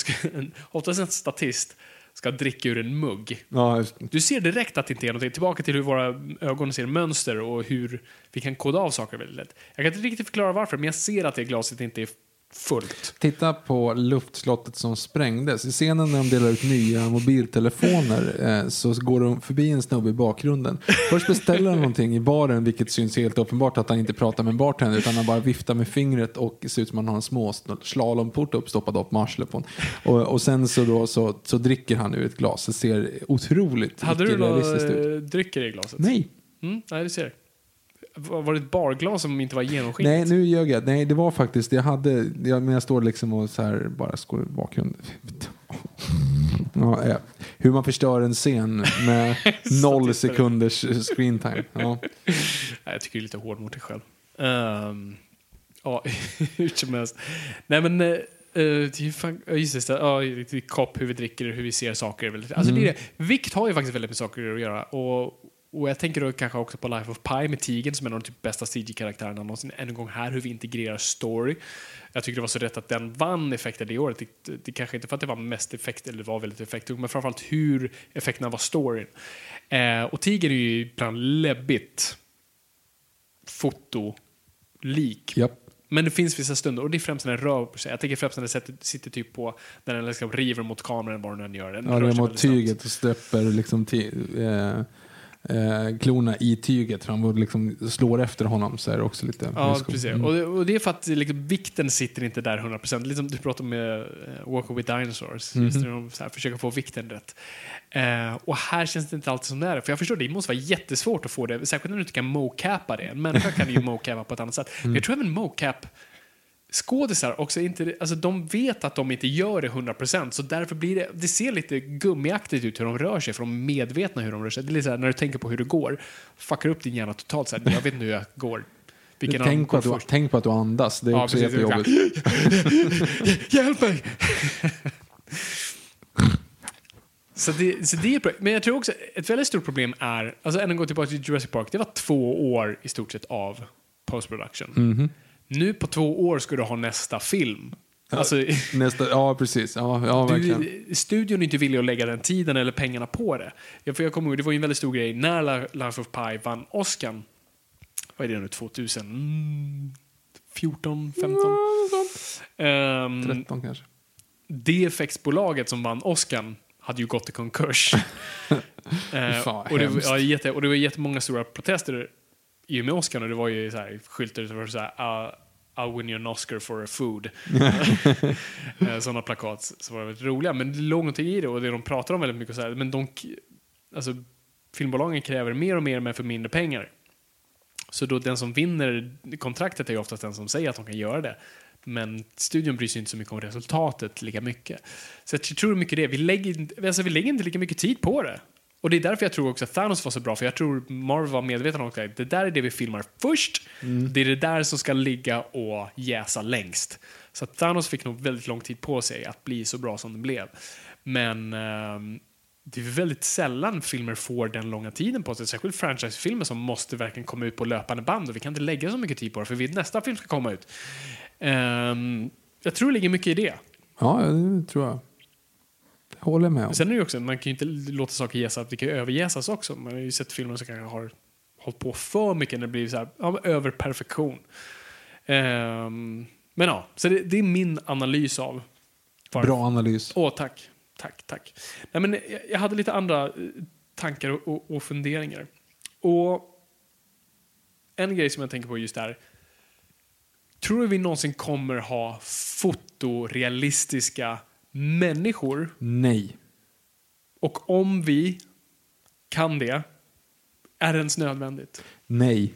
oftast en statist ska dricka ur en mugg. Ja, du ser direkt att det inte är någonting. Tillbaka till hur våra ögon ser mönster och hur vi kan koda av saker väldigt lätt. Jag kan inte riktigt förklara varför, men jag ser att det glaset inte är fullt. Titta på luftslottet som sprängdes. I scenen när de delar ut nya mobiltelefoner så går de förbi en snubbe i bakgrunden. Först beställer han någonting i baren, vilket syns helt uppenbart att han inte pratar med en bartender, utan han bara viftar med fingret och ser ut som att han har en små slalomport uppstoppad upp med arslöpon. Och sen så dricker han ur ett glas. Det ser otroligt... Hade du några drycker i glaset? Nej. Nej, du ser. Var det ett barglas som inte var genomskinligt? Nej, nu ljög jag. Nej, det var faktiskt... Jag står liksom och så här bara skor i bakgrund. Ja, hur man förstör en scen med 0 sekunders screen time. Ja. Jag tycker det är lite hård mot dig själv. Hur som helst. Nej, men... kopp, hur vi dricker, hur vi ser saker. Alltså, det är det. Vikt har ju faktiskt väldigt mycket saker att göra. Och jag tänker då kanske också på Life of Pi med tigern som är en av de typ bästa CG-karaktärerna någonsin. Än en gång här hur vi integrerar story. Jag tycker det var så rätt att den vann effekter det året. Det kanske inte för att det var mest effekt eller var väldigt effektivt, men framförallt hur effekterna var storyn. Och tigern är ju ibland läbbigt fotolik. Yep. Men det finns vissa stunder, och det är främst när den rör på sig. Jag tänker främst när den sitter typ på, när den liksom river mot kameran, vad den än gör. Den rör sig mot tyget och släpper liksom klorna i tyget fram och liksom slår efter honom så här också lite. Ja, precis. Mm. Och det är för att liksom, vikten sitter inte där 100%. Liksom du pratar om Walking with Dinosaurs. Mm. Just när de så här, försöker få vikten rätt. Och här känns det inte alltid som det är. För jag förstår, det måste vara jättesvårt att få det. Särskilt när du inte kan mocapa det. En människa kan ju mocapa på ett annat sätt. Mm. Jag tror även mocap skådisar också inte, alltså de vet att de inte gör det 100%, så därför blir det ser lite gummiaktigt ut hur de rör sig, för de är medvetna hur de rör sig. Det är lite så här, när du tänker på hur det går, fuckar upp din hjärna totalt så här, jag vet inte hur jag går. Tänk på att du andas, det är också jättejobbigt. Hjälp mig! Så det är problem. Men jag tror också ett väldigt stort problem är, alltså än en gång tillbaka till Jurassic Park, det var 2 år i stort sett av post-production. Mm-hmm. Nu på 2 år ska du ha nästa film. Alltså, ja, precis. Ja, verkligen. Studion är inte villig att lägga den tiden eller pengarna på det. Jag kommer ihåg, det var ju en väldigt stor grej när Life of Pi vann Oscar. Vad är det nu? 2014, 15? Ja, 13 kanske. Det effektsbolaget som vann Oscar hade ju gått i konkurs. Och det var jättemånga stora protester i och med Oscar, och det var ju så här skyltar som var så här I'll win you an Oscar for a food. Sådana plakat som var väldigt roliga, men det låg någonting i det, och det de pratar om väldigt mycket så här, men de, alltså filmbolagen kräver mer men för mindre pengar. Så då den som vinner kontraktet är oftast den som säger att de kan göra det. Men studion bryr sig inte så mycket om resultatet lika mycket. Så jag tror mycket det, vi lägger inte lika mycket tid på det. Och det är därför jag tror också att Thanos var så bra. För jag tror Marvel var medveten om att det där är det vi filmar först. Mm. Det är det där som ska ligga och jäsa längst. Så att Thanos fick nog väldigt lång tid på sig att bli så bra som den blev. Men det är väldigt sällan filmer får den långa tiden på sig. Särskilt franchisefilmer som måste verkligen komma ut på löpande band. Och vi kan inte lägga så mycket tid på det, för nästa film ska komma ut. Jag tror det ligger mycket i det. Ja, det tror jag. Håller med om. Sen är det ju också, man kan ju inte låta saker jäsa, det kan ju överjäsas också. Man har ju sett filmer som kanske har hållit på för mycket när det blir så här, överperfektion. Men ja, så det är min analys av. Bra analys. Åh, tack. Nej, men jag hade lite andra tankar och funderingar. Och en grej som jag tänker på just där, tror vi någonsin kommer ha fotorealistiska människor? Nej. Och om vi kan det, är det ens nödvändigt? Nej.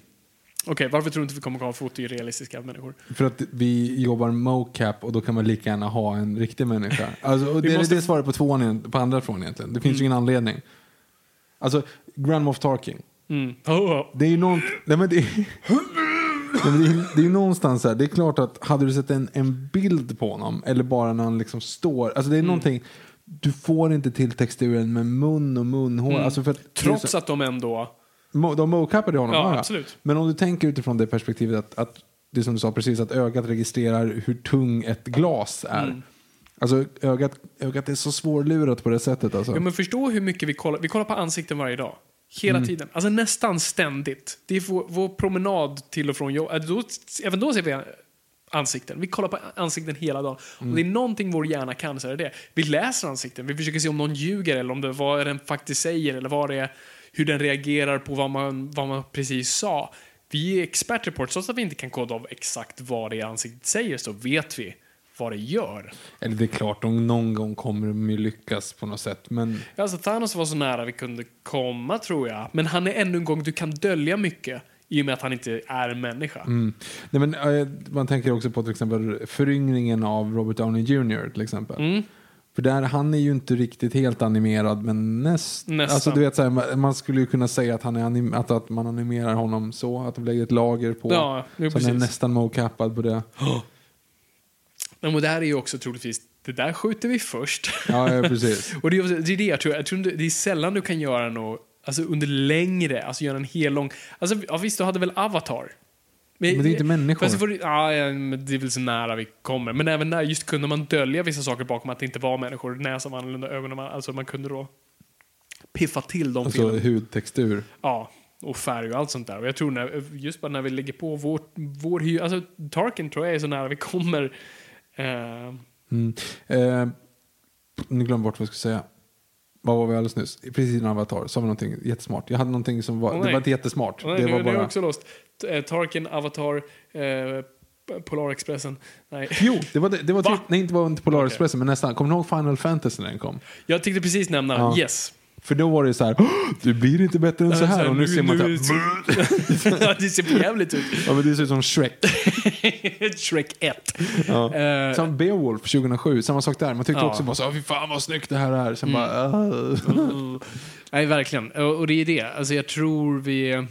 Okej, varför tror du inte vi kommer att ha fotorealistiska människor? För att vi jobbar mocap, och då kan man lika gärna ha en riktig människa. Alltså, det är svaret på andra frågan egentligen. Det finns ju ingen anledning. Alltså, Grand Moff Tarkin. Mm. Oh. Det är ju någon... Nej, men det är ju någonstans så här. Det är klart att hade du sett en bild på honom, eller bara när han liksom står, alltså det är någonting, du får inte till texturen med mun och munhår, alltså för att, trots att de ändå de mocappade honom, ja, absolut. Men om du tänker utifrån det perspektivet att det som du sa precis, att ögat registrerar hur tung ett glas är, alltså ögat är så svårlurat på det sättet, alltså. Ja, men förstå hur mycket vi kollar på ansikten varje dag. Hela tiden. Alltså nästan ständigt. Det är vår promenad till och från jobb. Även då ser vi ansikten. Vi kollar på ansikten hela dagen. Om det är någonting vår hjärna kan så är det. Vi läser ansikten. Vi försöker se om någon ljuger, eller om det, vad den faktiskt säger, eller vad det är, hur den reagerar på vad man precis sa. Vi är experter på det. Så att vi inte kan koda av exakt vad det är ansiktet säger, så vet vi vad det gör. Eller det är klart, de någon gång kommer de ju lyckas på något sätt, men... Alltså Thanos var så nära vi kunde komma, tror jag. Men han är ännu en gång, du kan dölja mycket i och med att han inte är en människa. Nej, men man tänker också på till exempel föryngringen av Robert Downey Jr. till exempel. För där, han är ju inte riktigt helt animerad, men nästan. Alltså du vet så här, man skulle ju kunna säga att han är att man animerar honom så att de lägger ett lager på. Ja, så precis. Han är nästan mocappad på det. Och det här är ju också troligtvis, det där skjuter vi först. Ja, precis. Och det är det jag tror det är sällan du kan göra något, alltså under längre, alltså göra en hel lång, alltså ja, visst, du hade väl Avatar. Men det är inte människor. Alltså, det är väl så nära vi kommer. Men även där just kunde man dölja vissa saker bakom att det inte var människor, näsan var annorlunda, ögonen var, alltså man kunde då piffa till dem. Alltså hudtextur. Ja. och färg och allt sånt där. Och jag tror just bara när vi lägger på vår hy... Alltså Tarkin tror jag är så nära vi kommer. Nu glömde bort vad jag skulle säga. Vad var vi alldeles nyss? Precis innan Avatar så var någonting jättesmart. Jag hade någonting som var... det var inte jättesmart. Nej, det var bara... är också låst. Tarkin, Avatar... Polarexpressen. Nej. Jo, det var typ, nej, inte var inte Polarexpressen, okay. Men nästan. Kommer du ihåg Final Fantasy när den kom? Jag tänkte precis nämna, ja. Yes. För då var det så här, du blir inte bättre än så här. Och nu ser man såhär. Det ser på jävligt ut. Ja, men det ser ut som Shrek. Shrek 1. Ja. Som Beowulf 2007, samma sak där. Man tyckte också bara så här, fy fan vad snyggt det här är. Sen bara. Nej, verkligen. Och det är det. Alltså jag tror vi...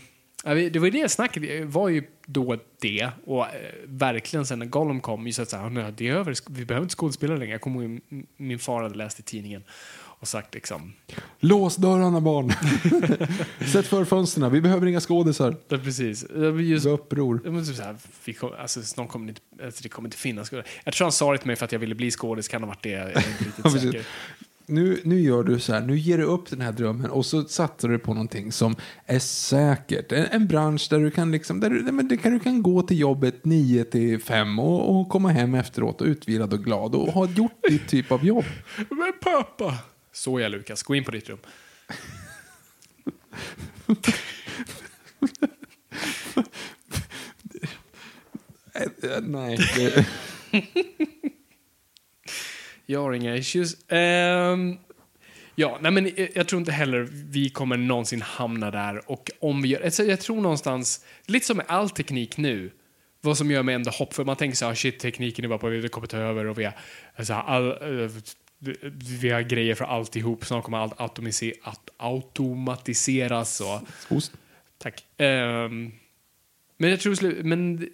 Det var ju det snacket, det var ju då det, och verkligen sen när Gollum kom ju så att säga, nej, det är över, vi behöver inte skådespelare längre. Jag kommer ihåg min far hade läst i tidningen och sagt liksom, lås dörrarna barn. Sätt för fönsterna, vi behöver inga skådisar. Ja, precis. Just, det var uppror. Men så här, vi kom, alltså, någon kommer inte, alltså, det kommer inte finnas skådespelare. Jag tror han sa det till mig för att jag ville bli skådis, kan ha varit det, jag är inte riktigt säker. Nu gör du så här, nu ger du upp den här drömmen och så satsar du på någonting som är säkert. En bransch där du kan liksom, där du kan gå till jobbet 9-5 och komma hem efteråt och utvilad och glad och ha gjort ditt typ av jobb. Men pappa, så jag Lukas, gå in på ditt rum. Nej. Jag har inga issues. Nej, men jag tror inte heller vi kommer någonsin hamna där. Och om vi gör, jag tror någonstans, lite som med all teknik nu, vad som gör mig ändå hopp, för man tänker så här, shit, tekniken är bara på att vi har kommit över och vi har grejer för alltihop, snart kommer allt automatiseras. Tack. Men jag tror, men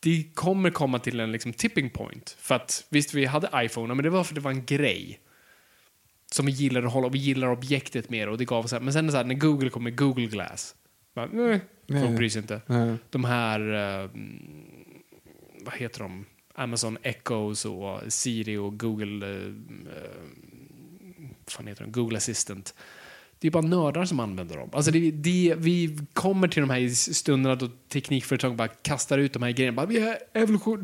det kommer komma till en liksom tipping point. För att visst, vi hade iPhone, men det var för det var en grej som vi gillade att hålla, och vi gillar objektet mer, och det gav oss här. Men sen så här, när Google kom med Google Glass, folk bryr sig inte. Nej. De här vad heter de? Amazon Echoes och Siri och Google fan heter de? Google Assistant. Det är bara nördar som använder dem. Alltså vi kommer till de här stunderna då teknikföretag bara kastar ut de här grejerna. Bara, vi har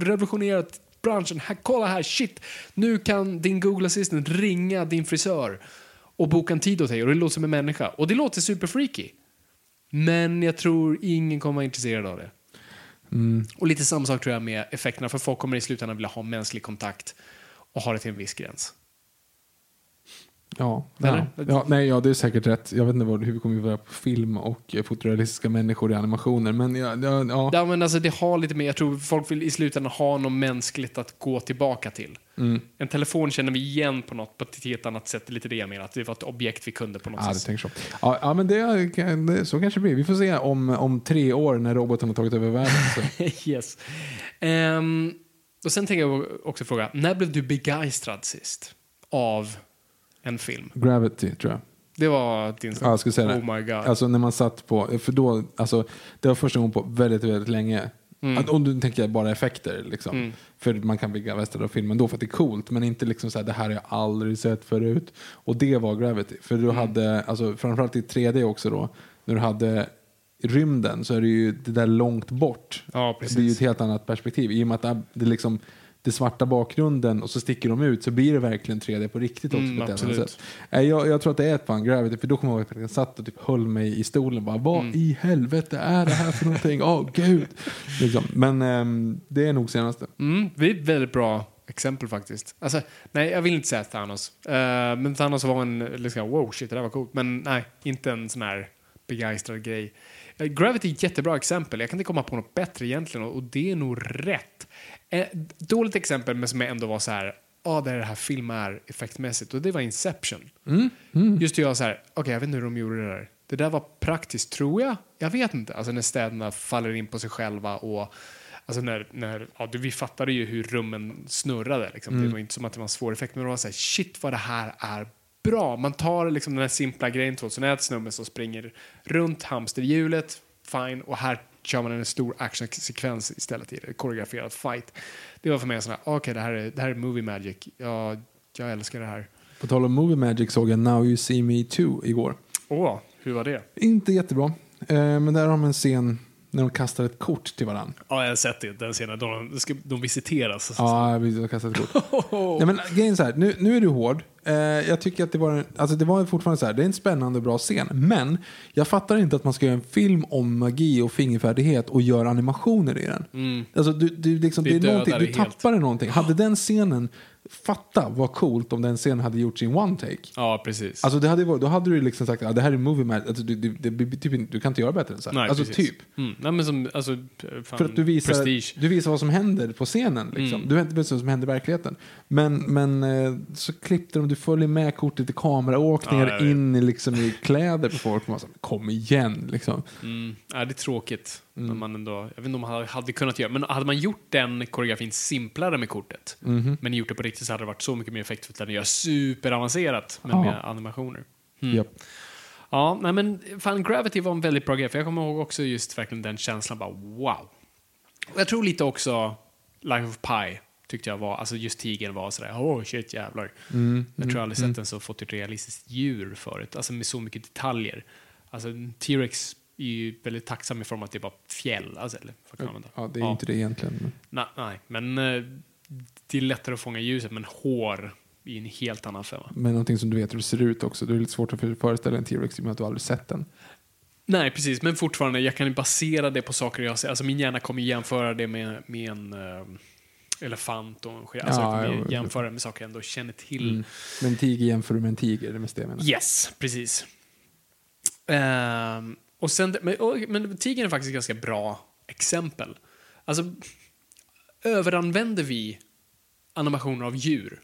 revolutionerat branschen. Här, kolla här, shit. Nu kan din Google Assistant ringa din frisör och boka en tid åt dig. Och det låter som en människa. Och det låter superfreaky. Men jag tror ingen kommer vara intresserad av det. Mm. Och lite samma sak tror jag med effekterna. För folk kommer i slutändan vilja ha mänsklig kontakt och ha det till en viss gräns. Ja, det är säkert rätt. Jag vet inte hur vi kommer att vara på film och fotorealistiska människor i animationer, men ja, men alltså det har lite mer. Jag tror folk vill i slutändan ha något mänskligt att gå tillbaka till. En telefon känner vi igen på något, på ett helt annat sätt, lite det jag menar, att det var ett objekt vi kunde på något sätt. Ja, men det så kanske blir. Vi får se om 3 år när roboten har tagit över världen så. Yes. Och sen tänker jag också fråga, när blev du begeistrad sist av en film? Gravity, tror jag. Det var din sak. Ja, jag skulle säga det. Oh my god. Alltså när man satt på, för då, alltså det var första gången på väldigt, väldigt länge. Om du tänker bara effekter liksom. För man kan bygga västra av filmen då för att det är coolt, men inte liksom så här, det här har jag aldrig sett förut. Och det var Gravity. För du hade, alltså framförallt i 3D också då, när du hade rymden så är det ju det där långt bort. Ja, precis. Det är ju ett helt annat perspektiv. I och med att det liksom det svarta bakgrunden och så sticker de ut, så blir det verkligen 3D på riktigt också på ett annat sätt. Jag tror att det är ett fan Gravity, för då kommer jag ihåg att satt och typ höll mig i stolen och bara, vad i helvete är det här för någonting? Åh gud! Liksom. Men det är nog senaste. Det är ett väldigt bra exempel faktiskt. Alltså, nej, jag vill inte säga Thanos. Men Thanos var en liksom, wow shit, det där var coolt. Men nej, inte en sån här begeistrad grej. Gravity är ett jättebra exempel. Jag kan inte komma på något bättre egentligen, och det är nog rätt. Ett dåligt exempel, men som ändå var så här, det är det här filmen är effektmässigt, och det var Inception. Just det, jag så här, okej, jag vet inte hur de gjorde det där. Det där var praktiskt, tror jag. Jag vet inte. Alltså när städerna faller in på sig själva och alltså när vi fattade ju hur rummen snurrade liksom. Det var inte som att det var en svår effekt, men det var så här, shit vad det här är bra. Man tar liksom den här simpla grejen, så när ett snubbe så springer runt hamsterhjulet, fine, och här kör man en stor actionsekvens istället i det, koreograferad fight. Det var för mig en sån här, okej, det här är movie magic. Jag älskar det här. På tal om movie magic såg jag Now You See Me Too igår. Hur var det? Inte jättebra. Men där har de en scen när de kastar ett kort till varandra. Ja, jag har sett det. Den scenen de visiteras. Så ja, de kastar ett kort. Nej, men grejen är så här, nu är du hård. Jag tycker att det var fortfarande så här, det är en spännande och bra scen. Men jag fattar inte att man ska göra en film om magi och fingerfärdighet och göra animationer i den. Mm. Alltså, du liksom, det är någonting, du tappar någonting. Hade den scenen, fatta vad coolt om den scenen hade gjorts i one take. Ja, precis. Alltså det hade varit, då hade du liksom sagt, det här är movie magic, alltså, du kan inte göra bättre än så här. Nej, alltså precis. Typ. Mm. Nej, men som, alltså, fan, för att du visar vad som händer på scenen liksom. Mm. Du vet inte vad som händer i verkligheten. Men så klippte de, du följer med kortet i kameraåkningar in liksom i kläder på folk. Man säger, kom igen liksom. Mm. Ja, det är tråkigt. Mm. Man ändå, jag vet inte om man hade kunnat göra, men hade man gjort den koreografin simplare med kortet, men gjort det på riktigt, så hade det varit så mycket mer effektfullt än att göra superavancerat med animationer. Mm. Yep. Ja, nej, men fan, Gravity var en väldigt bra grej, för jag kommer ihåg också just verkligen den känslan, bara wow. Och jag tror lite också Life of Pi tyckte jag var, alltså just tigern var sådär, shit jävlar. Jag tror jag aldrig sett en så fått ett realistiskt djur förut, alltså med så mycket detaljer. Alltså T-Rex är ju väldigt tacksam i form att det är bara fjäll, alltså, eller vad kan man då? Ja, det är inte det egentligen. Men... Nej, men det är lättare att fånga ljuset, men hår i en helt annan femma. Men någonting som du vet hur det ser ut också, det är lite svårt att föreställa en T-Rex i och med att du aldrig sett den. Nej, precis, men fortfarande, jag kan ju basera det på saker jag ser, alltså min hjärna kommer jämföra det med en... elefant och en sked. Alltså jag jämföra med saker jag ändå känner till. Mm. Men tiger jämför med en tiger, det mest jag menar. Yes, precis. Och sen, men tigern är faktiskt ett ganska bra exempel. Alltså, överanvänder vi animationer av djur?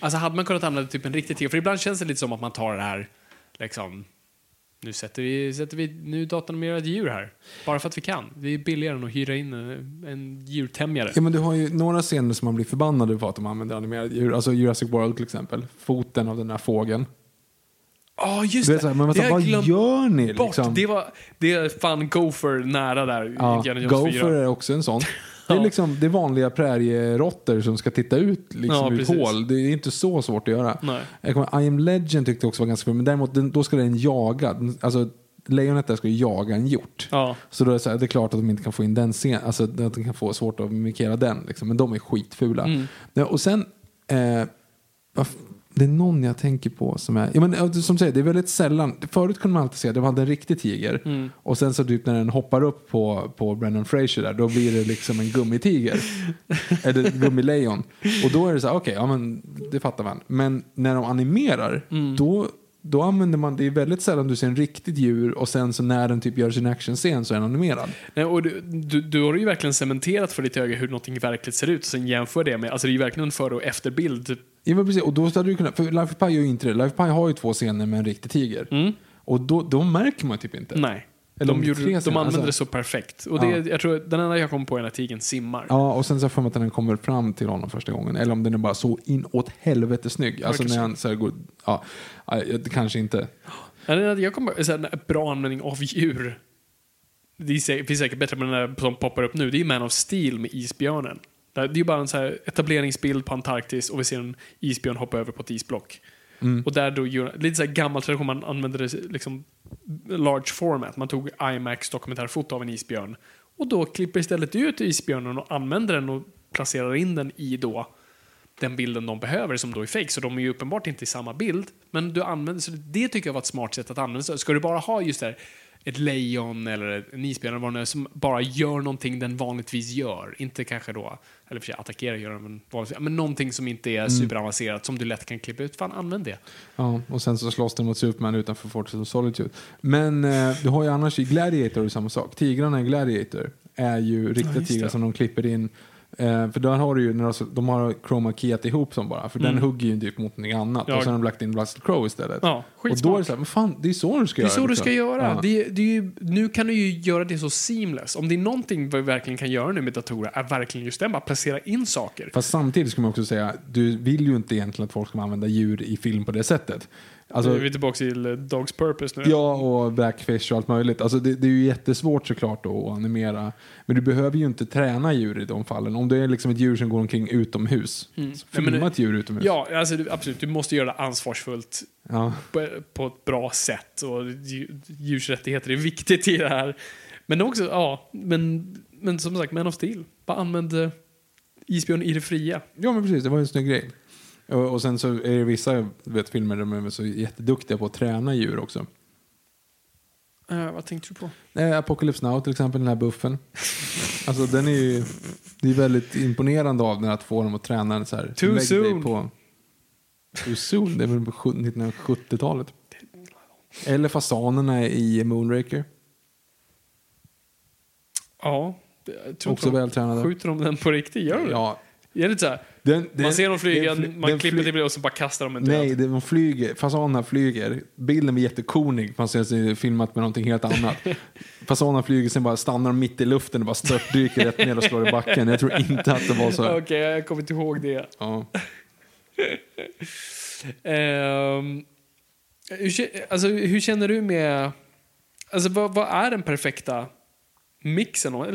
Alltså hade man kunnat använda typ en riktig tiger? För ibland känns det lite som att man tar det här liksom... Nu sätter vi datanimerade djur här. Bara för att vi kan. Det är billigare än att hyra in en djurtämjare. Ja, men du har ju några scener som man blir förbannad på att de använder animerade djur. Alltså Jurassic World till exempel. Foten av den här fågeln. Ja, just det. Men vänta, vad gör ni? Liksom? Det är fan Gopher nära där. Ja, Gopher är också en sån. Det är liksom det vanliga prärierotter som ska titta ut liksom ur ett hål. Det är inte så svårt att göra. Nej. I Am Legend tyckte jag också var ganska kul, men däremot då ska den jaga. Alltså lejonet där ska ju jaga en hjort. Ja. Så då är det klart att de inte kan få in den scenen. Alltså att de kan få svårt att mimikera den liksom. Men de är skitfula. Mm. Ja, och sen det är någon jag tänker på som är... Ja, men, som säger, det är väldigt sällan... Förut kunde man alltid se att de hade en riktig tiger. Mm. Och sen så typ när den hoppar upp på Brendan Fraser där, då blir det liksom en gummitiger. Eller gummilejon. Och då är det så här, men det fattar man. Men när de animerar, då använder man... Det är väldigt sällan du ser en riktigt djur och sen så när den typ gör sin actionscen så är den animerad. Nej, och du har ju verkligen cementerat för ditt öga hur någonting verkligen ser ut. Sen jämför det med... Alltså det är ju verkligen en före- och efterbild. Ja, precis. Och då hade du kunnat... För Life of Pi gör ju inte det. Life of Pi har ju 2 scener med en riktig tiger. Mm. Och då märker man typ inte. Nej. Eller de använder det så perfekt. Och det, jag tror den enda jag kom på är när tigern simmar. Ja, och sen så får man att den kommer fram till honom första gången. Eller om den är bara så inåt helvete snygg. Alltså när han så här går... Ja, kanske inte. Jag kom på en bra användning av djur. Det finns säkert bättre, men den som poppar upp nu, det är Man of Steel med isbjörnen. Det är ju bara en så här etableringsbild på Antarktis och vi ser en isbjörn hoppa över på ett isblock. Mm. Och där då lite så här gammal tradition, man använde det liksom large format. Man tog IMAX dokumentärfoto av en isbjörn och då klipper istället ut isbjörnen och använder den och placerar in den i då den bilden de behöver, som då är fake. Så de är ju uppenbart inte i samma bild, men du använder, så det tycker jag var ett smart sätt att använda. Så ska du bara ha just där ett lejon eller en isbjörn eller vad, som bara gör någonting den vanligtvis gör, inte kanske då, eller för sig attackera gör den vanligtvis, men någonting som inte är superavancerat som du lätt kan klippa ut, fan använd det. Ja, och sen så slåss den mot Superman utanför Fortress of Solitude. Men du har ju annars i Gladiator samma sak. Tigrarna i Gladiator är ju riktiga tigrar som de klipper in. För där har du ju när de har chroma keyat ihop som bara, för den hugger ju typ mot något annat, och sen har de lagt in Russell Crowe istället. Ja, och då är det så här, men fan, det är så du ska göra. Det är så du ska göra. Ja. Det är ju, nu kan du ju göra det så seamless. Om det är någonting vi verkligen kan göra nu med datorer är verkligen just det, bara placera in saker. Fast samtidigt ska man också säga, du vill ju inte egentligen att folk ska använda djur i film på det sättet. Alltså, vi är tillbaka till Dog's Purpose nu. Ja, och Blackfish och allt möjligt. Alltså, det är ju jättesvårt såklart att animera. Men du behöver ju inte träna djur i de fallen. Om det är liksom ett djur som går omkring utomhus. Så filma ett djur utomhus. Ja, alltså, absolut. Du måste göra det ansvarsfullt ja. På ett bra sätt. Och djursrättigheter är viktigt i det här. Men också, ja, men som sagt, Man of Steel bara använde isbjörn i det fria. Ja, men precis, det var en snygg grej. Och sen så är det vissa filmer där de är så jätteduktiga på att träna djur också. Vad tänkte du på? Apocalypse Now till exempel, den här buffen. Alltså den är ju, det är väldigt imponerande av den att få dem att träna så här. Too soon. På, too soon, det är väl på 1970-talet. Eller fasanerna i Moonraker. Ja, också vältränade. Skjuter de den på riktigt, gör de? Ja. Är det så här? Man ser dem flyga, man klipper till och så bara kastar dem en död. Nej, de flyger, fasanerna flyger. Bilden blir jättekonig. Man ser sig filmat med någonting helt annat. Fasanerna flyger, sen bara stannar de mitt i luften och bara störtdyker rätt ner och slår i backen. Jag tror inte att det var så. Okej, okay, jag kommer inte ihåg det. Ja. Hur känner du med... Alltså, vad är den perfekta... mixen, vad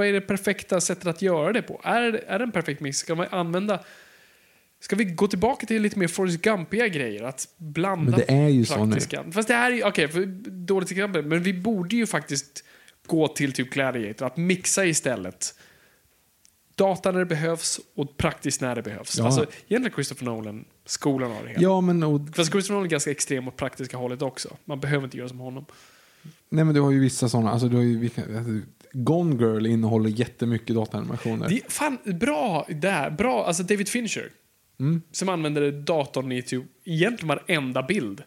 är det perfekta sättet att göra det på? Är det en perfekt mix? Ska man använda... Ska vi gå tillbaka till lite mer Forrest Gumpiga grejer? Att blanda... Men det är ju så nu. Fast det här är ju... Okej, dåligt exempel. Men vi borde ju faktiskt gå till typ Gladiator. Att mixa istället. Data när det behövs och praktiskt när det behövs. Ja. Alltså, egentligen Christopher Nolan, skolan har det hela. Ja, men... Fast Christopher Nolan är ganska extrem åt praktiska hållet också. Man behöver inte göra som honom. Nej, men du har ju vissa sådana. Alltså, du har ju, Gone Girl innehåller jättemycket datanimationer. Det är fan bra där. Bra, alltså David Fincher. Mm. Som använder datorn i typ, egentligen varenda bild.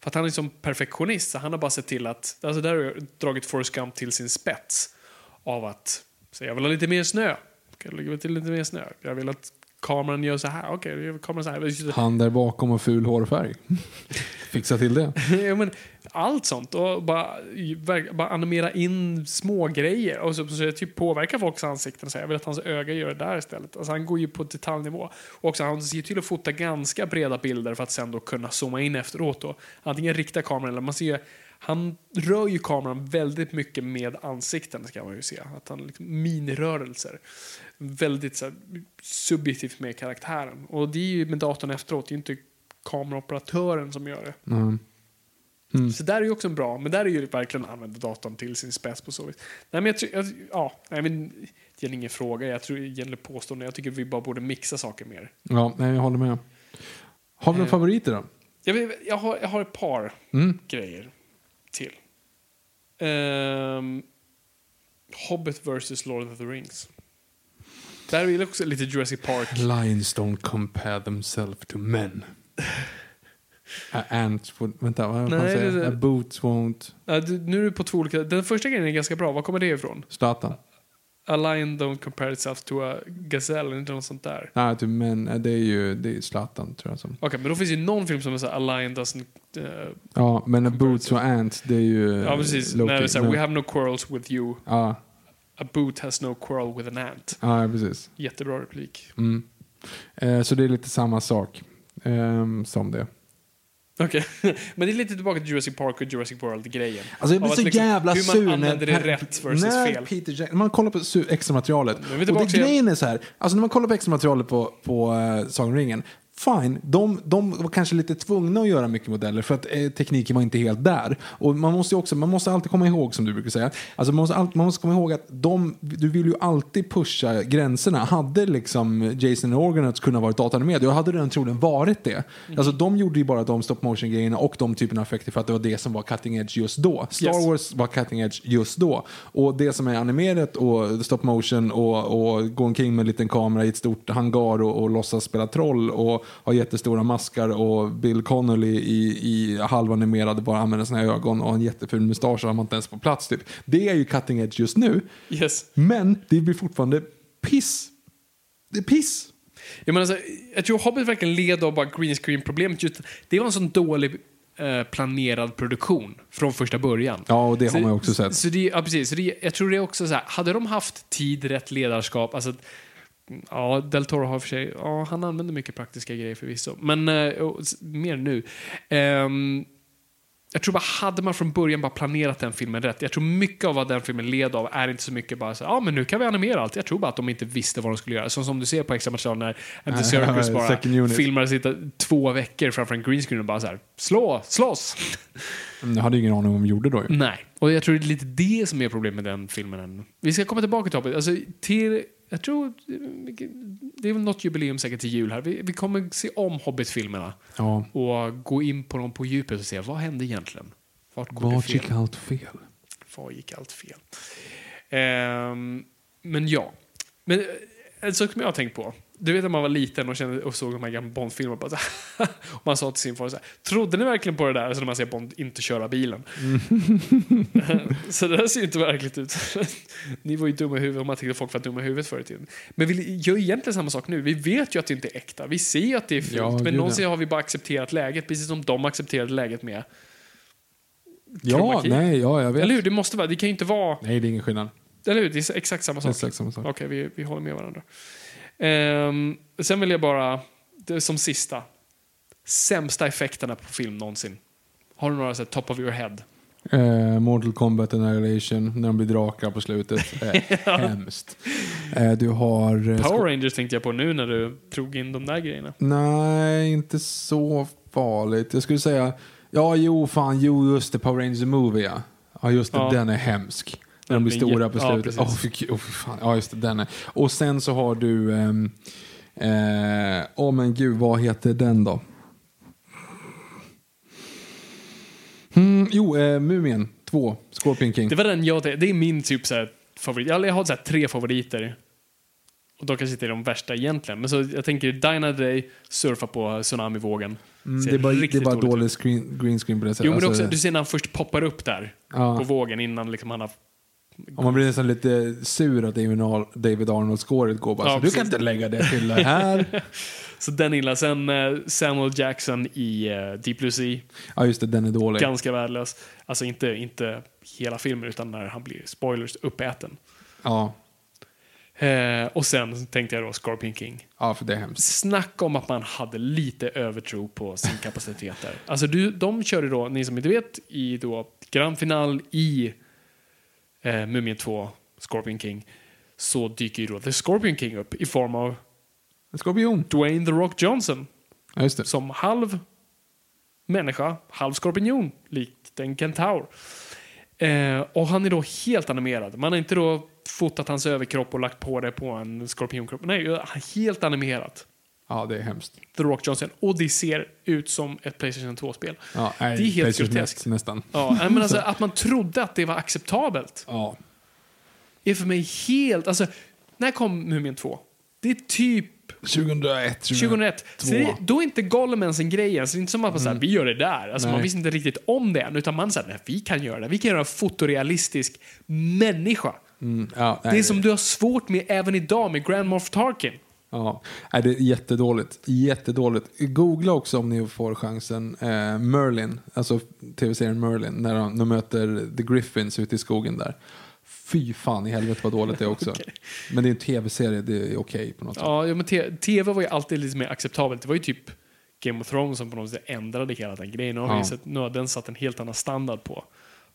För att han är som perfektionist. Så han har bara sett till att... Alltså där har jag dragit Forrest Gump till sin spets. Av att... Så jag vill ha lite mer snö. Okej, jag lägger till lite mer snö. Jag vill att kameran gör så här. Okej, jag gör kameran så här. Han där bakom och ful hårfärg. Fixa till det. Ja, men allt sånt och bara animera in små grejer och så typ påverka folks ansikten och säga jag vill att hans öga gör det där istället. Alltså han går ju på detaljnivå och också han ser till att fota ganska breda bilder för att sen då kunna zooma in efteråt då. Antingen rikta kameran eller man ser ju, han rör ju kameran väldigt mycket med ansikten ska man ju se. Att han liksom minirörelser. Väldigt så här, subjektivt med karaktären och det är ju med datorn efteråt, det är ju inte kameraoperatören som gör det. Mm. Så där är ju också en bra, men där är ju verkligen använda datorn till sin spets på så vis. Nej, men det är ingen fråga. Jag tror egentligen påstående. Jag tycker vi bara borde mixa saker mer. Ja, nej, jag håller med. Har vi några favoriter då? Jag har ett par grejer till. Hobbit versus Lord of the Rings. Där är det också lite Jurassic Park. Lions don't compare themselves to men. Boots won't. Nu är du på två olika. Den första grejen är ganska bra. Var kommer det ifrån? Staten. A lion don't compare itself to a gazelle. Inte något sånt där. Nej, men det är Zlatan tror jag som. Okej, men då finns ju någon film som är så här, a lion doesn't. Ja, men a boots och ants, det är ju. Ja, precis. Nej, we have no quarrels with you. Ja. A boot has no quarrel with an ant. Ja, precis. Jättebra replik. Mm. Så det är lite samma sak. Som det. Okej, okay. Men det är lite tillbaka till Jurassic Park och Jurassic World-grejen. Alltså jag blir så liksom, jävla sur hur man använder det rätt versus fel. Man kollar på extramaterialet och det grejen är så här. Alltså när man kollar på extramaterialet på Sagan om ringen, fine, de var kanske lite tvungna att göra mycket modeller för att tekniken var inte helt där. Och man måste alltid komma ihåg, som du brukar säga. Alltså man måste komma ihåg att du vill ju alltid pusha gränserna. Hade liksom Jason and the Argonauts kunnat vara datanimerad, hade den troligen varit det. Mm. Alltså de gjorde ju bara de stop motion grejerna och de typerna av effekter för att det var det som var cutting edge just då. Star Wars var cutting edge just då. Och det som är animerat och stop motion och gå omkring med en liten kamera i ett stort hangar och låtsas spela troll och har jättestora maskar och Bill Connolly i halvanimerade bara använder sina ögon och en jätteful mustasch som man inte ens på plats typ. Det är ju cutting edge just nu. Yes. Men det blir fortfarande piss. Det är piss. Jag menar alltså, jag tror Hobbit verkligen led av bara green screen problemet just. Det var en sån dålig planerad produktion från första början. Ja, och det har man ju också sett. Så det, ja, precis. Så det, jag tror det är också så här, hade de haft tid, rätt ledarskap, alltså. Ja, Del Toro har för sig, ja, han använder mycket praktiska grejer förvisso, men mer nu Jag tror bara hade man från början bara planerat den filmen rätt. Jag tror mycket av vad den filmen led av är inte så mycket bara så, ja, men nu kan vi animera allt. Jag tror bara att de inte visste vad de skulle göra. Som du ser på extra matchen när MT Circus bara filmade sitta 2 veckor framför en greenscreen och bara så här, slåss. Jag hade ingen aning om de gjorde då ju. Nej, och jag tror det är lite det som är problemet med den filmen än. Vi ska komma tillbaka till hoppet. Alltså till, jag tror det är väl något jubileum säkert till jul här. Vi kommer se om Hobbit-filmerna och gå in på dem på djupet och se vad hände egentligen. Var gick allt fel? Men ja. Men en sak som jag har tänkt på. Du vet när man var liten och kände och såg de här gamla Bond-filmer bara så, och man sa till sin far så här, trodde ni verkligen på det där? Så när man ser Bond inte köra bilen. Så det där ser ju inte verkligt ut. Ni var ju dumma i huvudet om man tyckte folk var dumma i huvudet förut. Men vi gör egentligen samma sak nu. Vi vet ju att det inte är äkta. Vi ser ju att det är fult. Ja, men någonsin har vi bara accepterat läget, precis som de accepterade läget med kromaki. Jag vet. Eller hur? Det måste vara. Det kan ju inte vara... Nej, det är ingen skillnad. Eller hur? Det är exakt samma sak. Okej, vi håller med varandra. Sen vill jag bara det som sista, sämsta effekterna på film någonsin. Har du några så här, top of your head? Mortal Kombat Annihilation, när de blir drakar på slutet. Hemskt. Du har Power Rangers tänkte jag på nu när du drog in de där grejerna. Nej, inte så farligt. Jag skulle säga just det, Power Rangers movie. Ja, just det, den är hemsk. När de blir stora på slutet. Och sen så har du men gud, vad heter den då? Mumien 2, Scorpion King. Det var den det är min typ så här favorit. Jag har så här 3 favoriter. Och då kanske inte är de värsta egentligen. Men så jag tänker Dina Day surfa på tsunamivågen. Det är bara dålig green screen på det sättet. Jo, men det också, du ser när han först poppar upp där på vågen innan liksom han har... Om man blir nästan lite sur att David Arnold-skåret går bara, så du kan inte lägga det till det här. Så den illa. Sen Samuel Jackson i Deep Blue Sea. Ja, just det, den är dålig. Ganska värdelös. Alltså inte hela filmen, utan när han blir, spoilers, uppäten. Ja. Och sen tänkte jag då Scorpion King. Ja, för det är hemskt. Snacka om att man hade lite övertro på sin kapacitet där. Alltså de körde då, ni som inte vet, i då grandfinal i Mumien 2, Scorpion King, så dyker ju då The Scorpion King upp i form av Skorpion. Dwayne The Rock Johnson. Ja, just det. Som halv människa, halv skorpion, likt en kentaur. Och han är då helt animerad. Man har inte då fotat hans överkropp och lagt på det på en skorpionkropp. Nej, helt animerat. Ja, det är hemskt. The Rock Johnson. Och det ser ut som ett PlayStation 2-spel. Ja, nej, det är helt groteskt nästan. Ja, men alltså, att man trodde att det var acceptabelt. Ja. Är för mig helt... Alltså, när kom Mumien 2? Det är typ... 2001. Så då är inte Gollum ens en grej. Så det är inte som att man säger vi gör det där. Alltså, man visste inte riktigt om det än. Utan man säger nej, vi kan göra det. Vi kan göra en fotorealistisk människa. Ja, det är som du har svårt med även idag med Grand Moff Tarkin. Ja, det är jättedåligt. Googla också om ni får chansen Merlin, alltså tv-serien Merlin, när de möter The Griffins ute i skogen där. Fy fan i helvete vad dåligt det är också. Okay. Men det är en tv-serie, det är okej på något sätt. Ja, men tv var ju alltid lite mer acceptabelt. Det var ju typ Game of Thrones som på något sätt ändrade hela den grejen. Nu har den satt en helt annan standard på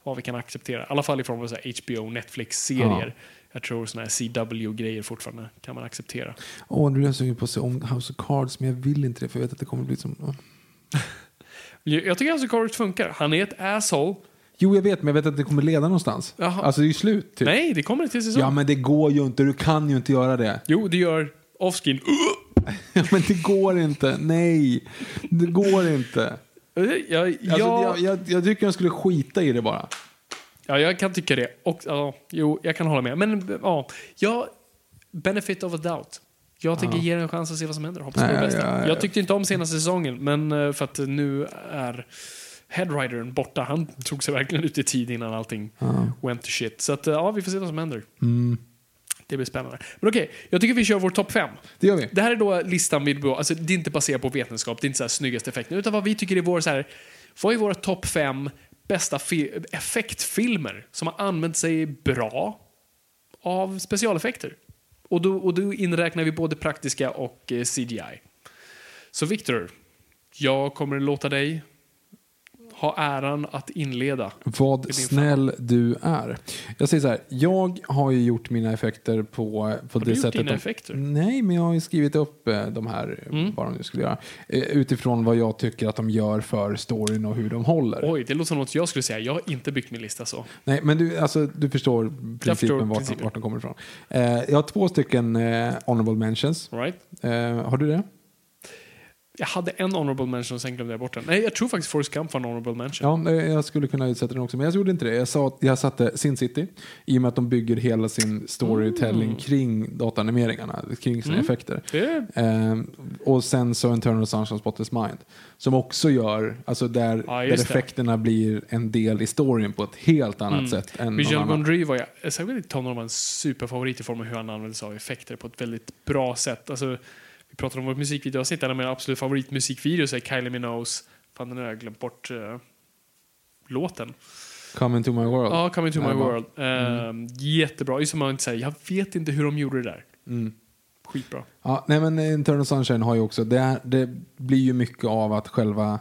vad vi kan acceptera. I alla fall i form av så här HBO, Netflix-serier. Ja. Jag tror såna här CW-grejer fortfarande kan man acceptera. Nu är jag sugen på att se om House of Cards, men jag vill inte det, för jag vet att det kommer bli som... Jag tycker House of Cards funkar. Han är ett asshole. Jo, jag vet, men jag vet att det kommer leda någonstans. Jaha. Alltså, det är ju slut. Typ. Nej, det kommer inte till säsong. Ja, men det går ju inte. Du kan ju inte göra det. Jo, det gör offscreen. Men det går inte. Nej, det går inte. Jag tycker jag skulle skita i det bara. Ja, jag kan tycka det. Och, jag kan hålla med. Men benefit of a doubt. Jag tänker ge en chans att se vad som händer. Hoppas det bästa. Jag tyckte inte om senaste säsongen, men för att nu är Headridern borta. Han tog sig verkligen ut i tid innan allting went to shit. Så att, vi får se vad som händer. Det blir spännande. Men okej, jag tycker vi kör vår topp 5. Det gör vi. Det här är då listan vid... Alltså, det är inte baserat på vetenskap. Det är inte så här snyggaste effekten. Utan vad vi tycker är vad är våra topp 5 bästa effektfilmer som har använt sig bra av specialeffekter. Och då inräknar vi både praktiska och CGI. Så Victor, jag kommer låta dig ha äran att inleda. Vad snäll du är. Jag säger så här, jag har ju gjort mina effekter på det sättet. Dina effekter? Nej, men jag har ju skrivit upp de här, vad de nu skulle göra. Utifrån vad jag tycker att de gör för storyn och hur de håller. Oj, det låter som något jag skulle säga. Jag har inte byggt min lista så. Nej, men du förstår principen vart de kommer ifrån. Jag har 2 stycken honorable mentions. Right. Har du det? Jag hade en honorable mention och sen glömde jag bort den. Nej, jag tror faktiskt Forrest Gump var en honorable mention. Ja, jag skulle kunna utsätta den också, men jag gjorde inte det. Jag satte Sin City, i och med att de bygger hela sin storytelling kring datanimeringarna, kring sina effekter. Och sen så Eternal Sunshine of Spotless Mind, som också gör, alltså där effekterna blir en del i storyn på ett helt annat sätt än någon annan. Gondry var jag särskilt tonåring var en superfavorit i form av hur han använde sig av effekter på ett väldigt bra sätt. Alltså vi pratar om vårt musikvideoavsnitt. En av mina absolut favoritmusikvideos är Kylie Minogues. Fan, nu har jag glömt bort låten. Come Into My World. Ja, Come Into My World. Jättebra. Just som man inte säger, jag vet inte hur de gjorde det där. Skitbra. Ja, nej, men Eternal Sunshine har ju också... Det blir ju mycket av att själva...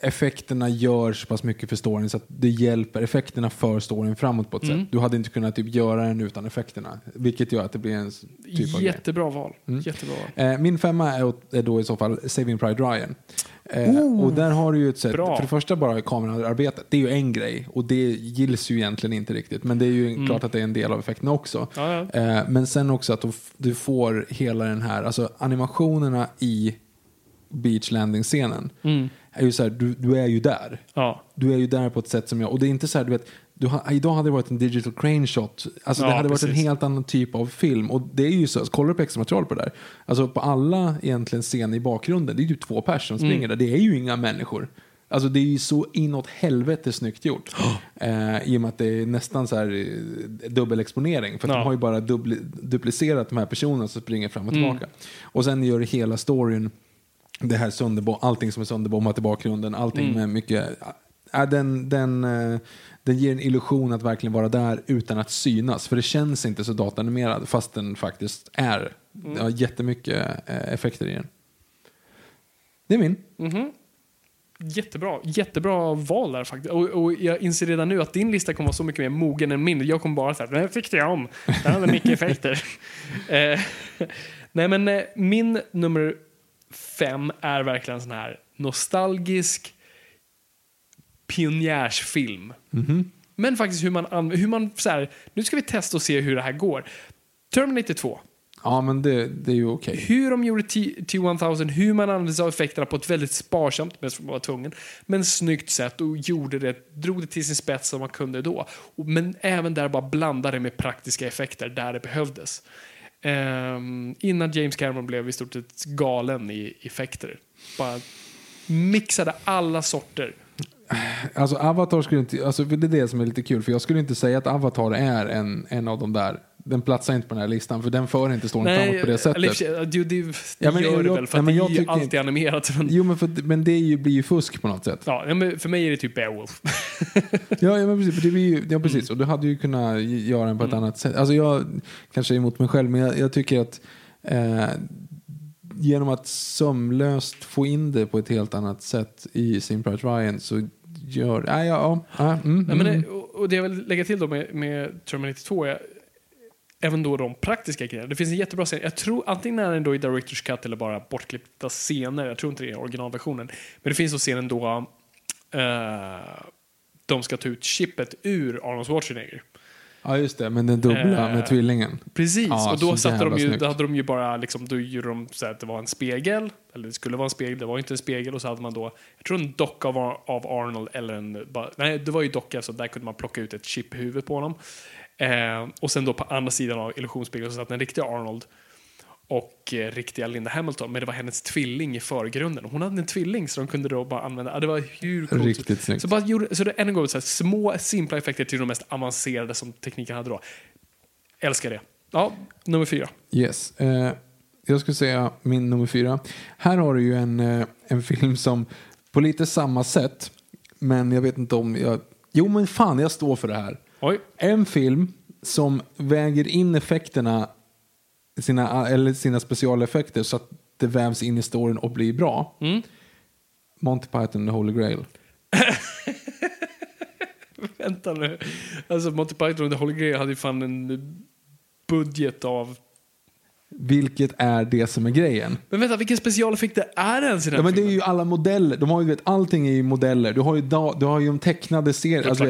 effekterna görs pass mycket för storyn så att det hjälper effekterna för storyn framåt på ett sätt. Du hade inte kunnat typ göra den utan effekterna, vilket gör att det blir en typ av jättebra val. Jättebra val. Min 5:a är då i så fall Saving Private Ryan. Och där har du ju ett sätt, för det första bara kamerarbetet, det är ju en grej och det gills ju egentligen inte riktigt, men det är ju klart att det är en del av effekterna också. Men sen också att du får hela den här, alltså animationerna i beach landing-scenen är ju så här, du är ju där. Ja. Du är ju där på ett sätt som jag... Och det är inte så här, du vet... idag hade det varit en digital crane shot. Alltså det hade varit en helt annan typ av film. Och det är ju så, kollar du på extra material på det där. Alltså på alla egentligen scener i bakgrunden, det är ju 2 personer som springer där. Det är ju inga människor. Alltså det är ju så inåt helvete snyggt gjort. I och med att det är nästan så här dubbelexponering. För att de har ju bara duplicerat de här personerna som springer fram och tillbaka. Och sen gör det hela storyn, det här allting som är sönderbombat i bakgrunden, allting med mycket den ger en illusion att verkligen vara där utan att synas, för det känns inte så datanimerad fast den faktiskt är. Det har jättemycket effekter i den. Det är min. Jättebra val där faktiskt. Och jag inser redan nu att din lista kommer vara så mycket mer mogen än min. Jag kommer bara säga, den här fick jag om. Den hade mycket effekter. Nej, men min nummer 5 är verkligen sån här nostalgisk pionjärsfilm. Men faktiskt hur man så här, nu ska vi testa och se hur det här går. Terminator 2. Ja, men det är ju okej. Hur de gjorde T-1000, hur man använde sig av effekterna på ett väldigt sparsamt, mest för att vara tvungen, men snyggt sätt, och drog det till sin spets som man kunde då. Men även där bara blandade med praktiska effekter där det behövdes. Innan James Cameron blev i stort sett galen i effekter, bara mixade alla sorter. Alltså Avatar skulle inte, alltså det är det som är lite kul, för jag skulle inte säga att Avatar är en av de där. Den platsar inte på den här listan, för den för inte står framåt på det sättet. Jag tycker alltid animerat. Jo, men det blir ju fusk på något sätt. Ja, men för mig är det typ Beowulf. Ja, men precis. Precis. Och du hade ju kunnat göra den på ett annat sätt. Alltså jag kanske är emot mig själv, men jag tycker att genom att sömlöst få in det på ett helt annat sätt i Saving Private Ryan så gör... och det jag vill lägga till då med Terminator 2 är även då de praktiska grejerna. Det finns en jättebra scen. Jag tror antingen är den då i Director's Cut eller bara bortklippta scener. Jag tror inte det är originalversionen. Men det finns då scenen då de ska ta ut chippet ur Arnold Schwarzenegger. Ja, just det. Men den dubbla med tvillingen. Precis. Ja, och då satte de ju, då hade de ju bara liksom, då gjorde de så att det var en spegel. Eller det skulle vara en spegel. Det var inte en spegel. Och så hade man då, jag tror en docka av Arnold eller det var ju docka, så där kunde man plocka ut ett chip i huvudet på honom. Och sen då på andra sidan av illusionsbilden så satt den riktiga Arnold och riktiga Linda Hamilton, men det var hennes tvilling i förgrunden. Hon hade en tvilling så de kunde då bara använda. Det var hur coolt. Riktigt snyggt. Så det är en gång så här, små simpla effekter till de mest avancerade som tekniken hade då. Älskar det. Ja, nummer 4. Yes. Jag skulle säga min nummer 4. Här har du ju en film som på lite samma sätt, men jag vet inte om jag... Jo, men fan, jag står för det här. Oj. En film som väger in effekterna, sina specialeffekter, så att det vävs in i storyn och blir bra. Monty Python and the Holy Grail. Vänta nu. Alltså Monty Python och The Holy Grail hade ju fan en budget av... Vilket är det som är grejen. Men vänta, vilken specialeffekt det är ens i den filmen? Det är ju alla modeller. De har ju, vet, allting är ju modeller. Du har ju de tecknade serier. Alltså,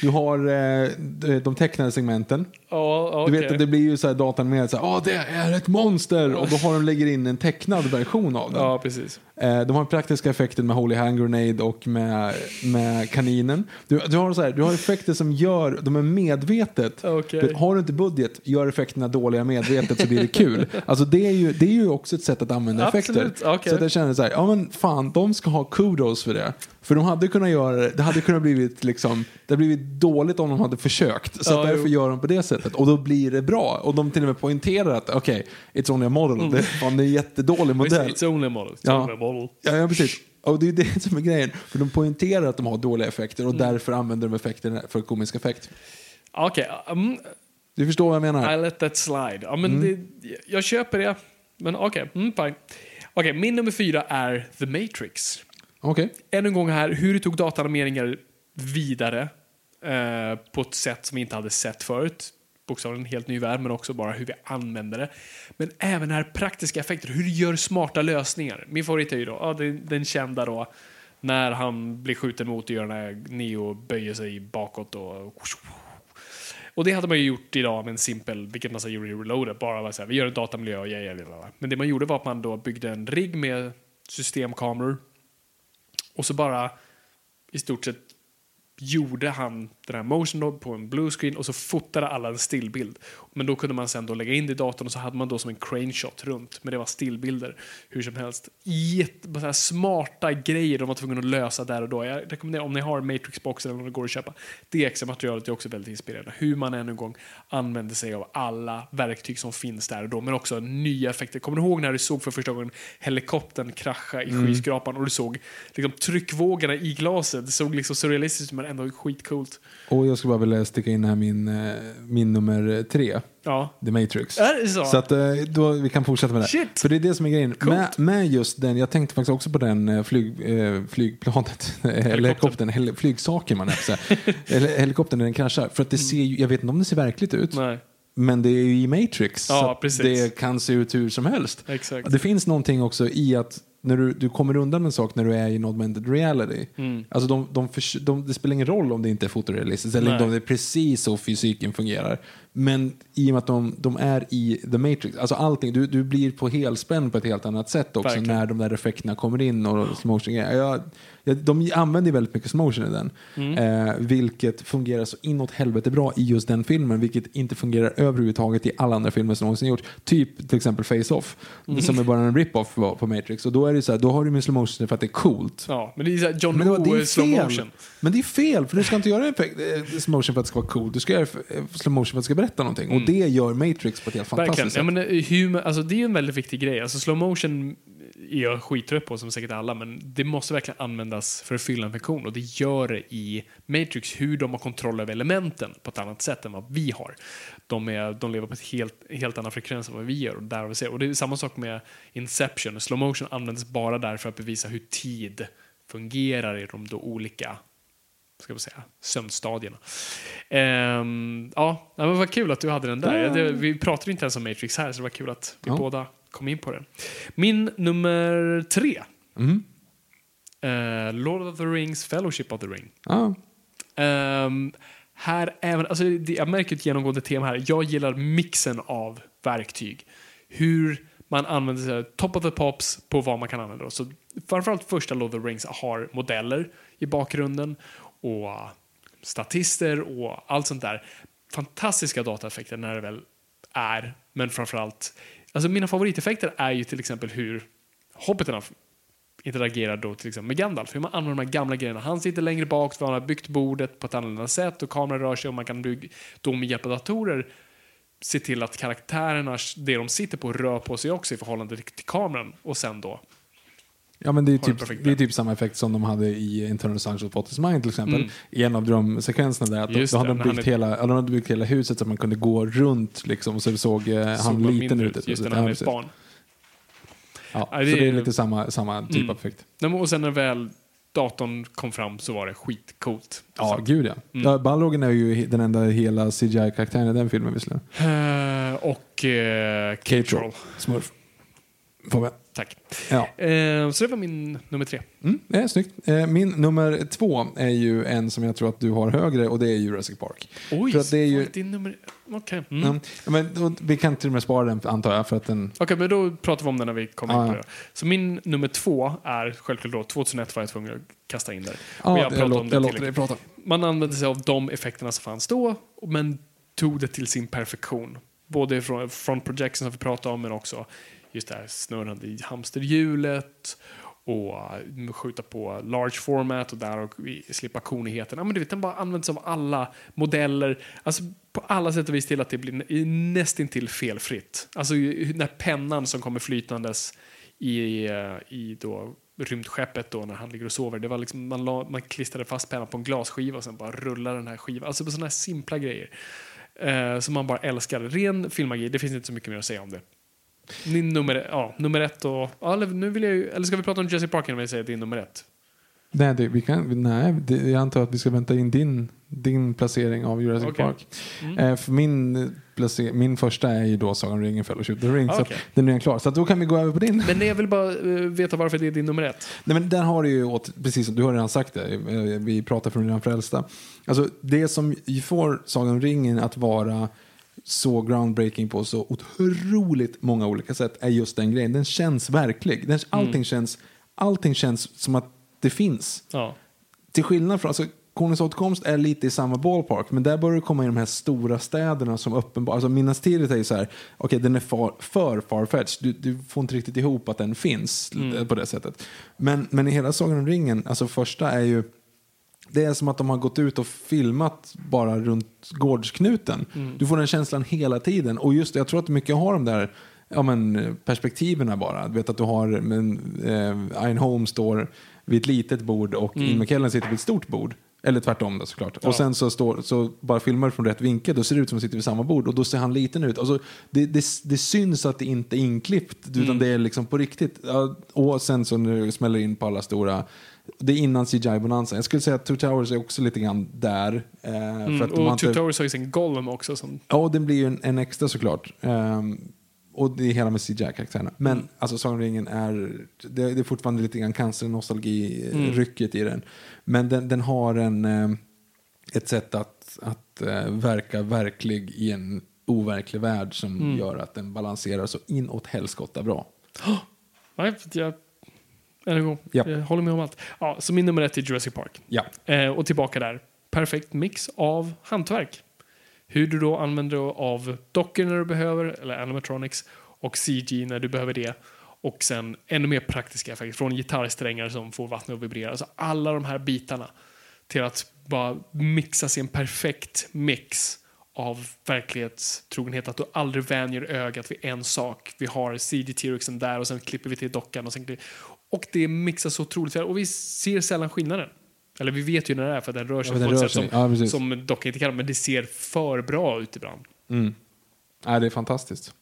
du har de tecknade segmenten. Oh, okay. Du vet att det blir ju så här datan med så här, det är ett monster. Och då har de lägger in en tecknad version av den. Ja, precis. De har praktiska effekter med Holy Hand Grenade och med kaninen. Du har effekter som gör de är medvetet. Okay. Har du inte budget, gör effekterna dåliga medvetet så blir det kul. Alltså det är ju också ett sätt att använda effekter. Okay. Så att jag känner så här, ja men fan, de ska ha kudos för det. För de hade kunnat göra det hade kunnat blivit liksom det hade blivit dåligt om de hade försökt. Så därför gör de på det sättet och då blir det bra och de till och med poängterar att okej, it's only a model. Mm. Det är en jättedålig modell. It's only a model. Ja, precis. Och det är det som är grejen. För de poängterar att de har dåliga effekter och därför använder de effekterna för komisk effekt. Okej. Du förstår vad jag menar. I let that slide. Ja, men jag köper det. Men okej, fine. Okej, min nummer 4 är The Matrix. Okej. Än en gång här, hur du tog dataanimeringar vidare på ett sätt som vi inte hade sett förut. Bokstavligen en helt ny värld, men också bara hur vi använder det. Men även här praktiska effekter. Hur du gör smarta lösningar. Min favorit är ju då, den kända då, när han blir skjuten mot och gör när Neo böjer sig bakåt. Och det hade man ju gjort idag med en simpel, vilket man gjorde i Reloaded. Bara så här, vi gör en datamiljö och men det man gjorde var att man då byggde en rigg med systemkameror. Och så bara i stort sett gjorde han den här motion då på en bluescreen och så fotade alla en stillbild. Men då kunde man sen då lägga in det i datorn och så hade man då som en crane shot runt. Men det var stillbilder hur som helst. Jätte smarta grejer de var tvungna att lösa där och då. Jag rekommenderar, om ni har Matrix-boxen eller om det går att köpa, det extra materialet är också väldigt inspirerande. Hur man än en gång använder sig av alla verktyg som finns där och då, men också nya effekter. Kommer du ihåg när du såg för första gången helikoptern krascha i skyskrapan och du såg liksom tryckvågorna i glaset? Det såg liksom surrealistiskt men ändå skitcoolt. Och jag skulle bara vilja sticka in här min nummer 3. Ja. The Matrix. Är det så? Så att då vi kan fortsätta med det. Shit. För det är det som är grejen. Med just den, jag tänkte faktiskt också på den flygplanet. Helikoptern. Flygsaken man nästan. Helikoptern när den kraschar. För att det ser ju, jag vet inte om det ser verkligt ut. Nej. Men det är ju i Matrix. Ja, så det kan se ut hur som helst. Exakt. Det finns någonting också i att när du kommer undan en sak när du är i något augmented reality. Mm. Alltså det spelar ingen roll om det inte är fotorealistiskt eller om det är precis så fysiken fungerar. Men i och med att de är i The Matrix, alltså allting, du blir på helspänn på ett helt annat sätt också. Verkligen. När de där effekterna kommer in och slow motion. De använder väldigt mycket slow motion i den. Vilket fungerar så inåt helvete bra i just den filmen, vilket inte fungerar överhuvudtaget i alla andra filmer som någonsin gjort. Typ till exempel Face-Off, som är bara en rip-off på Matrix. Och då är det så här, då har du med slow motion för att det är coolt. Ja, men det är så här, John Woo slow motion. Men det är fel, för du ska inte göra slow motion för att det ska vara coolt. Du ska göra slow motion för att det ska bli någonting. Och det gör Matrix på ett helt fantastiskt sätt. Ja, men det är ju en väldigt viktig grej. Alltså slow motion är jag skittrött på som säkert alla, men det måste verkligen användas för att fylla en funktion, och det gör det i Matrix, hur de har kontroll över elementen på ett annat sätt än vad vi har. De lever på ett helt annan frekvens än vad vi gör, och där vi ser. Och det är samma sak med Inception. Slow motion används bara där för att bevisa hur tid fungerar i de då olika, ska man säga, sömnstadierna. Ja, men vad kul att du hade den där. Vi pratade inte ens om Matrix här, så det var kul att vi båda kom in på den. Min nummer 3. Lord of the Rings, Fellowship of the Ring. Här även, alltså, jag märker ett genomgående tema här. Jag gillar mixen av verktyg. Hur man använder sig av top of the pops på vad man kan använda. Så framförallt första Lord of the Rings har modeller i bakgrunden och statister och allt sånt där. Fantastiska dataeffekter när det väl är, men framförallt, alltså mina favoriteffekter är ju till exempel hur hobbitarna interagerar då till exempel med Gandalf, hur man använder de här gamla grejerna. Han sitter längre bak, för han har byggt bordet på ett annorlunda sätt och kameran rör sig, och man kan då med hjälp av datorer se till att karaktärerna, det de sitter på, rör på sig också i förhållande till kameran, och sen då. Ja, men det är typ samma effekt som de hade i Internal Sunshine of Spotless Mind till exempel. I en av de sekvenserna där att då hade de byggt hela huset så att man kunde gå runt liksom, och så såg han liten ut. Just det, när han är ett barn. Ja, så det är lite samma typ av effekt. Och sen när väl datorn kom fram så var det skitcoolt. Ja, gud ja. Balrogen är ju den enda hela CGI-karaktären i den filmen visserligen. K-Troll. Smurf. Får med. Tack. Ja. Så det var min nummer 3. Det är snyggt. Min nummer 2 är ju en som jag tror att du har högre, och det är Jurassic Park. Oj, för att det är ju din nummer... Okej. Okay. Men då, vi kan till och med spara den, antar jag, för att den... Okej, men då pratar vi om den när vi kommer in på det. Så min nummer 2 är självklart då 2001 var jag tvungen att kasta in där. Och jag pratar om det till. Man använde sig av de effekterna som fanns då, men tog det till sin perfektion. Både från front projection som vi pratade om, men också just det här snurrande i hamsterhjulet och skjuta på large format och där och slippa konigheten. Ja, men du vet, den bara används av alla modeller. Alltså på alla sätt och vis till att det blir nästintill felfritt. Alltså när pennan som kommer flytandes i då rymdskeppet då när han ligger och sover. Det var liksom, man klistrade fast pennan på en glasskiva och sen bara rullade den här skivan. Alltså på sådana här simpla grejer. Som man bara älskar. Ren filmmagi, det finns inte så mycket mer att säga om det. Din nummer 1 och nu vill jag ju, eller ska vi prata om Jurassic Park när vi säger din nummer 1? Nej, jag antar att vi ska vänta in din placering av Jurassic Park. För min första är ju då Sagan om ringen, Fellowship of the Ring, så den är redan klar. Så då kan vi gå över på din. Men jag vill bara veta varför det är din nummer 1. Nej, men där har du ju precis som du har redan sagt det. Vi pratar från redan frälsta. Alltså det som får Sagan om ringen att vara så groundbreaking på så otroligt många olika sätt är just den grejen. Den känns verklig. Allting känns som att det finns. Ja. Till skillnad från, alltså Konungens återkomst är lite i samma ballpark, men där börjar det komma i de här stora städerna som uppenbar. Alltså Minas Tirith är ju så här, okej, den är för farfetched. Du får inte riktigt ihop att den finns på det sättet. Men i hela Sagan om ringen, alltså första är ju, det är som att de har gått ut och filmat bara runt gårdsknuten. Du får den känslan hela tiden. Och just det, jag tror att mycket har de där perspektiven bara. Du vet att du har Einholm står vid ett litet bord och Ian McKellen sitter vid ett stort bord. Eller tvärtom då, såklart. Ja. Och sen så bara filmar från rätt vinkel. Då ser det ut som att de sitter vid samma bord. Och då ser han liten ut. Alltså, det syns att det inte är inklippt. Utan det är liksom på riktigt. Och sen så nu smäller in på alla stora... Det är innan CGI-bonanza. Jag skulle säga att Two Towers är också lite grann där. För att och Two Towers har ju sin Gollum också. Som... Ja, den blir ju en extra såklart. Och det är hela med CGI-karaktärerna. Men alltså Sagan om ringen är... Det är fortfarande lite grann cancer, nostalgi, rycket i den. Men den har ett sätt att verka verklig i en overklig värld som gör att den balanserar så inåt helskotta bra. Nej, jag håller med om allt. Ja, så min nummer 1 är Jurassic Park. Ja. Och tillbaka där. Perfekt mix av hantverk. Hur du då använder av dockor när du behöver, eller animatronics, och CG när du behöver det. Och sen ännu mer praktiska effekter. Från gitarrsträngar som får vattnet att vibrera. Alltså alla de här bitarna till att bara mixa sig en perfekt mix av verklighetstrogenhet, att du aldrig vänjer ögat vid en sak. Vi har CG T-Rexen där och sen klipper vi till dockan och det mixas så otroligt. Och vi ser sällan skillnaden. Eller vi vet ju när det är, för den rör sig på ett sätt som dockan inte kan, men det ser för bra ut ibland. Ja, det är fantastiskt.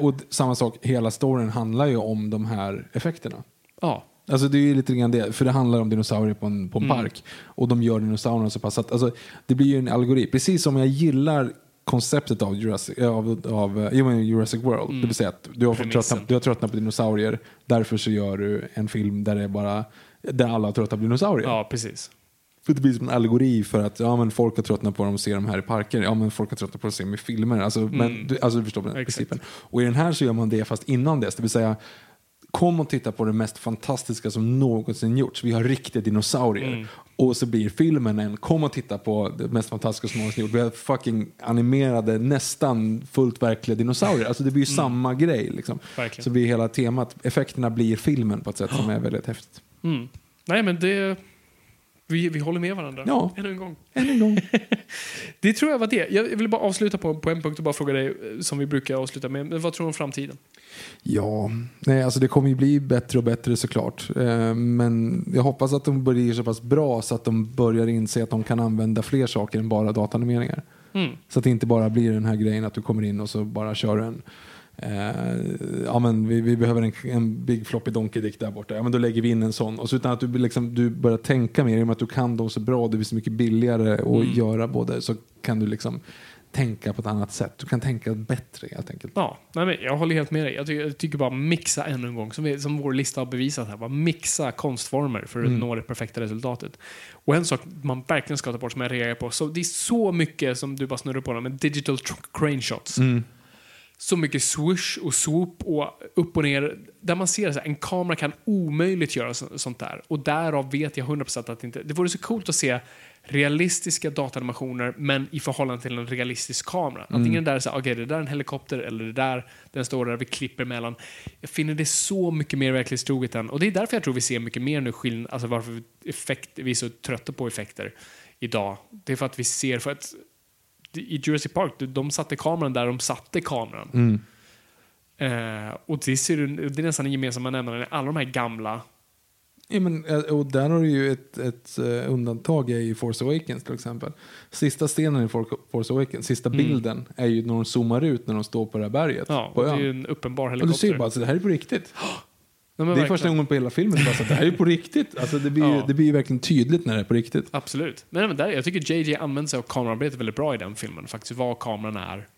Och samma sak, hela storyn handlar ju om de här effekterna. Ja. Alltså det är ju lite grann det, för det handlar om dinosaurier på en park, och de gör dinosaurierna så pass att, alltså, det blir ju en algoritm. Precis som jag gillar konceptet av Jurassic World, det vill säga att du har tröttnat på dinosaurier, därför så gör du en film där det är bara där alla har tröttnat på dinosaurier. Ja, precis. För det blir som en allegori för att folk har tröttnat på dem och ser dem här i parker. Ja, men folk har tröttnat på att se dem i filmer. Alltså du förstår den principen. Och i den här så gör man det fast innan dess. Det vill säga, kom och titta på det mest fantastiska som någonsin gjorts. Vi har riktiga dinosaurier. Och så blir filmen kom och titta på det mest fantastiska som någonsin gjorts. Vi har fucking animerade, nästan fullt verkliga dinosaurier. Alltså det blir ju samma grej liksom. Så blir hela temat, effekterna blir filmen på ett sätt som är väldigt häftigt. Nej, men det... Vi håller med varandra. Ja. Än en gång. Det tror jag var det. Jag vill bara avsluta på en punkt och bara fråga dig, som vi brukar avsluta med. Men vad tror du om framtiden? Ja, nej, alltså det kommer ju bli bättre och bättre såklart. Men jag hoppas att de blir så pass bra så att de börjar inse att de kan använda fler saker än bara datanimeringar. Så att det inte bara blir den här grejen att du kommer in och så bara kör en Ja, men vi behöver en big floppy donkey dick där borta. Ja, men då lägger vi in en sån. Och så utan att du börjar tänka mer, i och med att du kan dem så bra, det blir så mycket billigare att göra både, så kan du liksom tänka på ett annat sätt. Du kan tänka bättre, helt enkelt. Ja, nej, men jag håller helt med dig. Jag tycker bara mixa ännu en gång, som vår lista har bevisat här. Bara mixa konstformer för att nå det perfekta resultatet. Och en sak man verkligen ska ta bort, som jag reagerar på, så det är så mycket som du bara snurrar på dem med digital crane shots. Så mycket swoosh och swoop och upp och ner. Där man ser att en kamera kan omöjligt göra sånt där. Och därav vet jag 100% att inte... Det vore så coolt att se realistiska datanimationer, men i förhållande till en realistisk kamera. Antingen där så här, okay, det där är en helikopter, eller det där, den står där, vi klipper mellan. Jag finner det så mycket mer verklighetstroget än. Och det är därför jag tror vi ser mycket mer nu skillnad. Alltså varför vi är så trötta på effekter idag. Det är för att vi ser... För att i Jurassic Park, de satte kameran där de satte kameran. Och det är nästan en gemensamma nämnare, alla de här gamla. Ja, men, och där har du ju ett undantag i Force Awakens till exempel. Sista scenen i Force Awakens, sista bilden är ju när de zoomar ut, när de står på det här berget. Ja, och det är ju en uppenbar helikopter. Och du ser bara, alltså, det här är på riktigt. Nej, det är verkligen första gången på hela filmen bara, så att det här är på riktigt. Alltså det blir ju verkligen tydligt när det är på riktigt. Absolut. Men där, jag tycker JJ använder sig av kamerarbetet väldigt bra i den filmen. Faktiskt vad kameran är.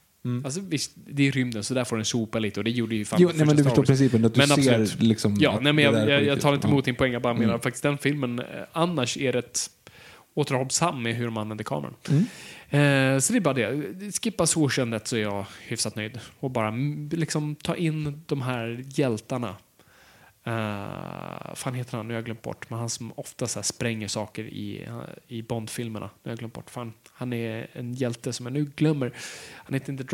Alltså visst, det är rymden så där får den sopa lite, och det gjorde ju fan. Jo, nej, men du förstår principen att du ser liksom. Ja, nej, men jag tar inte emot din poäng, jag bara menar faktiskt den filmen annars är rätt återhållsam med hur man använder kameran. Så det är bara det. Skippa swooshandet så är jag hyfsat nöjd, och bara liksom ta in de här hjältarna. Fan heter han, nu har jag glömt bort, men han som ofta så här spränger saker i Bond-filmerna, nu har jag glömt bort. Fan, han är en hjälte som jag nu glömmer. Han heter inte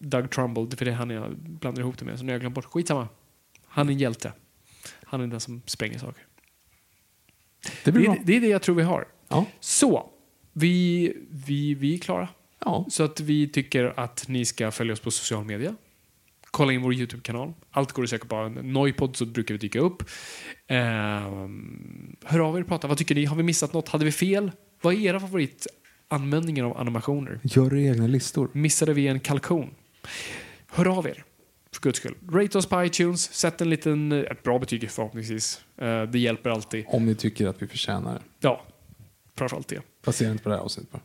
Doug Trumbull, för det är han jag blandar ihop det med, så nu har jag glömt bort. Skitsamma, han är en hjälte, han är den som spränger saker. Det är det jag tror vi har. Ja. Så vi är klara. Ja. Så att vi tycker att ni ska följa oss på sociala medier. Kolla in vår YouTube-kanal. Allt går att söka på en Noipod, så brukar vi dyka upp. Hör av er och prata. Vad tycker ni? Har vi missat något? Hade vi fel? Vad är era favoritanvändningar av animationer? Gör egna listor. Missade vi en kalkon? Hör av er. För guds skull. Rate oss på iTunes. Sätt ett bra betyg förhoppningsvis. Det hjälper alltid. Om ni tycker att vi förtjänar det. Ja, framförallt det. Baserar inte på det här avsnittet bara.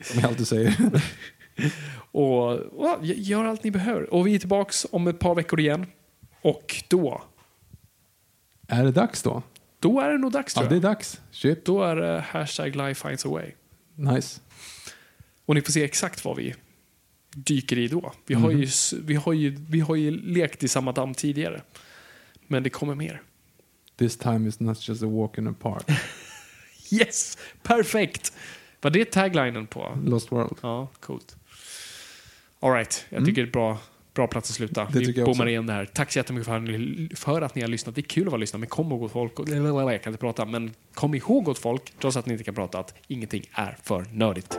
Som jag alltid säger. Och gör allt ni behöver. Och vi är tillbaks om ett par veckor igen. Och då är det dags då? Då är det nog dags, tror jag. Ja, det är dags. Shit. Då är det #LifeFindsAway. Nice. Och ni får se exakt vad vi dyker i då. Vi har ju lekt i samma damm tidigare. Men det kommer mer. This time is not just a walk in the park. Yes, perfekt. Var det taglinen på Lost World? Ja, coolt. All right, jag tycker det är ett bra plats att sluta. Vi bommar igen det här. Tack så jättemycket för att ni har lyssnat. Det är kul att vara lyssnare, men kom ihåg åt folk. Jag kan inte prata, men kom ihåg åt folk, trots att ni inte kan prata, att ingenting är för nördigt.